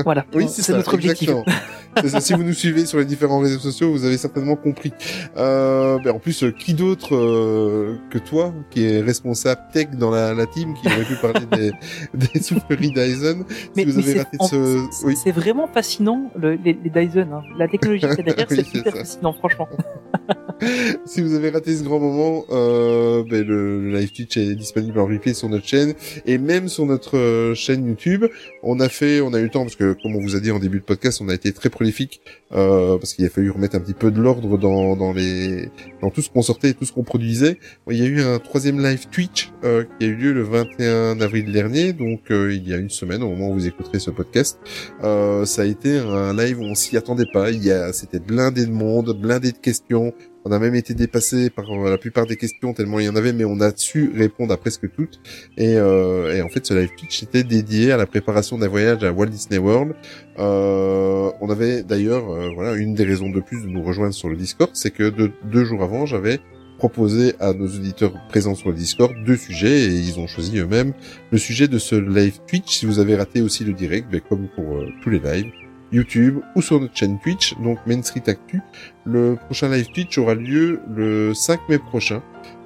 Voilà, oui, c'est, c'est ça, notre objectif. C'est ça. Si vous nous suivez sur les différents réseaux sociaux, vous avez certainement compris. Euh, ben en plus, euh, qui d'autre euh, que toi, qui est responsable tech dans la, la team, qui aurait pu parler des, des souffleries Dyson. Mais, si vous mais avez raté en, ce... c'est, oui. c'est vraiment fascinant le, les, les Dyson. Hein. La technologie qu'il y a derrière, oui, c'est, c'est super ça. fascinant, franchement. Si vous avez raté ce grand moment, euh, ben le, le live Twitch est disponible en replay sur notre chaîne et même sur notre euh, chaîne YouTube. On a fait, on a eu le temps parce que, comme on vous a dit en début de podcast, on a été très prolifique euh, parce qu'il a fallu remettre un petit peu de l'ordre dans, dans les, dans tout ce qu'on sortait et tout ce qu'on produisait. Il y a eu un troisième live Twitch euh, qui a eu lieu le vingt et un avril dernier, donc euh, il y a une semaine au moment où vous écouterez ce podcast. Euh, ça a été un live où on s'y attendait pas. Il y a, c'était blindé de monde, blindé de questions. On a même été dépassé par la plupart des questions tellement il y en avait, mais on a su répondre à presque toutes. Et, euh, et en fait, ce live pitch était dédié à la préparation d'un voyage à Walt Disney World. Euh, on avait d'ailleurs, euh, voilà, une des raisons de plus de nous rejoindre sur le Discord, c'est que de, deux jours avant, j'avais proposé à nos auditeurs présents sur le Discord deux sujets et ils ont choisi eux-mêmes le sujet de ce live Twitch. Si vous avez raté aussi le direct, ben comme pour euh, tous les lives, YouTube ou sur notre chaîne Twitch, donc Main Street Actu. Le prochain live Twitch aura lieu le cinq mai prochain,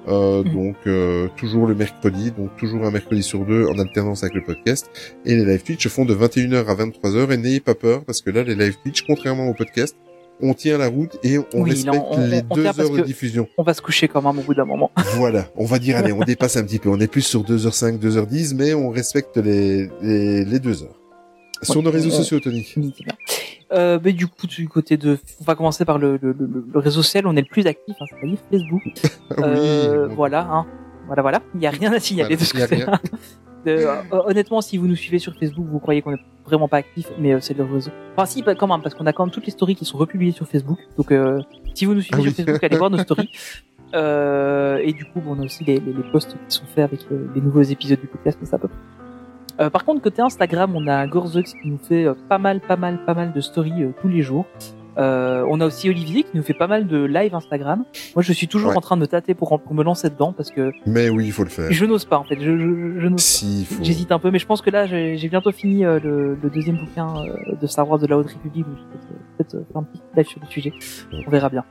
euh, mmh. donc euh, toujours le mercredi, donc toujours un mercredi sur deux en alternance avec le podcast. Et les live Twitch se font de vingt et une heures à vingt-trois heures et n'ayez pas peur parce que là les live Twitch, contrairement au podcast, on tient la route et on oui, respecte non, on, les on, deux on heures de diffusion. On va se coucher quand même au bout d'un moment. Voilà, on va dire, allez, on dépasse un petit peu. On est plus sur deux heures cinq, deux heures dix, mais on respecte les, les, les deux heures. Sur ouais, nos réseaux euh, sociaux, Tony. Euh, mais du coup, du côté de, on va commencer par le, le, le, le réseau social. On est le plus actif, hein, c'est-à-dire Facebook. euh, oui, voilà, hein. Voilà, voilà. Il n'y a rien à signaler de ce côté. Euh, honnêtement, si vous nous suivez sur Facebook, vous croyez qu'on est vraiment pas actif, mais euh, c'est le réseau. Enfin, si, quand même, parce qu'on a quand même toutes les stories qui sont republiées sur Facebook. Donc, euh, si vous nous suivez oui. sur Facebook, allez voir nos stories. Euh, et du coup, bon, on a aussi les, les, les posts qui sont faits avec euh, les nouveaux épisodes du podcast, mais ça peut. Euh, par contre, côté Instagram, on a Gorzhex qui nous fait euh, pas mal, pas mal, pas mal de stories euh, tous les jours. Euh, on a aussi Olivier qui nous fait pas mal de live Instagram. Moi, je suis toujours ouais. en train de me tâter pour, pour me lancer dedans parce que. Mais oui, il faut le faire. Je n'ose pas, en fait. Je, je, je n'ose si, pas. Faut... J'hésite un peu, mais je pense que là, j'ai, j'ai bientôt fini euh, le, le deuxième bouquin euh, de Star Wars de la Haute République. Peut-être euh, un petit live sur le sujet. Ouais. On verra bien.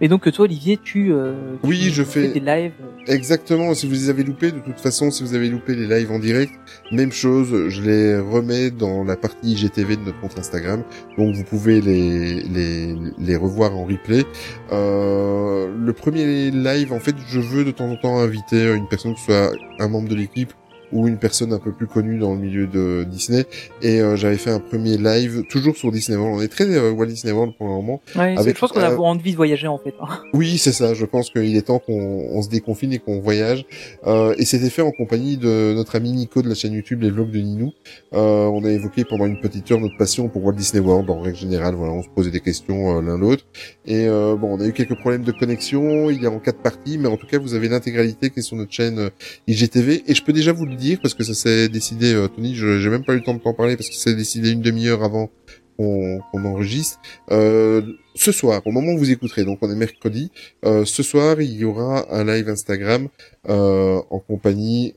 Et donc, toi, Olivier, tu, euh, tu, oui, tu je fais des lives. Exactement. Si vous les avez loupés, de toute façon, si vous avez loupé les lives en direct, même chose, je les remets dans la partie I G T V de notre compte Instagram. Donc, vous pouvez les, les, les revoir en replay. Euh, le premier live, en fait, je veux de temps en temps inviter une personne, que ce soit un membre de l'équipe ou une personne un peu plus connue dans le milieu de Disney. Et euh, j'avais fait un premier live, toujours sur Disney World. On est très euh, Walt Disney World pour le moment. Ouais, avec, je pense qu'on a euh, envie de voyager, en fait. Hein. Oui, c'est ça. Je pense qu'il est temps qu'on on se déconfine et qu'on voyage. Euh, et c'était fait en compagnie de notre ami Nico de la chaîne YouTube Les Vlogs de Ninou. Euh, on a évoqué pendant une petite heure notre passion pour Walt Disney World. En règle générale, voilà, on se posait des questions euh, l'un l'autre. Et euh, bon, on a eu quelques problèmes de connexion. Il est en quatre parties, mais en tout cas, vous avez l'intégralité qui est sur notre chaîne I G T V. Et je peux déjà vous le dire, parce que ça s'est décidé, euh, Tony, je, j'ai même pas eu le temps de t'en parler parce que ça s'est décidé une demi-heure avant qu'on, qu'on enregistre. Euh, ce soir, au moment où vous écouterez, donc on est mercredi, euh, ce soir il y aura un live Instagram euh, en compagnie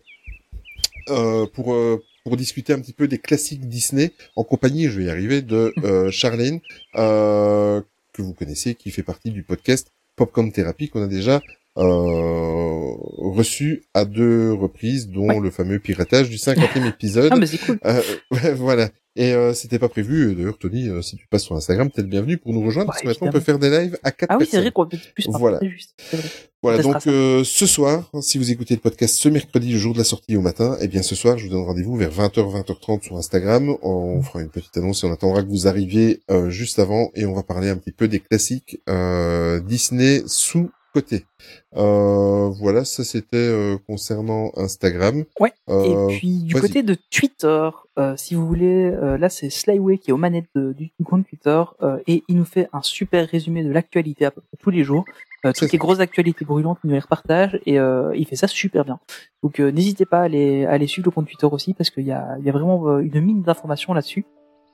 euh, pour euh, pour discuter un petit peu des classiques Disney en compagnie, je vais y arriver, de euh, Charlène euh, que vous connaissez, qui fait partie du podcast Popcorn Therapy qu'on a déjà Euh, reçu à deux reprises, dont ouais. le fameux piratage du cinquantième épisode. Ah, mais c'est cool. Euh, ouais, voilà. Et euh, c'était pas prévu. D'ailleurs, Tony, euh, si tu passes sur Instagram, t'es le bienvenu pour nous rejoindre, ouais, parce que maintenant on peut faire des lives à quatre personnes. Ah oui, personnes. C'est vrai qu'on peut plus. Voilà. C'est juste. C'est vrai. Voilà. Donc euh, ce soir, si vous écoutez le podcast ce mercredi, le jour de la sortie au matin, eh bien ce soir, je vous donne rendez-vous vers vingt heures, vingt heures trente sur Instagram. On fera une petite annonce et on attendra que vous arriviez euh, juste avant, et on va parler un petit peu des classiques euh, Disney sous côté. Euh, voilà, ça c'était euh, concernant Instagram. Ouais. Euh, et puis du vas-y. Côté de Twitter, euh, si vous voulez, euh, là c'est Slyway qui est aux manettes de, du compte Twitter euh, et il nous fait un super résumé de l'actualité à peu près tous les jours. Euh, toutes les grosses actualités brûlantes, il nous les repartage et euh, il fait ça super bien. Donc euh, n'hésitez pas à aller, à aller suivre le compte Twitter aussi parce qu'il y a, il y a vraiment une mine d'informations là-dessus.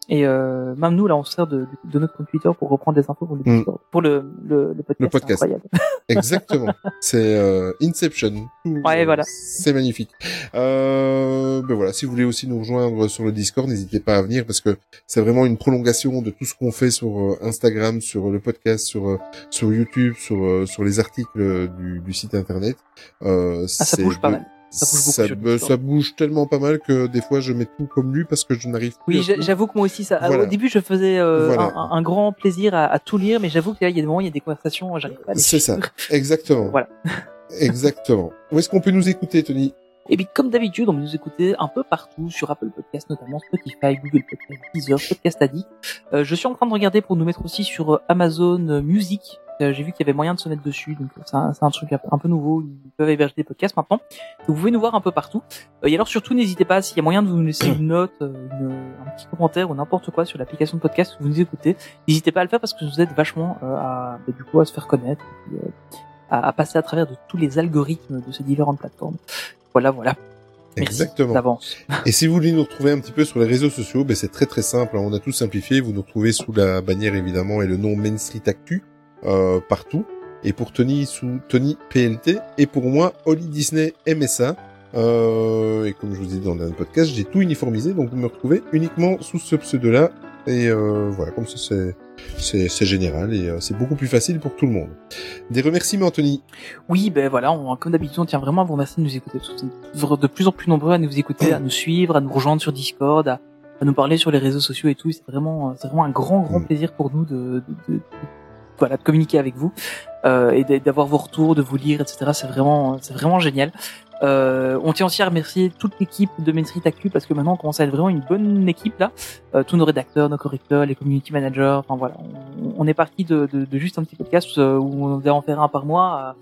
Et euh, même nous là, on se sert de, de notre compte Twitter pour reprendre des infos pour le, mmh. pour le, le, le podcast. Le podcast. C'est incroyable. Exactement. C'est euh, Inception. Ouais, euh, voilà. C'est magnifique. Euh, ben voilà. Si vous voulez aussi nous rejoindre sur le Discord, n'hésitez pas à venir parce que c'est vraiment une prolongation de tout ce qu'on fait sur Instagram, sur le podcast, sur sur YouTube, sur sur les articles du, du site internet. Euh, ah, ça bouge pas mal. Ça bouge, ça, be- ça bouge tellement pas mal que des fois je mets tout comme lu parce que je n'arrive plus. Oui, j'a- j'avoue que moi aussi, ça. Voilà. Au début, je faisais euh, voilà. un, un grand plaisir à, à tout lire, mais j'avoue qu'il y a des moments, il y a des conversations, j'arrive pas à les C'est ça, exactement. Voilà. Exactement. Où est-ce qu'on peut nous écouter, Tony ? Et puis, comme d'habitude, on peut nous écouter un peu partout, sur Apple Podcasts, notamment Spotify, Google Podcasts, Deezer, Podcast Addict. Euh, je suis en train de regarder pour nous mettre aussi sur Amazon Music. Euh, j'ai vu qu'il y avait moyen de se mettre dessus, donc c'est un, c'est un truc un peu nouveau. Ils peuvent héberger des podcasts maintenant. Donc, vous pouvez nous voir un peu partout. Euh, et alors, surtout, n'hésitez pas, s'il y a moyen de vous laisser une note, une, un petit commentaire ou n'importe quoi sur l'application de podcast que vous nous écoutez, n'hésitez pas à le faire parce que vous êtes vachement euh, à, du coup, à se faire connaître, et, euh, à, à passer à travers de tous les algorithmes de ces différentes plateformes. Voilà, voilà. Exactement. Merci, et si vous voulez nous retrouver un petit peu sur les réseaux sociaux, ben c'est très très simple. On a tout simplifié. Vous nous retrouvez sous la bannière évidemment et le nom Main Street Actu euh, partout. Et pour Tony, sous Tony P L T. Et pour moi, Holly Disney M S A. Euh, et comme je vous ai dit dans le podcast, j'ai tout uniformisé, donc vous me retrouvez uniquement sous ce pseudo-là. Et euh, voilà, comme ça c'est c'est, c'est général et euh, c'est beaucoup plus facile pour tout le monde. Des remerciements, Anthony. Oui, ben voilà, on, comme d'habitude, on tient vraiment à vous remercier de nous écouter. Vous êtes de plus en plus nombreux à nous écouter, à nous suivre, à nous rejoindre sur Discord, à, à nous parler sur les réseaux sociaux et tout. C'est vraiment, c'est vraiment un grand, grand plaisir pour nous de, de, de, de voilà, de communiquer avec vous euh, et d'avoir vos retours, de vous lire, et cetera. C'est vraiment, c'est vraiment génial. Euh, on tient aussi à remercier toute l'équipe de Main Street Actu parce que maintenant on commence à être vraiment une bonne équipe là. Euh, tous nos rédacteurs, nos correcteurs, les community managers. Enfin voilà, on, on est parti de, de, de juste un petit podcast euh, où on devait en faire un par mois, à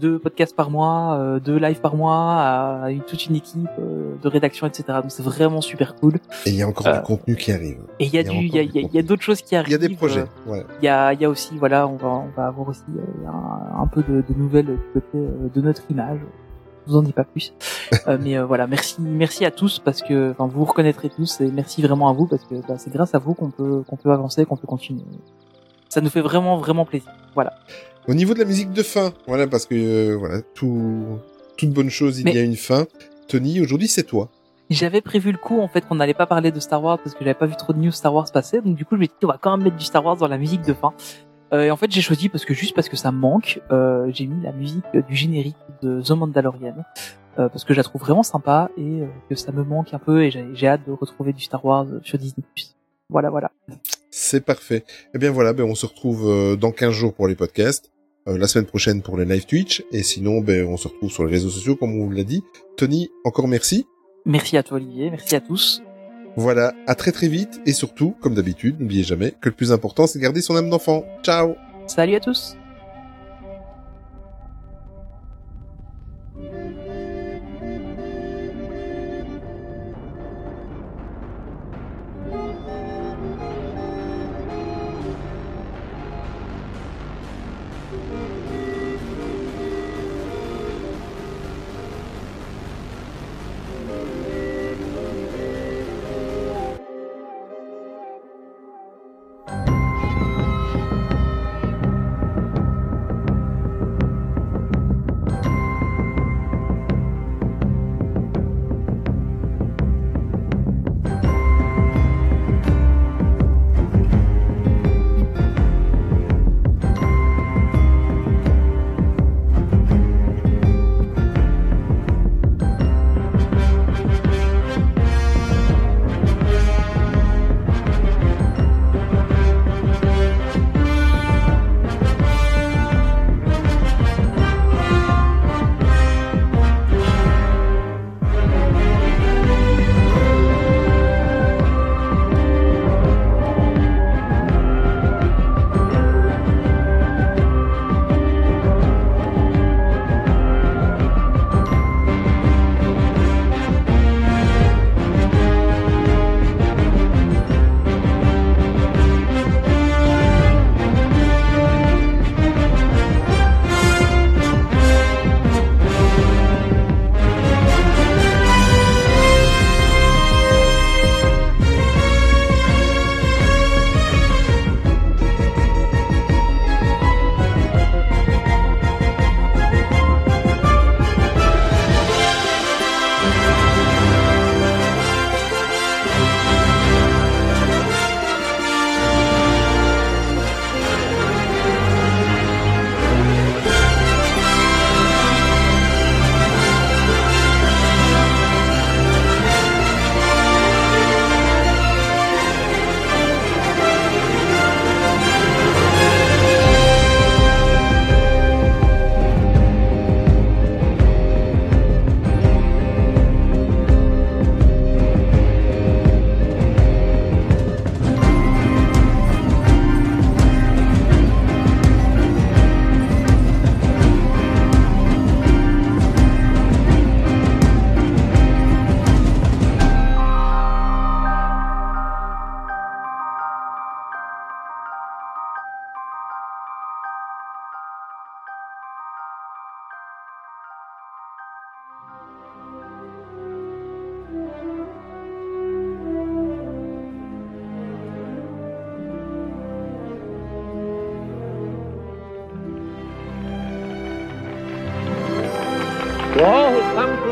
deux podcasts par mois, euh, deux lives par mois, à une, toute une équipe euh, de rédaction, et cetera. Donc c'est vraiment super cool. Et il y a encore euh, du contenu qui arrive. Et il y a du, il y a, il y, y, y a d'autres choses qui arrivent. Il y a des projets. Il ouais. y a, il y a aussi voilà, on va, on va avoir aussi euh, un, un peu de, de nouvelles du côté de notre image. Je vous en dis pas plus, euh, mais euh, voilà, merci, merci à tous parce que, enfin, vous vous reconnaîtrez tous et merci vraiment à vous parce que bah, c'est grâce à vous qu'on peut, qu'on peut avancer, qu'on peut continuer. Ça nous fait vraiment, vraiment plaisir. Voilà. Au niveau de la musique de fin, voilà, parce que euh, voilà, tout, toute bonne chose il mais... y a une fin. Tony, aujourd'hui c'est toi. J'avais prévu le coup en fait qu'on n'allait pas parler de Star Wars parce que j'avais pas vu trop de news Star Wars passer, donc du coup je me suis dit on va quand même mettre du Star Wars dans la musique de fin. Euh, et en fait j'ai choisi parce que juste parce que ça me manque, euh, j'ai mis la musique du générique de The Mandalorian euh, parce que je la trouve vraiment sympa et euh, que ça me manque un peu et j'ai, j'ai hâte de retrouver du Star Wars sur Disney plus. Voilà voilà. C'est parfait. Eh bien voilà, ben on se retrouve euh, dans quinze jours pour les podcasts, euh, la semaine prochaine pour les live Twitch et sinon ben on se retrouve sur les réseaux sociaux comme on vous l'a dit. Tony, encore merci. Merci à toi Olivier, merci à tous. Voilà, à très très vite, et surtout, comme d'habitude, n'oubliez jamais que le plus important, c'est de garder son âme d'enfant. Ciao! Salut à tous!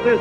This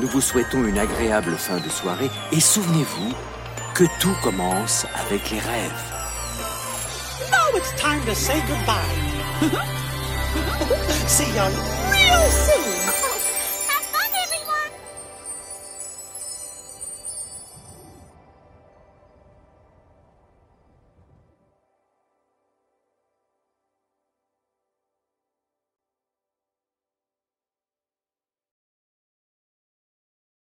Nous vous souhaitons une agréable fin de soirée et souvenez-vous que tout commence avec les rêves. Now it's time to say goodbye. See you real soon.